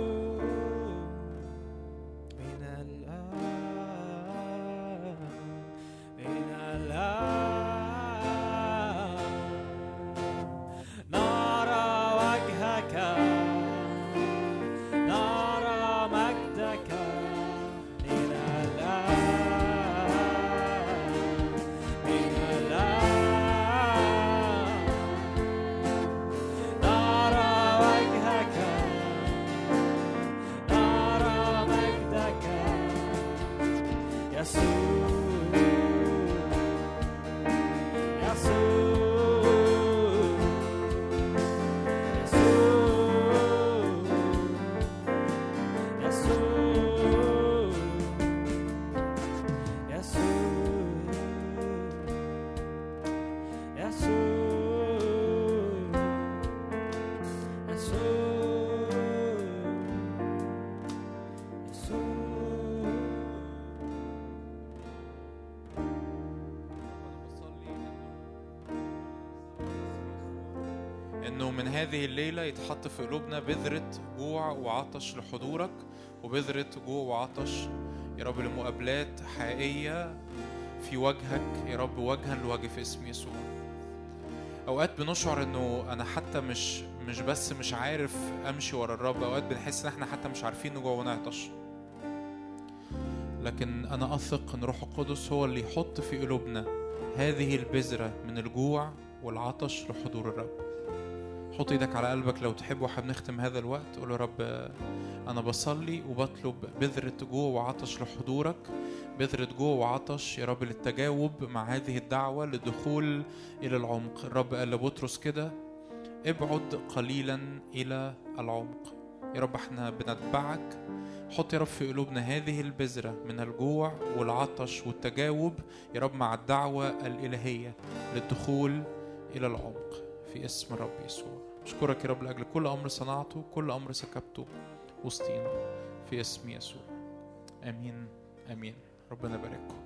إنه من هذه الليلة يتحط في قلوبنا بذرة جوع وعطش لحضورك وبذرة جوع وعطش يا رب لمقابلات حقيقية في وجهك يا رب، وجها لوجه في اسم يسوع. أوقات بنشعر إنه أنا حتى مش مش بس مش عارف أمشي ورا الرب، أوقات بنحس إن إحنا حتى مش عارفين نجوع ونعطش، لكن أنا أثق إن روح القدس هو اللي يحط في قلوبنا هذه البذرة من الجوع والعطش لحضور الرب. حط ايدك على قلبك لو تحب وحبنختم هذا الوقت، قول يا رب انا بصلي وبطلب بذرة جوع وعطش لحضورك، بذرة جوع وعطش يا رب للتجاوب مع هذه الدعوة للدخول الى العمق. الرب قال لبطرس كده ابعد قليلا الى العمق. يا رب احنا بنتبعك، حط يا رب في قلوبنا هذه البذرة من الجوع والعطش والتجاوب يا رب مع الدعوة الالهية للدخول الى العمق في اسم الرب يسوع. أشكرك يا رب لأجل كل أمر صنعته، كل أمر سكبته وسطينا في اسم يسوع. آمين آمين. ربنا يبارككم.